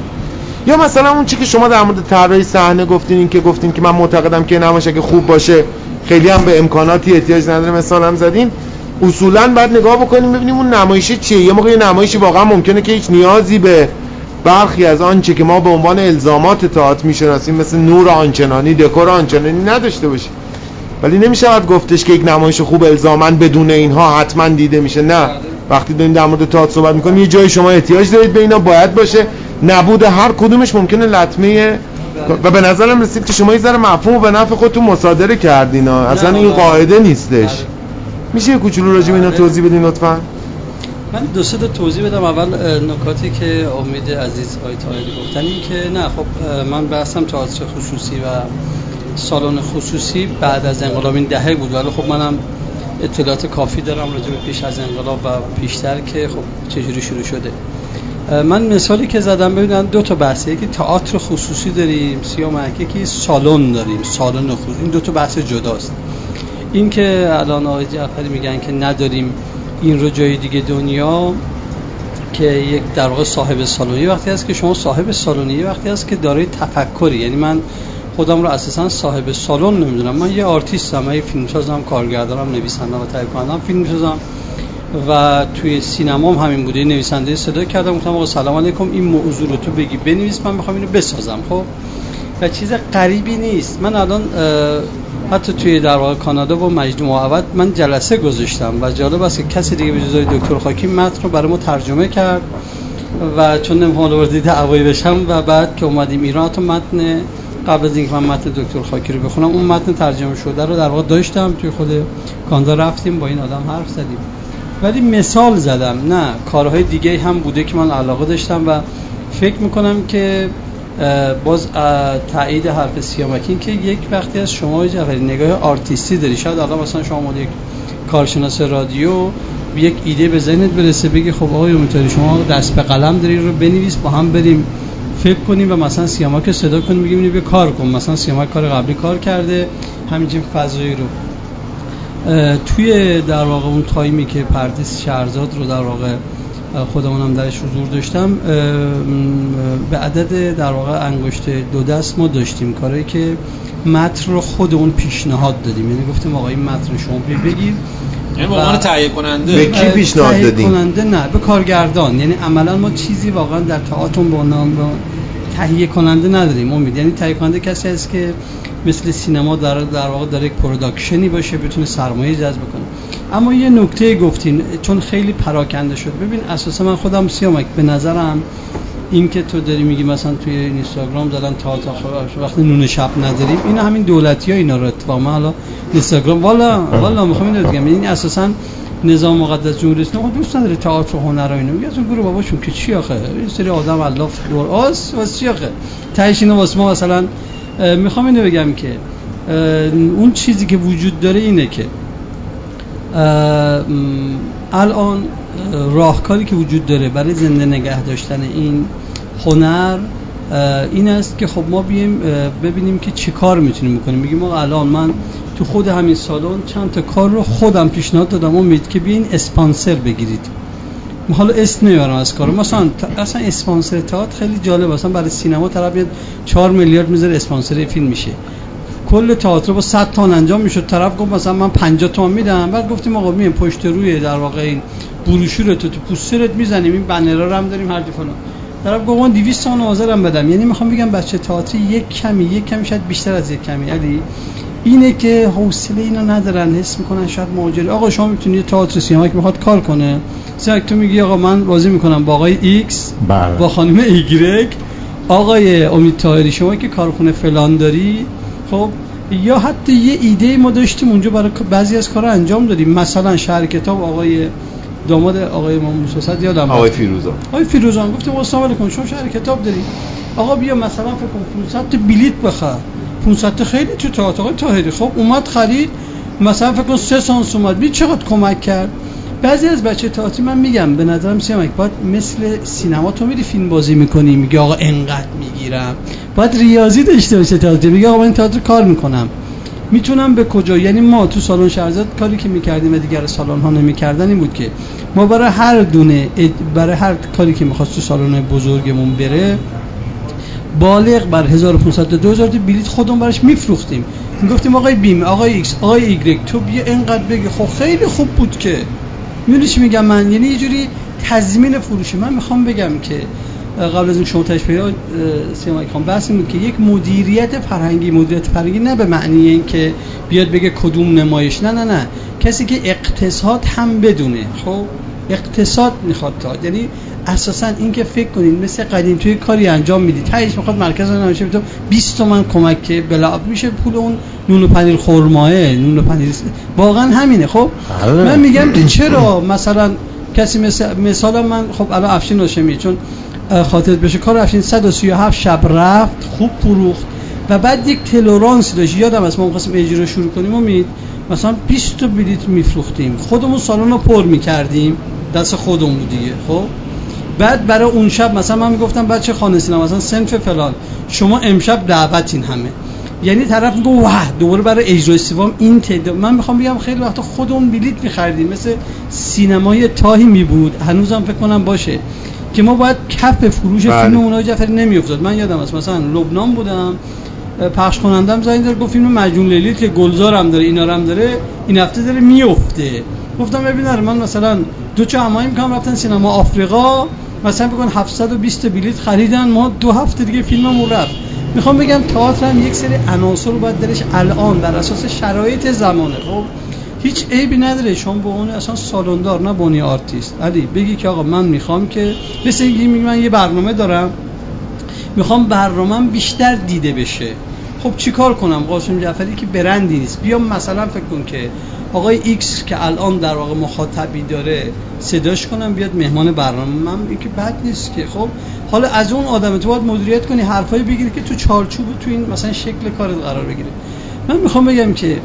یا مثلا اون چیزی که شما در مورد طراحی صحنه گفتین، این که گفتین که من معتقدم که نمایش اگه خوب باشه خیلی هم به امکاناتی احتیاج نداره، مثلا هم زدین. اصولاً بعد نگاه بکنیم ببینیم اون نمایشه چیه. یه موقع نمایشی واقعا ممکنه که هیچ نیازی به برخی از آنچه که ما به عنوان الزامات تئاتر میشناسیم، مثل نور آنچنانی، دکور آنچنانی، نداشته باشه. ولی نمیشود گفتش که یک نمایش خوب الزاماً بدون اینها حتما دیده میشه. نه، وقتی داریم در مورد تئاتر صحبت می‌کنیم یه جایی شما احتیاج دارید به اینا، باید باشه. نبود هر کدومش ممکنه لطمه و به نظرم رسید که شما یه ذره مفهومو به نفع خودتون مصادره کردین. اصلا این قاعده نیستش. میشه یه کوچولو راجع به اینا توضیح بدین لطفاً؟ من دو سه تا توضیح بدم. اول نکاتی که امید عزیز آقای طاهری گفتن، این که نه خب من بحثم تئاتر خصوصی و سالن خصوصی بعد از انقلاب این دهه بود، ولی خب منم اطلاعات کافی دارم راجع به پیش از انقلاب و پیشتر که خب چجوری شروع شده. من مثالی که زدم ببینن دو تا بحثه، یکی تئاتر خصوصی داریم سیامک، یکی سالن داریم، سالن خصوصی. این دو تا بحث جداست. این که الان آقای جعفری میگن که نداریم این رو جای دیگه دنیا، که یک در واقع صاحب سالونی وقتی هست که شما صاحب سالونی وقتی هست که دارای تفکری. یعنی من خودم رو اساسا صاحب سالن نمیدونم، من یه آرتیستم، من یه فیلمسازم، کارگردانم، نویسندم و تهیه کنندم فیلم می‌سازم. و توی سینمام همین بوده، نویسنده صدا کردم گفتم آقا سلام علیکم، این موضوع رو تو بگی بنویس، من می‌خوام اینو بسازم. خب و چیز غریبی نیست. من الان حتی توی در واقع کانادا و مجمع معود من جلسه گذاشتم و جالب است که کسی دیگه به جز دکتر خاکی متن رو برام ترجمه کرد و چون نمی‌خوام وارد دعوایی بشم و بعد که اومدیم ایران تو متن قبل از اینکه من متن دکتر خاکی رو بخونم اون متن ترجمه شده رو در واقع داشتم، توی خود کانادا رفتیم با این آدم حرف زدیم. ولی مثال زدم، نه کارهای دیگه هم بوده که من علاقه داشتم و فکر میکنم که باز تایید حرف سیامکین که یک وقتی از شما جعفری نگاه آرتیستی داری. شاید الان مثلا شما مال یک کارشناس رادیو یک ایده به ذهنت برسه بگی خب آقای امیدواری شما دست به قلم داری رو بنویس با هم بریم فکر کنیم و مثلا سیامک صدا کنیم بگیم اینو بیا کار کن، مثلا سیامک کار قبلی کار کرده همینجوری فضایی رو. توی در واقع اون تایمی که پردیس شهرزاد رو در واقع خودمونم درش حضور داشتم، به عدد در واقع انگشت دو دست ما داشتیم کاری که متن رو خودمون پیشنهاد دادیم. یعنی گفتیم آقا این متن شما بگیر، یعنی به عنوان تهیه کننده به کی پیشنهاد دادیم؟ کننده نه، به کارگردان. یعنی عملا ما چیزی واقعا در تئاتر به عنوان تهیه کننده نداریم امید. یعنی تهیه کننده کسی است که مثل سینما در در واقع داره یک پروداکشنی باشه، بتونه سرمایه جذب کنه. اما یه نکته گفتین چون خیلی پراکنده شد. ببین اساسا من خودم سیامک به نظرم این که تو داری میگی مثلا توی اینستاگرام زدن تا تا وقتی نون شب نداریم، این همین دولتی‌ها اینا رو اتفاقا حالا اینستاگرام والا والا می‌خوام اینو بگم، این اساساً نظام مقدس جمهوری اسلامی دوست نداره تئاتر و هنر و اینا، میگه از اون گروه باباشون که چی آخه این سری آدم الله دور آس واسه چی آخه تهش اینا واسه ما. مثلا می‌خوام اینو بگم که اون چیزی که وجود داره اینه که الان راهکاری که وجود داره برای زنده نگه داشتن این هنر این است که خب ما بیایم ببینیم که چه کار میتونیم بکنیم. میگیم آقا الان من تو خود همین سالن چند تا کار رو خودم پیشنهاد دادم، امید که بیاین اسپانسر بگیرید. من حالا اسم نمیارم از کارو، مثلا اصلا اسپانسر تئاتر خیلی جالب، مثلا برای سینما طرف چهار میلیارد میذاره اسپانسر فیلم میشه، کل تئاتر با صد تومن انجام میشد. طرف گفت مثلا من پنجاه تومن میدم، بعد گفتیم آقا میایم پشت روی در واقع این بروشورت تو پوسترت میزنیم، این بنرا هم داریم هر دی فلان. طرف گفت من دویست تومن حاضرم بدم. یعنی میخوام بگم بچه تئاتر یک کمی یک کمی شاید بیشتر از یک کمی علی اینه که حوصله اینو ندارن، حس میکنن شاید ماجرا. آقا شما میتونی تئاتر سیامک میخواد کار کنه، سیامک تو میگی آقا من بازی میکنم با آقای ایکس بله. با خانم ایگرگ، آقای امید طاهری شما که کارخونه فلان داری، خب یا حتی یه ایده ما داشتیم اونجا برای بعضی از کارا انجام دادیم. مثلا شهر کتاب آقای داماد آقای امام موسی صد یادم آقای فیروزان آقای فیروزان گفتم السلام علیکم شما شهر کتاب داری آقا بیا مثلا فکر کن پانصد بلیت بخر، پانصد خیلی تو تئاتر آقای طاهری. خب اومد خرید مثلا فکر کن سه سانس اومد، ببین چقدر کمک کرد. بعضی از بچه تئاتر من میگم به نظرم سیامک باید مثل سینما تو میری فیلم بازی میکنی میگه آقا انقدر میگیرم، باید ریاضی داشته باشه تئاتر، میگه آقا من تئاتر کار میکنم میتونم به کجا. یعنی ما تو سالن شهرزاد کاری که میکردیم و دیگر سالن ها نمیکردن این بود که ما برای هر دونه برای هر کاری که میخواست تو سالن بزرگمون بره بالغ بر هزار و پانصد تا دو هزار بلیت خودمون براش میفروختیم، میگفتیم آقای بیم آقای ایکس آقای ایگرگ تو بیا اینقدر بگی. خب خیلی خوب بود که میونیش میگم من، یعنی یه جوری تضمین فروشی. من میخوام بگم که قبل از این شما تشبیه سیامک خان بحث این بود که یک مدیریت فرهنگی، مدیریت فرهنگی نه به معنی این که بیاد بگه کدوم نمایش، نه نه نه، کسی که اقتصاد هم بدونه. خب اقتصاد میخواد تا یعنی اساسا این که فکر کنین مثل قدیم توی کاری انجام میدی تایش میخواد مرکز نمایش بتو بیست تومن کمک که بلعب میشه پول اون نون و پنیر خرماه نون و پنیر واقعا همینه. خب من میگم که چرا مثلا کسی مثل مثلا من خب الان افشین هاشمی چون خاطرت بشه کار افشین صد و سی و هفت شب رفت خوب فروخت و بعد یک تلورانس داشت. یادم از ما می‌خواستیم اجرا شروع کنیم امید مثلا بیست تا بلیت میفروختیم، خودمون سالن رو پر می‌کردیم دست خودمون دیگه. خب بعد برای اون شب مثلا من میگفتم بچه خانه سینما مثلا صنف فلان شما امشب دعوتین همه، یعنی طرف میگه واه دوباره برای اجرای سوم این تعداد. من میخوام بگم خیلی وقتا خودمون بلیت می‌خریدیم، مثل سینمای تاهی میبود هنوزم فکر کنم باشه که ما باید کف فروش فیلم اونها جعفری نمیافتاد. من یادم است مثلا لبنان بودم پخش کنندم زنگ زد گفت فیلم مجنون لیلی که گلزارم داره اینا هم داره این هفته داره میفته، گفتم ببینم من مثلا دو تا همایی میکنم رفتن سینما آفریقا مثلا بگن هفتصد و بیست بلیت خریدن ما دو هفته دیگه فیلممون رفت. میخوام بگم تئاتر هم یک سری عناصر رو باید درش الان بر اساس شرایط زمانه. خب هیچ عیبی نداره شما به اون اساس سالوندار نه بونی آرتیست علی بگی که آقا من میخوام که مثل اینکه من یه برنامه دارم میخوام برنامه‌م بیشتر دیده بشه. خب چیکار کنم؟ قاسم جعفری که برندی نیست، بیام مثلا فکر کن که آقای ایکس که الان در واقع مخاطبی داره صداش کنم بیاد مهمان برنامه من، اینکه بد نیست که. خب حالا از اون آدم تو باید مدیریت کنی، حرفایی بگیری که تو چارچوب تو این مثلا شکل کارت قرار بگیره. من میخوام بگم که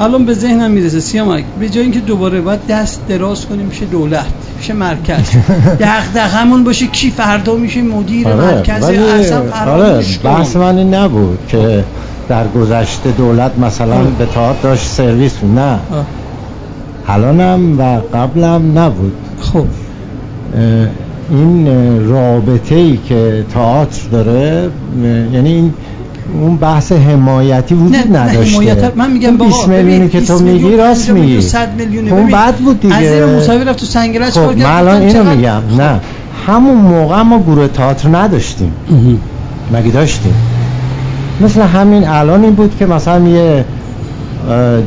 الان به ذهنم میرسه سیامک به جای اینکه دوباره باید دست دراز کنیم میشه دولت میشه مرکز دغدغمون باشه کی فردا میشه مدیر مرکز اصلا فراموش کن. بحث من این نبود که در گذشته دولت مثلا آه. به تئاتر داشت سرویس بود، نه الانم و قبلم نبود. خب این رابطه‌ای که تئاتر داره یعنی این اون بحث حمایتی وجود نداشته. حمایت من میگم با بیست میلیونی که تو میگی راست میگی صد میلیون اون بعد بود دیگه. از مساوی رفت تو سنگرش کار کرد. خب من الان اینو میگم نه همون موقع ما گروه تئاتر نداشتیم. مگه داشتیم؟ مثل همین الان این بود که مثلا یه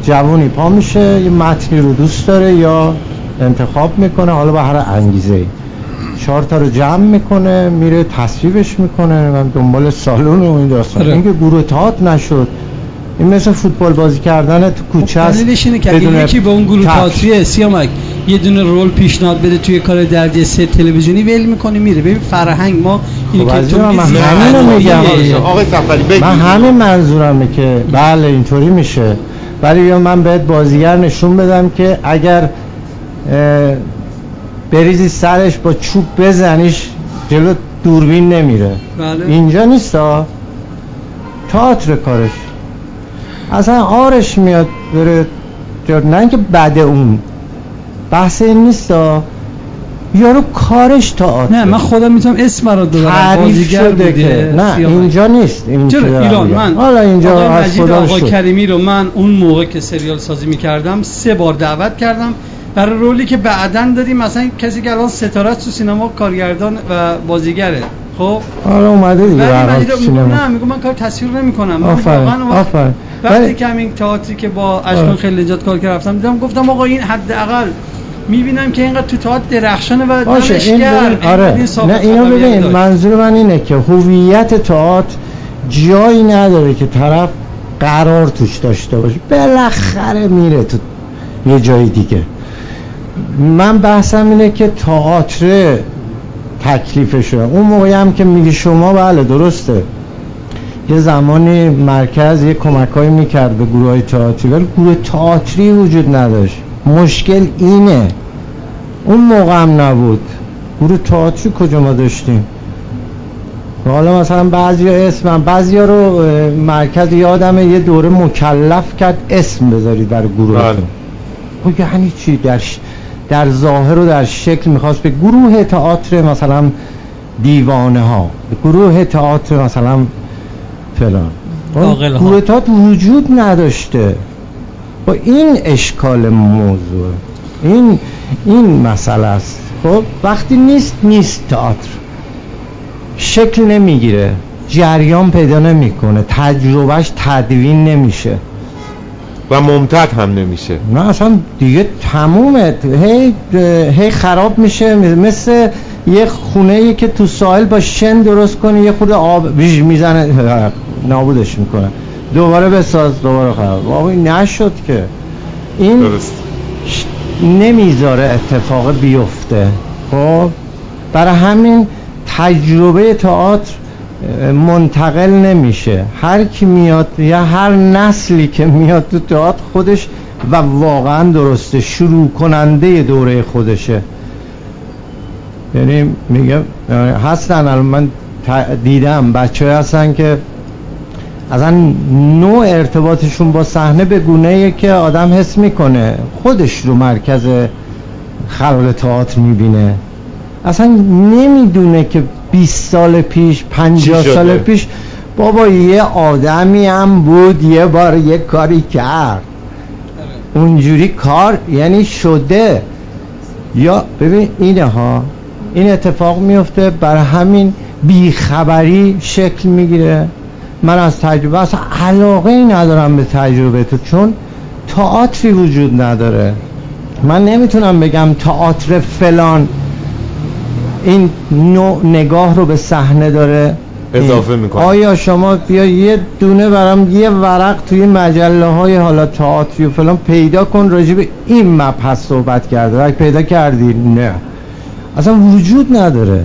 جوونی پا میشه یه متنی رو دوست داره یا انتخاب میکنه حالا به هر انگیزه چهار تا رو جمع میکنه، میره تصویبش میکنه، من دنبال سالون و این داستان. آره. اینکه گروه تئاتر نشد، این مثل فوتبال بازی کردن تو کوچه است. دلیلش اینه که یکی به اون گروه تئاتری سیامک یه دونه رول پیشنهاد بده توی کار درجه سه تلویزیونی، ول میکنه میره. ببین فرهنگ ما این که تو من همین میگم آقای صفری بگید، من همین منظورمه که بله اینطوری میشه. ولی من بهت بازیگر نشون بدم که اگر بریزی سرش با چوب بزنیش جلو دوربین نمیره. بله. اینجا نیستا تئاتر کارش، اصلا آرش میاد بره جلو، نه اینکه بعد اون بحث این نیستا یارو کارش تئاتر. نه من خودم میتونم اسم رو دادم بازیگر بوده. نه اینجا نیست، اینجا ایران. من حالا اینجا از خدا آقا کریمی رو من اون موقع که سریال سازی میکردم سه بار دعوت کردم برای رولی که بعداً دادیم. مثلا کسی که الان ستاره تو سینما کارگردان و بازیگره، خب حالا اومده دیگه برای سینما. نه میگم من کار تصویر نمی‌کنم. آفرین. وقتی که همین تئاتری که با اشکان خلیجات کار کردم دیدم، گفتم آقا این حداقل میبینم که اینقدر تو تئاتر درخشانه و نمایشگر. آره نه اینو ببین، منظور من اینه که هویت تئاتر جایی نداره که طرف قرار توش داشته باشه، بالاخره میره تو یه جای دیگه. من بحثم اینه که تئاتر تکلیفشه. اون موقعی هم که میگی شما بله درسته، یه زمانی مرکز یه کمکایی میکرد به گروه های تئاتری، ولی گروه تئاتری وجود نداشت. مشکل اینه اون موقع هم نبود. گروه تئاتری کجا ما داشتیم؟ حالا مثلا بعضی ها اسمم، بعضی ها رو مرکز یادمه یه دوره مکلف کرد اسم بذاری در گروه. خب یعنی چی؟ در در ظاهر و در شکل میخواست به گروه تئاتر مثلا دیوانه ها، به گروه تئاتر مثلا فلان. گروه تئاتر وجود نداشته. با این اشکال موضوع، این این مسئله است. خب وقتی نیست، نیست تئاتر شکل نمیگیره، جریان پیدا نمیکنه، تجربهش تدوین نمیشه و ممتد هم نمیشه. نه اصلا دیگه تمومه، هی هی خراب میشه. مثل یه خونه‌ای که تو ساحل با شن درست کنی، یه خورده آب میزنه نابودش میکنه، دوباره بساز، دوباره خراب. آقا این نشد که، این درست نمیذاره اتفاق بیفته. خب برای همین تجربه تئاتر منتقل نمیشه. هر کی میاد یا هر نسلی که میاد تو تئاتر خودش و واقعا درسته شروع کننده دوره خودشه. یعنی میگم هستن، الان من دیدم بچه‌ها هستن که اصلا نوع ارتباطشون با صحنه به گونه‌ایه که آدم حس میکنه خودش رو مرکز خلال تئاتر میبینه. اصلا نمیدونه که بیست سال پیش، پنجاه سال پیش بابا یه آدمی هم بود یه بار یه کاری کرد اونجوری کار یعنی شده. یا ببین اینه ها، این اتفاق میفته، بر همین بیخبری شکل میگیره. من از تجربه اصلا علاقه ای ندارم به تجربه تو، چون تئاتری وجود نداره. من نمیتونم بگم تئاتر فلان این نوع نگاه رو به صحنه داره اضافه میکنه. آیا شما بیا یه دونه برام یه ورق توی مجله های حالا تئاتری و فلان پیدا کن راجع به این مبحث صحبت کرده، اگه پیدا کردی نه، اصلا وجود نداره.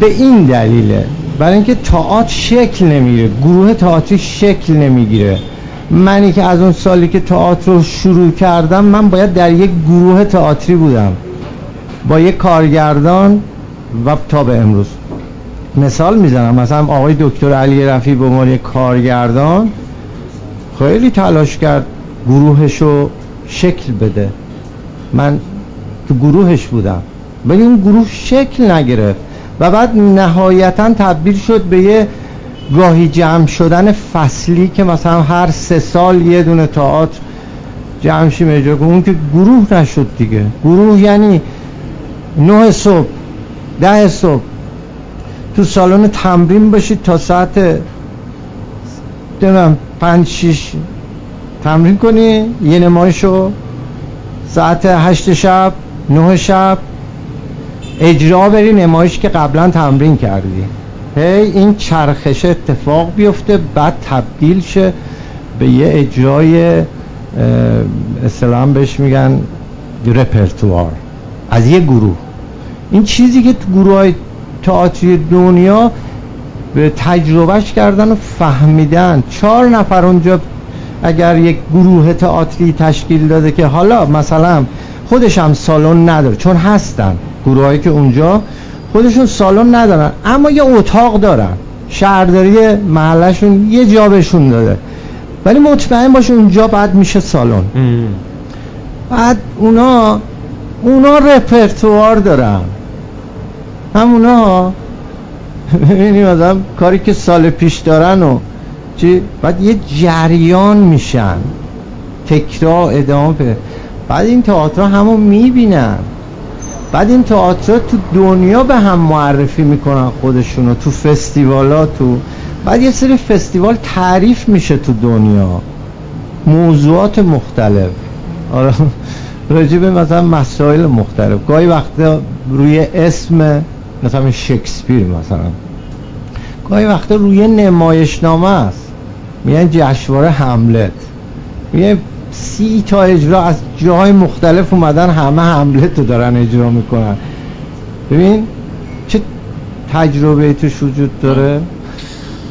به این دلیله، برای اینکه تئاتر شکل نمیگیره، گروه تئاتری شکل نمیگیره. منی که از اون سالی که تئاتر رو شروع کردم، من باید در یک گروه تئاتری بودم با یک کارگردان و تا به امروز. مثال میزنم، مثلا آقای دکتر علی رفی به عنوان یک کارگردان خیلی تلاش کرد گروهشو شکل بده. من تو گروهش بودم ولی اون گروه شکل نگرفت و بعد نهایتا تبدیل شد به یه گاهی جمع شدن فصلی که مثلا هر سه سال یه دونه تئاتر جمع شیم اجرا کنیم. اون که گروه نشد دیگه. گروه یعنی نه صبح ده صبح تو سالن تمرین باشید تا ساعت دمم پنج شیش تمرین کنی یه نمایشو، ساعت هشت شب نه شب اجرا بری نمایش که قبلا تمرین کردی، هی این چرخش اتفاق بیفته، بعد تبدیل شه به یه اجرای اصطلاحاً بهش میگن رپرتوار از یه گروه. این چیزی که تو گروهای تئاتری دنیا به تجربهش کردن و فهمیدن. چهار نفر اونجا اگر یک گروه تئاتری تشکیل داده که حالا مثلا خودش هم سالن نداره، چون هستن گروهایی که اونجا خودشون سالن ندارن اما یه اتاق دارن، شهرداری محلشون یه جا بهشون داده، ولی مطمئن باشه اونجا بعد میشه سالن. بعد اونا اونا رپرتوار دارن، همونا ببینیم آدم کاری که سال پیش دارن و چی، بعد یه جریان میشن، تکرار ادامه پیدا. بعد این تئاترها همو میبینن، بعد این تئاترها تو دنیا به هم معرفی میکنن خودشونو، تو فستیوالا، تو بعد یه سری فستیوال تعریف میشه تو دنیا، موضوعات مختلف، آره، راجع به مثلا مسائل مختلف، گاهی وقتا روی اسم مثلا شکسپیر، مثلا گاهی وقتا روی نمایشنامه است، میگن جشنواره هملت، میگن سی تا اجرا از جاهای مختلف اومدن همه هملت رو دارن اجرا میکنن. ببین چه تجربه توش وجود داره.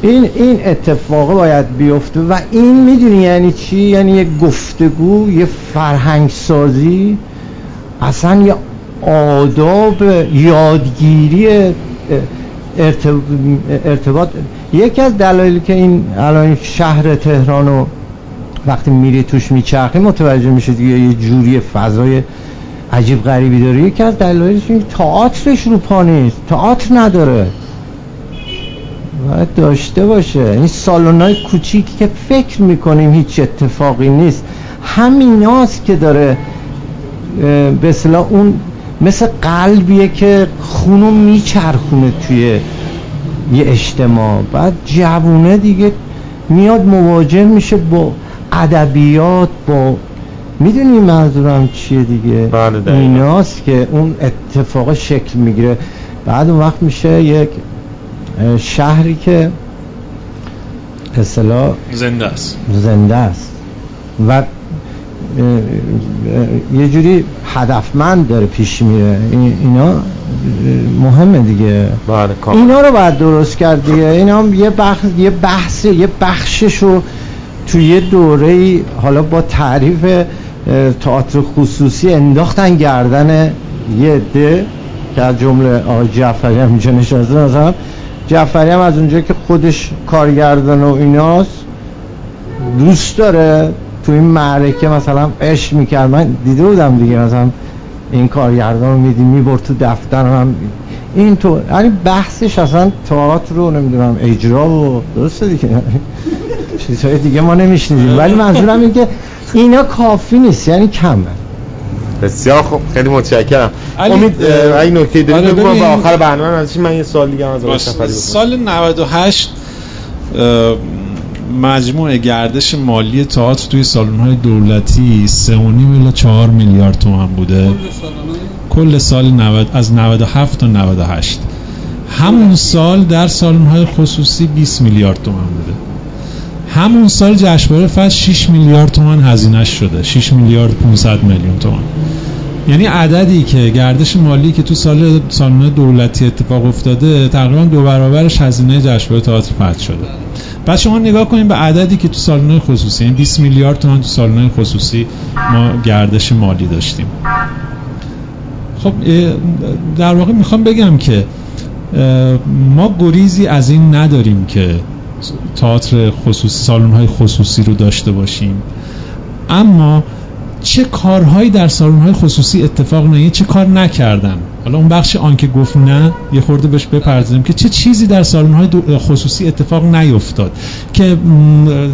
این این اتفاق باید بیفته و این میدونی یعنی چی؟ یعنی یه گفتگو، یه فرهنگ سازی، اصلا یه آداب، یادگیری ارتباط. یکی از دلایلی که این الان شهر تهرانو وقتی میری توش میچرخی متوجه میشه دیگه یه جوری فضای عجیب غریبی داره، یکی از دلایلش این تئاترش رو پا نیست، تئاتر نداره، باید داشته باشه. این سالن‌های کوچیکی که فکر میکنیم هیچ اتفاقی نیست، همیناست که داره به اصطلاح اون مثل قلبیه که خونو میچرخونه توی یه اجتماع. بعد جوونه دیگه میاد مواجه میشه با ادبیات، با میدونی منظورم چیه دیگه. بله، ایناست که اون اتفاق شکل میگیره. بعد اون وقت میشه یک شهری که به اصطلاح زنده است، زنده است و یه جوری هدفمند داره پیش میره. اینا مهمه دیگه، اینا رو باید درست کرد دیگه. اینا هم یه بخش یه بحث یه بخشش رو توی یه دوره‌ای حالا با تعریف تئاتر خصوصی انداختن گردن یه ده که از جمله آقای جعفری هم اینجا نشسته. مثلا جعفری هم از اونجا که خودش کارگردان و ایناست، دوست داره تو این معرکه مثلا عشق میکرد. من دیده بودم دیگه، مثلا این کارگردان رو میدیم میبرد تو دفتر هم این تو، یعنی بحثش اصلا تئاتر رو نمیدونم اجرا و درسته دیگه، چیزهای دیگه ما نمیشنیدیم. ولی منظورم این که اینا کافی نیست، یعنی کمه. بسیار خوب، خیلی متشکرم. امید اگه نکته دارید بگو به آخر برنامه ازش. من یه سوال دیگه هم از آقای سفری بپرسم. سال نود و هشت مجموع گردش مالی تئاتر توی سالن‌های دولتی سه و نیم الی چهار میلیارد تومان بوده. کل سال نود از نود و هفت تا نود و هشت. همون سال در سالن‌های خصوصی بیست میلیارد تومان بوده. همون سال جشنواره فجر شش میلیارد تومان هزینه‌اش شده، شش میلیارد و پانصد میلیون تومان. یعنی عددی که گردش مالی که تو سال سالن دولتی اتفاق افتاده تقریبا دو برابرش هزینه جشنواره تئاتر فجر شده. بعد شما نگاه کنیم به عددی که تو سالن‌های خصوصی، یعنی بیست میلیارد تومان تو سالن‌های خصوصی ما گردش مالی داشتیم. خب در واقع میخوام بگم که ما گریزی از این نداریم که تئاتر خصوصی، سالن‌های خصوصی رو داشته باشیم، اما چه کارهایی در سالن‌های خصوصی اتفاق نیفت، چه کار نکردن. حالا اون بخش آن که گفت نه یه خورده بهش بپردازیم که چه چیزی در سالن‌های خصوصی اتفاق نیفتاد که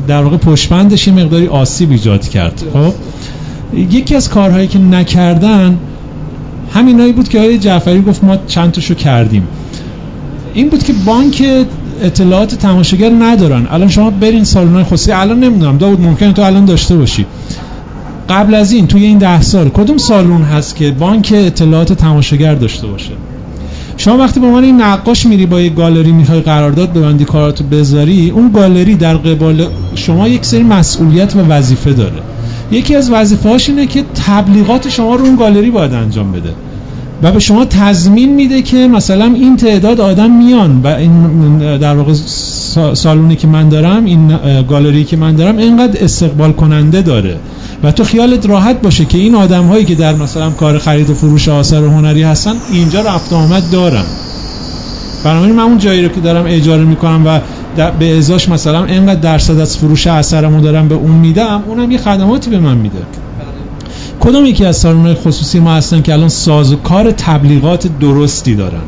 در واقع پشتبندش یه مقداری آسیب ایجاد کرد. خب یکی از کارهایی که نکردن همینایی بود که آقای جعفری گفت ما چند تاشو کردیم. این بود که بانک اطلاعات تماشاگر ندارن. الان شما برین سالن‌های خصوصی، الان نمیدونم داود ممکنه تو الان داشته باشی، قبل از این توی این ده سال کدوم سالن هست که بانک اطلاعات تماشاگر داشته باشه؟ شما وقتی به عنوان نقاش میری با یه گالری میخوای قرارداد ببندی کاراتو بذاری، اون گالری در قبال شما یک سری مسئولیت و وظیفه داره. یکی از وظایفش اینه که تبلیغات شما رو اون گالری باید انجام بده و به شما تضمین میده که مثلا این تعداد آدم میان و این در واقع سالونی که من دارم، این گالری که من دارم اینقدر استقبال کننده داره و تو خیالت راحت باشه که این آدم هایی که در مثلا کار خرید و فروش آثار هنری هستن اینجا رفت و آمد دارن. بنابراین من اون جایی رو که دارم اجاره میکنم و به ازاش مثلا اینقدر درصد از فروش اثرمو دارم به اون میدم، اونم یه خدماتی به من میده. کدوم یکی از سالن‌های خصوصی ما هستن که الان سازوکار تبلیغات درستی دارن؟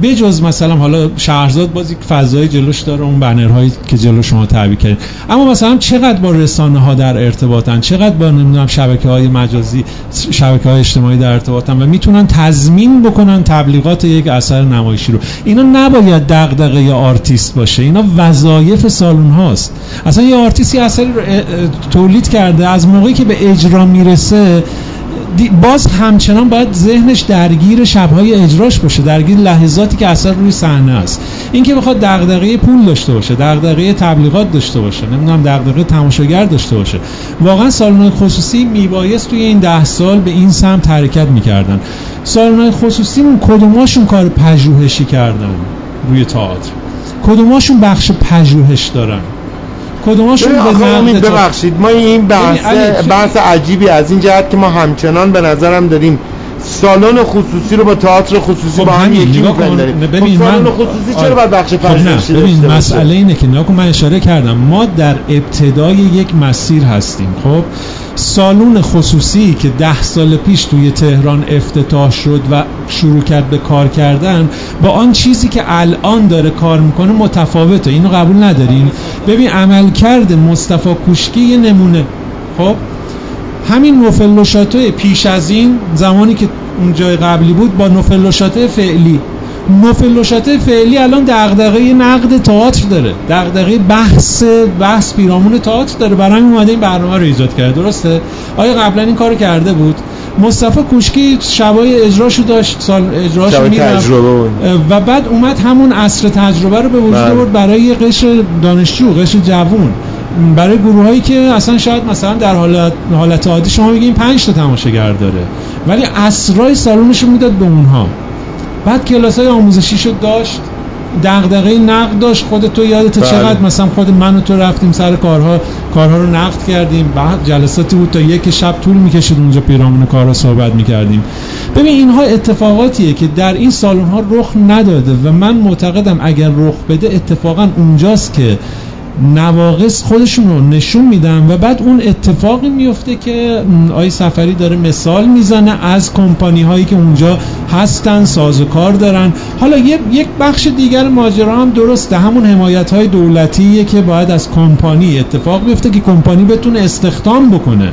به جز مثلا حالا شهرزاد باز یک فضای جلوش داره، اون بنرهایی که جلو شما تعبیه کردن، اما مثلا چقدر با رسانه ها در ارتباطن، چقدر با نمیدونم شبکه‌های مجازی، شبکه‌های اجتماعی در ارتباطن و میتونن تضمین بکنن تبلیغات یک اثر نمایشی رو. اینا نباید دغدغه ی آرتیست باشه، اینا وظایف سالن هاست. اصلا یه آرتیستی اثری رو تولید کرده، از موقعی که به اجرا میرسه باز همچنان باید ذهنش درگیر شب‌های اجراش باشه، درگیر لحظاتی که اثر روی صحنه است. این که بخواد دغدغه پول داشته باشه، دغدغه تبلیغات داشته باشه، نمیدونم دغدغه تماشاگر داشته باشه. واقعا سالن‌های خصوصی میبایست توی این ده سال به این سمت حرکت میکردن. سالن‌های خصوصی کدوماشون کار پژوهشی کردن روی تئاتر؟ کدوماشون بخش پژوهش دارن؟ کدوماشون به ببخشید ما این بحث بحث عجیبی از این جهت که ما همچنان به نظرم داریم سالن خصوصی رو با تئاتر خصوصی با هم یکی می‌پنداریم. ببین سالن خصوصی چرا باید بخش پژوهشی داشته باشه؟ مسئله اینه که نگاه کن، من اشاره کردم ما در ابتدای یک مسیر هستیم. خب سالن خصوصی که ده سال پیش توی تهران افتتاح شد و شروع کرد به کار کردن با آن چیزی که الان داره کار میکنه متفاوته. اینو قبول ندارین؟ ببین عملکرد مصطفی کوشکی یه نمونه. خب همین نوفل لوشاتو پیش از این، زمانی که اون جای قبلی بود، با نوفل لوشاتو فعلی، نوفل لوشاتو فعلی الان دغدغه نقد تئاتر داره، دغدغه بحث بحث پیرامون تئاتر داره. برای همین اومده این برنامه رو ایجاد کرده. درسته؟ آیا قبلا این کارو کرده بود؟ مصطفی کوشکی شبای اجراشو داشت، سال اجراشو می‌رفت و بعد اومد همون عصر تجربه رو به وجود آورد برای قشر دانشجو، قشر جوان، برای گروه هایی که اصلا شاید مثلا در حالت حالت عادی شما بگین پنج تا تماشاگر داره، ولی اسرای سالونش رو میداد به اونها. بعد کلاسای آموزشیشو داشت، دغدغه نقد داشت. خودت تو یادت چقدر مثلا خود من و تو رفتیم سر کارها کارها رو نقد کردیم، بعد جلساتی بود تا یک شب طول میکشید اونجا پیرامون کارها صحبت میکردیم. ببین اینها اتفاقاتیه که در این سالون‌ها رخ نداده و من معتقدم اگر رخ بده اتفاقا اونجاست که نواقص خودشون رو نشون میدن و بعد اون اتفاقی میفته که آقای صفری داره مثال میزنه از کمپانی هایی که اونجا هستن، سازوکار دارن. حالا یک بخش دیگر ماجرا هم درسته، همون حمایت های دولتیه که باید از کمپانی اتفاق بیفته که کمپانی بتونه استخدام بکنه،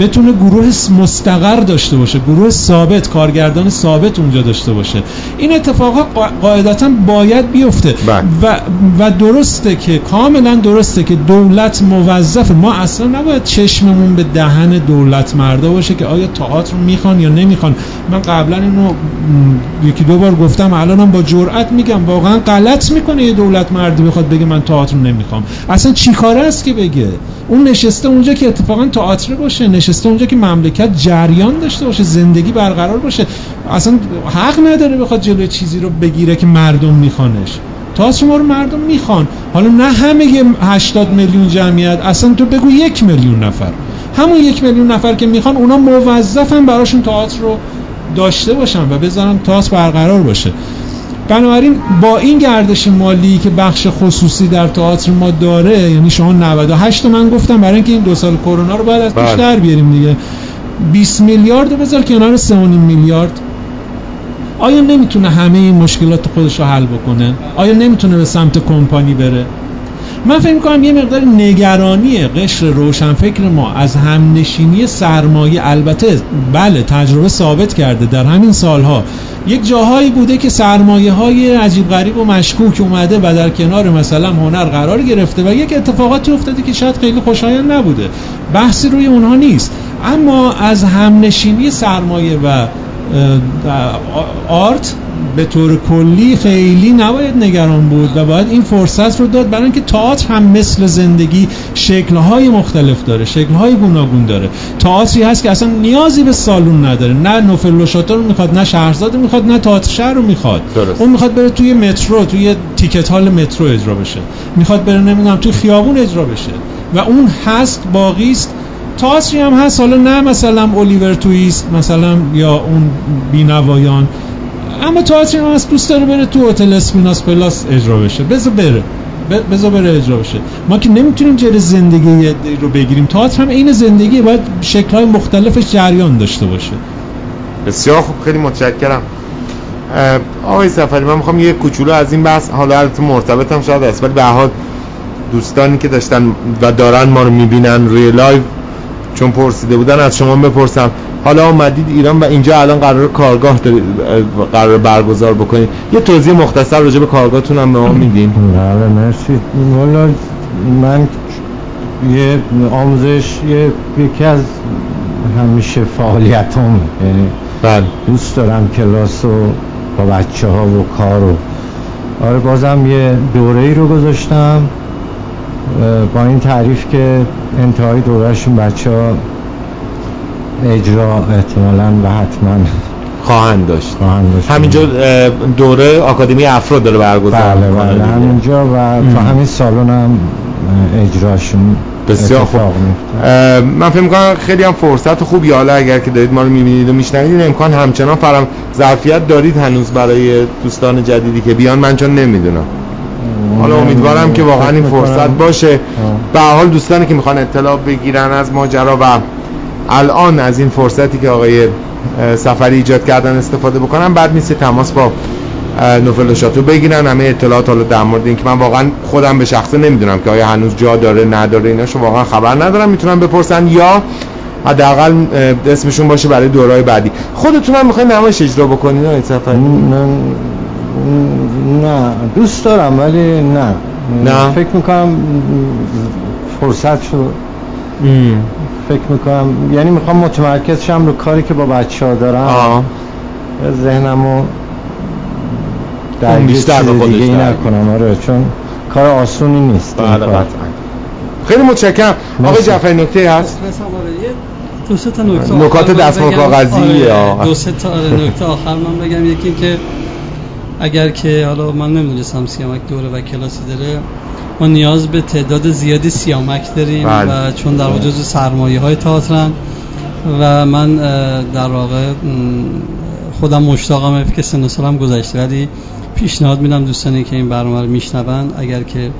بتونه گروه مستقر داشته باشه، گروه ثابت، کارگردان ثابت اونجا داشته باشه. این اتفاقا قاعدتاً باید بیفته و, و درسته که کاملا درسته که دولت موظفه. ما اصلا نباید چشممون به دهن دولت مردا باشه که آیا تئاتر میخوان یا نمیخوان. من قبلا اینو یکی دو بار گفتم، الانم با جرئت میگم، واقعا غلط میکنه یه دولت مردی بخواد بگه من تئاتر نمیخوام. اصلا چیکاره است که بگه؟ اون نشسته اونجا که اتفاقا تئاتر باشه، نشسته اونجا که مملکت جریان داشته باشه، زندگی برقرار باشه. اصلا حق نداره بخواد جلوی چیزی رو بگیره که مردم میخوانش. تئاتر ما رو مردم میخوان، حالا نه همه هشتاد میلیون جمعیت، اصلا تو بگو یک میلیون نفر. همون یک میلیون نفر که میخوان، اونا موظفن براشون تئاتر رو داشته باشن و بذارن تئاتر برقرار باشه. بنابراین با این گردش مالی که بخش خصوصی در تئاتر ما داره، یعنی شما نود و هشت من گفتم برای اینکه این دو سال کرونا رو باید از پیش در بیاریم دیگه، بیست میلیارد رو بذار کنار سه و نیم میلیارد. آیا نمیتونه همه این مشکلات خودش رو حل بکنه؟ آیا نمیتونه به سمت کمپانی بره؟ من فکر می‌کنم یه مقدار نگرانی قشر روشنفکر ما از همنشینی سرمایه، البته بله تجربه ثابت کرده در همین سالها یک جاهایی بوده که سرمایه‌های عجیب غریب و مشکوک اومده و در کنار مثلا هنر قرار گرفته و یک اتفاقاتی افتاده که شاید خیلی خوشایند نبوده، بحثی روی اونها نیست، اما از همنشینی سرمایه و آرت به طور کلی خیلی نباید نگران بود و باید این فرصت رو داد، برای اینکه تئاتر هم مثل زندگی شکل‌های مختلف داره، شکل‌های گوناگون داره. تئاتری هست که اصلا نیازی به سالون نداره، نه نوفل لوشاتو رو میخواد، نه شهرزاد رو میخواد، نه تئاتر شهر رو میخواد. درست. اون میخواد بره توی مترو، توی تیکت هال مترو اجرا بشه، میخواد بره نمیدونم توی خیابون اجرا بشه و اون هست، باقی است. تئاتری هم هست، حالا نه مثلا الیور تویست مثلا یا اون بینوایان، اما تئاتر هم هست دوست داره بره تو هتل اسپیناس پلاس اجرا بشه، بذار بره بذار بره اجرا بشه. ما که نمیتونیم جلوی زندگی رو بگیریم، تئاتر هم این زندگی باید شکل‌های مختلفش جریان داشته باشه. بسیار خوب، خیلی متشکرم آقای صفری. من میخوام یه کوچولو از این بحث، حالا البته مرتبط هم شاید است ولی به هر حال دوستانی که داشتن و دارن ما رو میبینن روی لایو چون پرسیده بودن از شما بپرسم، حالا اومدید ایران و اینجا الان قرار کارگاه دارید، قرار برگزار بکنید، یه توضیح مختصر راجع به کارگاهتون هم به ما میدین؟ بله مرسی. والا من یه آموزش یکی از همیشه فعالیتام، یعنی بله دوست دارم کلاس و با بچه ها و کار و آره بازم یه دوره ای رو گذاشتم با این تعریف که انتهای دورهشون بچه ها اجرا احتمالاً و حتما خواهند داشت. همینجا دوره آکادمی افرا داره برگزار می‌کنه. بله بله همینجا و تو همین سالن هم اجراشون. بسیار خوب. من فکر می‌کنم خیلی هم فرصت خوبی، حالا اگر که دارید ما رو می‌بینید و می‌شنوید امکان همچنان فرام ظرفیت دارید هنوز برای دوستان جدیدی که بیان، من چون نمی‌دونم. حالا امیدوارم که واقعا این فرصت باشه. به هر حال دوستانی که میخوان اطلاع بگیرن از ماجرا و الان از این فرصتی که آقای سفری ایجاد کردن استفاده بکنن، بعد نیست تماس با نوفل لوشاتو بگیرن، همه اطلاعات حالا در مورد این که من واقعا خودم به شخصه نمیدونم که آیا هنوز جا داره نداره، ایناشو واقعا خبر ندارم، میتونن بپرسن یا حداقل اسمشون باشه برای دورهای بعدی. خودتون هم میخواین نمایش اجرا بکنین آقای سفری؟ نه دوست دارم ولی نه نه فکر میکنم فرصت شد ام. فکر میکنم یعنی میخوام متمرکز شم رو کاری که با بچه ها دارم، ذهنمو درگیر چیز دیگه ای نکنم، آره چون کار آسونی نیست. خیلی متشکرم آقای جعفری. نکته هست؟ دو سه تا نکته نکات دستمال کاغذی دو سه تا نکته آخر من بگم. یکی که اگر که حالا من نمیدونستم سیامک دوره و کلاسی داره، ما نیاز به تعداد زیادی سیامک داریم بلد. و چون در واقع جزو سرمایه‌های تئاترن و من در واقع خودم مشتاقم که سن و سالم گذشته، ولی پیشنهاد میدم دوستانی که این برنامه رو میشنوند اگر که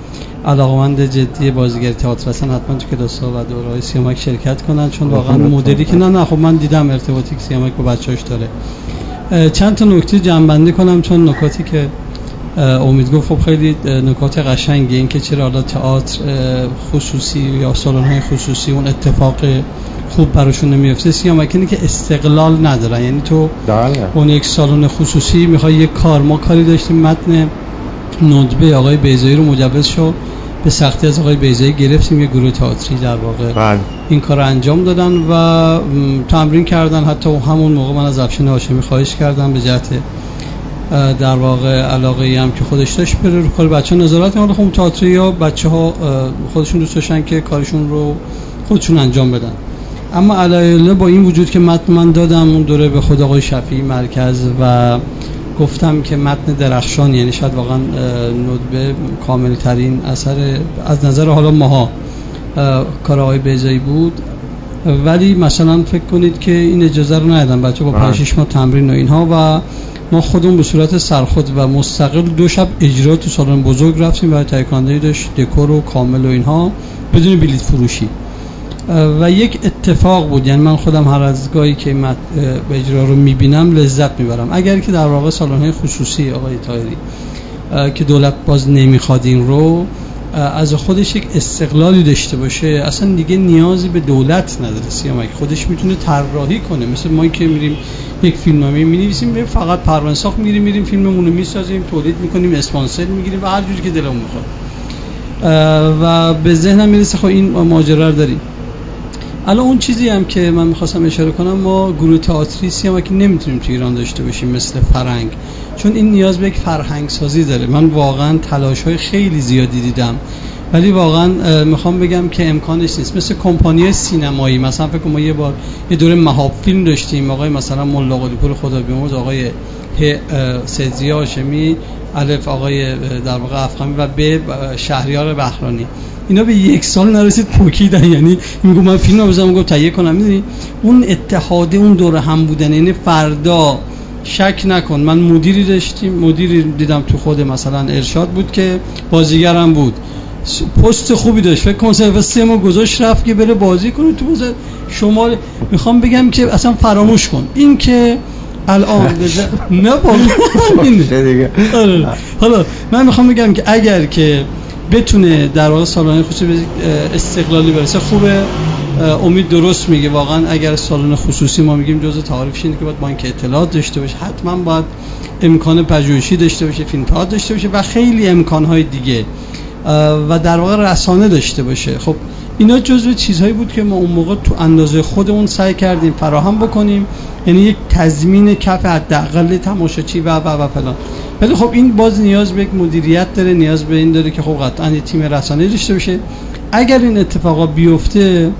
علاقمند جدی بازیگری تئاتر هستن حتما تو کلاس‌ها و دوره‌های سیامک شرکت کنن، چون واقعا مدلی که نه نه خب من دیدم ارتباطی که سیامک با بچه‌هاش داره. چند تا نکته جمع‌بندی کنم چون نکاتی که امید گفت خب خیلی نکات قشنگی، این که چرا حالا تئاتر خصوصی یا سالن‌های خصوصی اون اتفاق خوب براشون نمی‌افته، سیامکینی که استقلال ندارن، یعنی تو داره. اون یک سالن خصوصی می‌خوای یک کار، ما کاری داشتیم متن ندبه آقای بیضایی رو مجوز شو به سختی از آقای بیضایی گرفتیم، یه گروه تئاتری در واقع بلد. این کار رو انجام دادن و تمرین کردن، حتی همون موقع من از افشین هاشمی خواهش کردم به جهت در واقع علاقه‌ای هم که خودش داشت بره رو کار بچه‌ها نظارت کنه، خب تئاتریا بچه‌ها خودشون دوست داشتن که کارشون رو خودشون انجام بدن، اما علایله با این وجود که متن من دادم اون دوره به خود آقای شفی مرکز و گفتم که متن درخشان، یعنی شاید واقعا ندبه کامل ترین اثر از نظر حالا ماها کار آقای بیضایی بود، ولی مثلا فکر کنید که این اجازه رو ندادن بچه با پنج شش ماه تمرین و اینها و ما خودمون به صورت سرخود و مستقل دو شب اجرا تو سالن بزرگ رفتیم و تهیه کننده‌ای داشت دکور و کامل و اینها بدون بلیط فروشی و یک اتفاق بود، یعنی من خودم هر از گاهی که مت اجرا رو میبینم لذت میبرم. اگر که در واقع سالن‌های خصوصی آقای طاهری که دولت باز نمیخواد این رو از خودش یک استقلالی داشته باشه، اصلا دیگه نیازی به دولت نداره، سیامک خودش میتونه طراحی کنه، مثل ما که میریم یک فیلمنامه مینویسیم فقط پروانه ساخت میریم میریم فیلممون رو میسازیم تولید میکنیم اسپانسر میگیریم و هر جوری که دلمون میخواد و به ذهنم میرسه خب این ماجرا رو داریم. الان اون چیزی هم که من می‌خواستم اشاره کنم، ما گروه تئاتری سیامک نمیتونیم تو ایران داشته باشیم مثل فرنگ، چون این نیاز به یک فرهنگ سازی داره. من واقعا تلاش‌های خیلی زیادی دیدم، ولی واقعا میخوام بگم که امکانش نیست. مثل کمپانی‌های سینمایی، مثلا فکر کنم ما یه بار یه دوره مهاب فیلم داشتیم، آقای مثلا ملا قلی‌پور خدا بیامرز، آقای سیدزی هاشمی، الف آقای در واقع افخمی و به شهریار بهرانی، اینا به یک سال نرسید پوکیدن. یعنی میگم من فیلم بزنم گفت تهیه کنم، میدونی اون اتحاد، اون دوره هم بودن. یعنی فردا شک نکن، من مدیری داشتیم، مدیری دیدم تو خود مثلا ارشاد بود که بازیگرم بود، پست خوبی داشت، فکر کنم سه سه ما گذاشت رفت که بره بازی کنه تو بازار شمال. میخوام بگم که اصلا فراموش کن این که الان نه بابا. حالا من میخوام بگم که اگر که بتونه در واقع سالن خصوصی استقلالی برسه خوبه. امید درست میگه، واقعا اگر سالن خصوصی ما میگیم جزء تعاریفش اینه که باید بانک اطلاعات داشته باشه، حتما باید امکان پژوهشی داشته باشه، فیلم تئاتر داشته باشه و خیلی امکانهای دیگه و در واقع رسانه داشته باشه. خب اینا جزو چیزهایی بود که ما اون موقع تو اندازه خودمون سعی کردیم فراهم بکنیم، یعنی یک تضمین کف حداقل تماشاچی و و و فلان. ولی خب این باز نیاز به یک مدیریت داره، نیاز به این داره که خب قطعاً یه تیم رسانه داشته باشه. اگر این اتفاقا بیفته،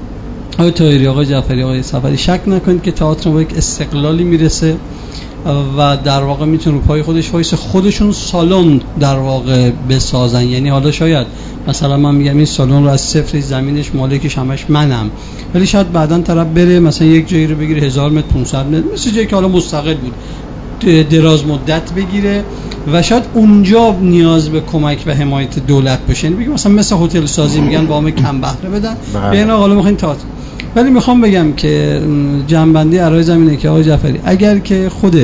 آقای طاهری، آقای جعفری، آقای صفری، شک نکنید که تئاتر به یک استقلالی میرسه و در واقع میتونه رو پای خودش وایسه، خودشون سالن در واقع بسازن. یعنی حالا شاید مثلا من میگم این سالن رو از صفر، زمینش مالکش همش منم، ولی شاید بعداً طرف بره مثلا یک جایی رو بگیره هزار متر، پانصد متر، مثل جایی که حالا مستقل بود، دراز مدت بگیره و شاید اونجا نیاز به کمک و حمایت دولت باشه. یعنی بگم مثلا مثل هتل سازی میگن وام کم بهره بدن، ببین حالا میخواین تئاتر. ولی میخوام بگم که جنبندی عرای زمینه که آقای جعفری، اگر که خود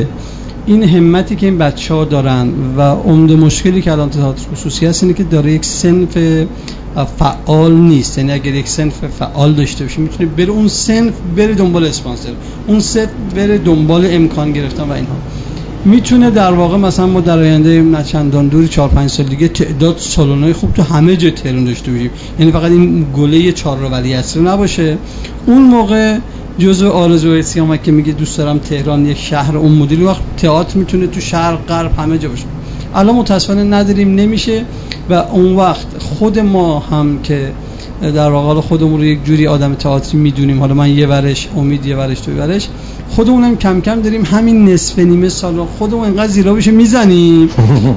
این همتی که این بچه‌ها دارن و عمده مشکلی که الان تئاتر خصوصی هست اینه که داره یک صنف فعال نیست. یعنی اگر یک صنف فعال داشته باشه میتونه بره اون صنف بره دنبال اسپانسر، اون صنف بره دنبال امکان گرفتن و اینها. میتونه در واقع مثلا ما در آینده نه چندان دوری چهار پنج سال دیگه تعداد سالن‌های خوب تو همه جای تهران داشته باشیم، یعنی فقط این گله چهار رو ولیعصر نباشه. اون موقع جزء آرزوهای سیامک که میگه دوست دارم تهران یک شهر اون مدلی وقت تئاتر میتونه تو شرق غرب همه جا باشه. الان متاسفانه نداریم، نمیشه و اون وقت خود ما هم که در واقع خودمون رو یک جوری آدم تئاتری میدونیم، حالا من یه ورش، امید یه ورش، تو یه ورش، خودمونم کم کم داریم همین نصف نیمه سال خودمون اینقدر زیرا بشه میزنیم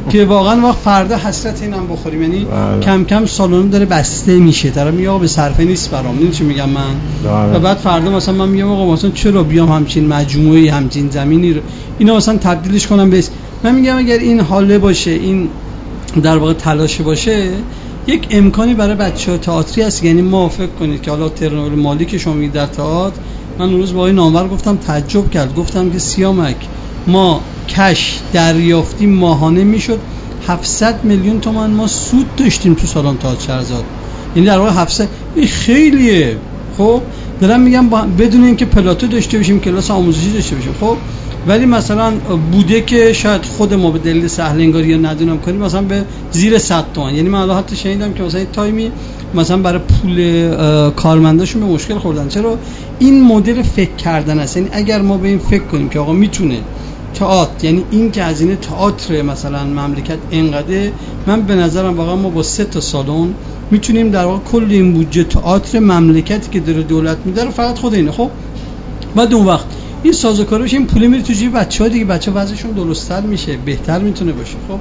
که واقعا وقت فردا حسرت اینم بخوریم. یعنی کم کم سالن داره بسته میشه، طرف میگه آقا به صرفه نیست برام، میدونی چی میگم من. و بعد فردا مثلا من میگم آقا مثلا چرا بیام همچین مجموعه‌ای، همچین زمینی رو اینا مثلا تبدیلش کنم به، من میگم اگر این حاله باشه، این در واقع تلاش باشه، یک امکانی برای بچه‌ها تئاتری هست. یعنی موافق کنید که حالا ترنول مالی که شما میگید در تئاتر، من اون روز با آقای نانور گفتم، تعجب کرد، گفتم که سیامک ما کش دریافتی ماهانه میشد هفتصد میلیون تومان ما سود داشتیم تو سالن تئاتر شهرزاد. یعنی در واقع هفتصد خیلیه. خب دارم میگم بدون اینکه پلاتو داشته باشیم، کلاس آموزشی داشته باشیم، خب ولی مثلا بوده که شاید خود ما به دلیل سهل انگاری یا ندونم کنیم مثلا به زیر صد تومان. یعنی من حتی شنیدم که مثلا تایمی مثلا برای پول کارمنداشون به مشکل خوردن. چرا؟ این مدل فکر کردن است. یعنی اگر ما به این فکر کنیم که آقا میتونه تئاتر، یعنی این که هزینه تئاتر مثلا مملکت اینقدره، من به نظرم واقعا ما با سه تا سالن میتونیم در واقع کل این بودجه تئاتر مملکتی که داره دولت میده رو فقط خود اینه. خب بعد اون وقت این سازوکارش، این پول میره تو جیب بچه‌ها دیگه، بچه‌ها وضعشون درست‌تر میشه، بهتر میتونه باشه. خب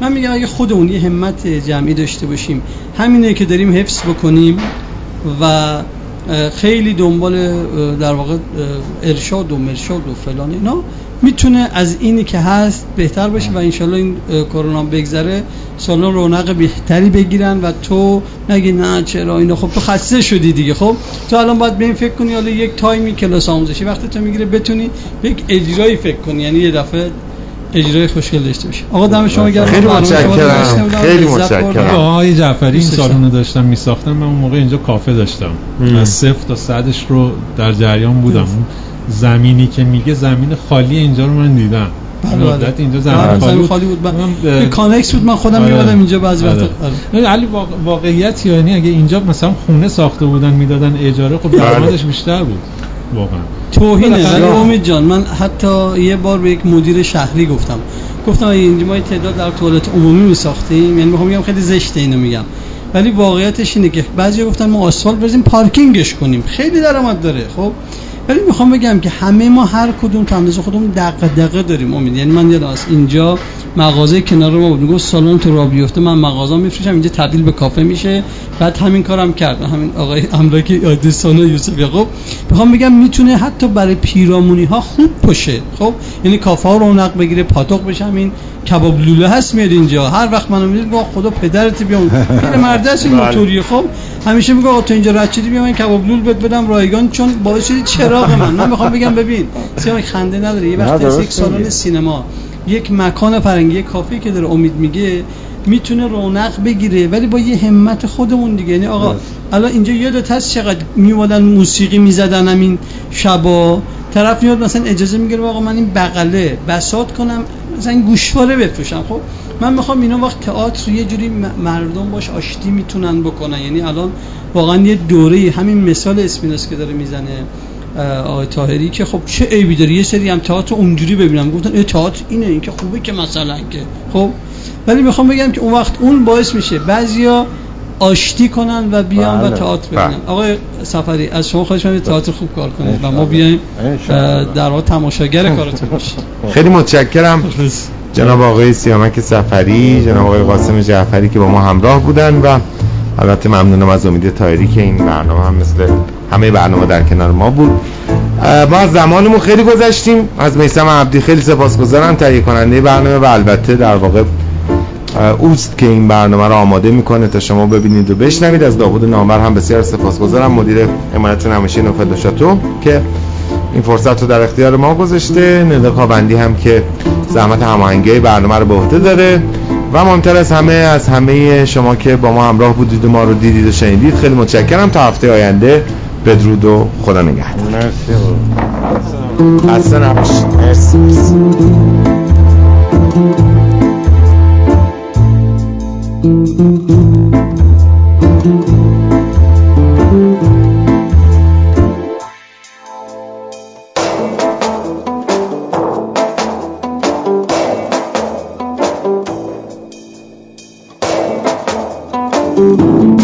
من میگم اگه خودمون یه همت جمعی داشته باشیم، همینه که داریم حفظ بکنیم و خیلی دنبال در واقع ارشاد و مرشاد و فلان اینا، میتونه از اینی که هست بهتر باشه و انشالله این کرونا بگذره، سالن رونق بهتری بگیرن و تو نگی نه چرا اینا. خب تو خسته شدی دیگه. خب تو الان باید به این فکر کنی، حالا یک تایمی کلاس آموزشی وقتی تو میگیره بتونی یک اجرایی فکر کنی، یعنی یه دفعه اجرای خوشگل داشته باشه. آقا دم شما گرم، خیلی متشکرم، خیلی متشکرم. آقای جعفری این سالن رو داشتم میساختم، من اون موقع اینجا کافه داشتم، از صفر تا صدش رو در جریان بودم. زمینی که میگه زمین خالی اینجا رو من دیدم، مدت اینجا زمین خالی, خالی بود. من کانکس بود، من خودم میادم اینجا بعضی وقت. علی واقعیت یعنی اگه اینجا مثلا خونه ساخته بودن میدادن اجاره، خب درآمدش بیشتر بود. واقعا توهینه. امید جان، من حتی یه بار به یک مدیر شهری گفتم، گفتم اینجا ما تعداد در توالت عمومی میساختیم، یعنی میخوام بگم خیلی زشته اینو میگم، ولی واقعیتش اینه که بعضیا گفتن ما آسفالت بزنیم پارکینگش کنیم، خیلی درآمد داره. خب ولی میخوام بگم که همه ما هر کدوم تو اندازه خودمون دغدغه داریم امید. یعنی من یاد است اینجا مغازه کنار ما بود، میگفت سالن تو راه بیفته من مغازه میفروشم، اینجا تبدیل به کافه میشه. بعد همین کارم کرد همین آقای املاکی آدیسون یوسفی. خب میخوام بگم میتونه حتی برای پیرامونی ها خوب باشه. خب یعنی کافه ها رونق بگیره، پاتوق بشه. همین کباب لوله هست میاد اینجا، هر وقت منو میدید با خدا پدرت بیام این مرداش موتوری. خب همیشه میگه آقا تو اینجا رچیدی بیا من کباب لول بهت بدم رایگان، چون باعث شدی چراغ من. من میخوام بگم ببین سیامک خنده نداره. یه وقتی از یک سالن سینما، یک مکان فرنگی، یک کافه که داره امید میگه میتونه رونق بگیره، ولی با یه همت خودمون دیگه. یعنی آقا الان اینجا یادت هست چقدر میومدن موسیقی میزدن همین شبا؟ طرف میاد مثلا اجازه میگیره آقا من این بغله بساط کنم، مثلا گوشواره بفروشم. خب من میخوام اینا وقت تئاتر یه جوری مردم باش آشتی میتونن بکنن. یعنی الان واقعا یه دوره، همین مثال اسپینوس که داره میزنه آقای طاهری، که خب چه عیبی داره یه سری هم تئاتر اونجوری ببینم، گفتن ای تئاتر اینه، این که خوبه که مثلا که. خب ولی میخوام بگم که اون وقت اون باعث میشه بعضیا آشتی کنن و بیان بله. و تئاتر ببینن. بله. آقای صفری از شما خواهش می‌کنم تئاتر خوب کار کنید و ما بیایم در واقع تماشاگر کارتون باشیم. خیلی متشکرم جناب آقای سیامک صفری، جناب آقای قاسم جعفری که با ما همراه بودن، و البته ممنونم از امید طاهری که این برنامه هم مثل همه برنامه در کنار ما بود. ما از زمانمون خیلی گذشتیم. از میثم عبدی خیلی سپاسگزارم، تهیه کننده برنامه و البته در واقع اوست که این برنامه رو آماده میکنه تا شما ببینید و بشنوید. از داوود نامور هم بسیار سپاسگزارم، مدیر امانت نمایشی نوفل لوشاتو که این فرصت رو در اختیار ما گذاشته، نداکاوندی هم که زحمت هماهنگی برنامه رو به عهده داره، و مهمتر از همه از همه شما که با ما همراه بودید و ما رو دیدید و شنیدید. خیلی متشکرم. تا هفته آینده بدرود و خدا نگهدار. مرسی. مرسی. Thank you.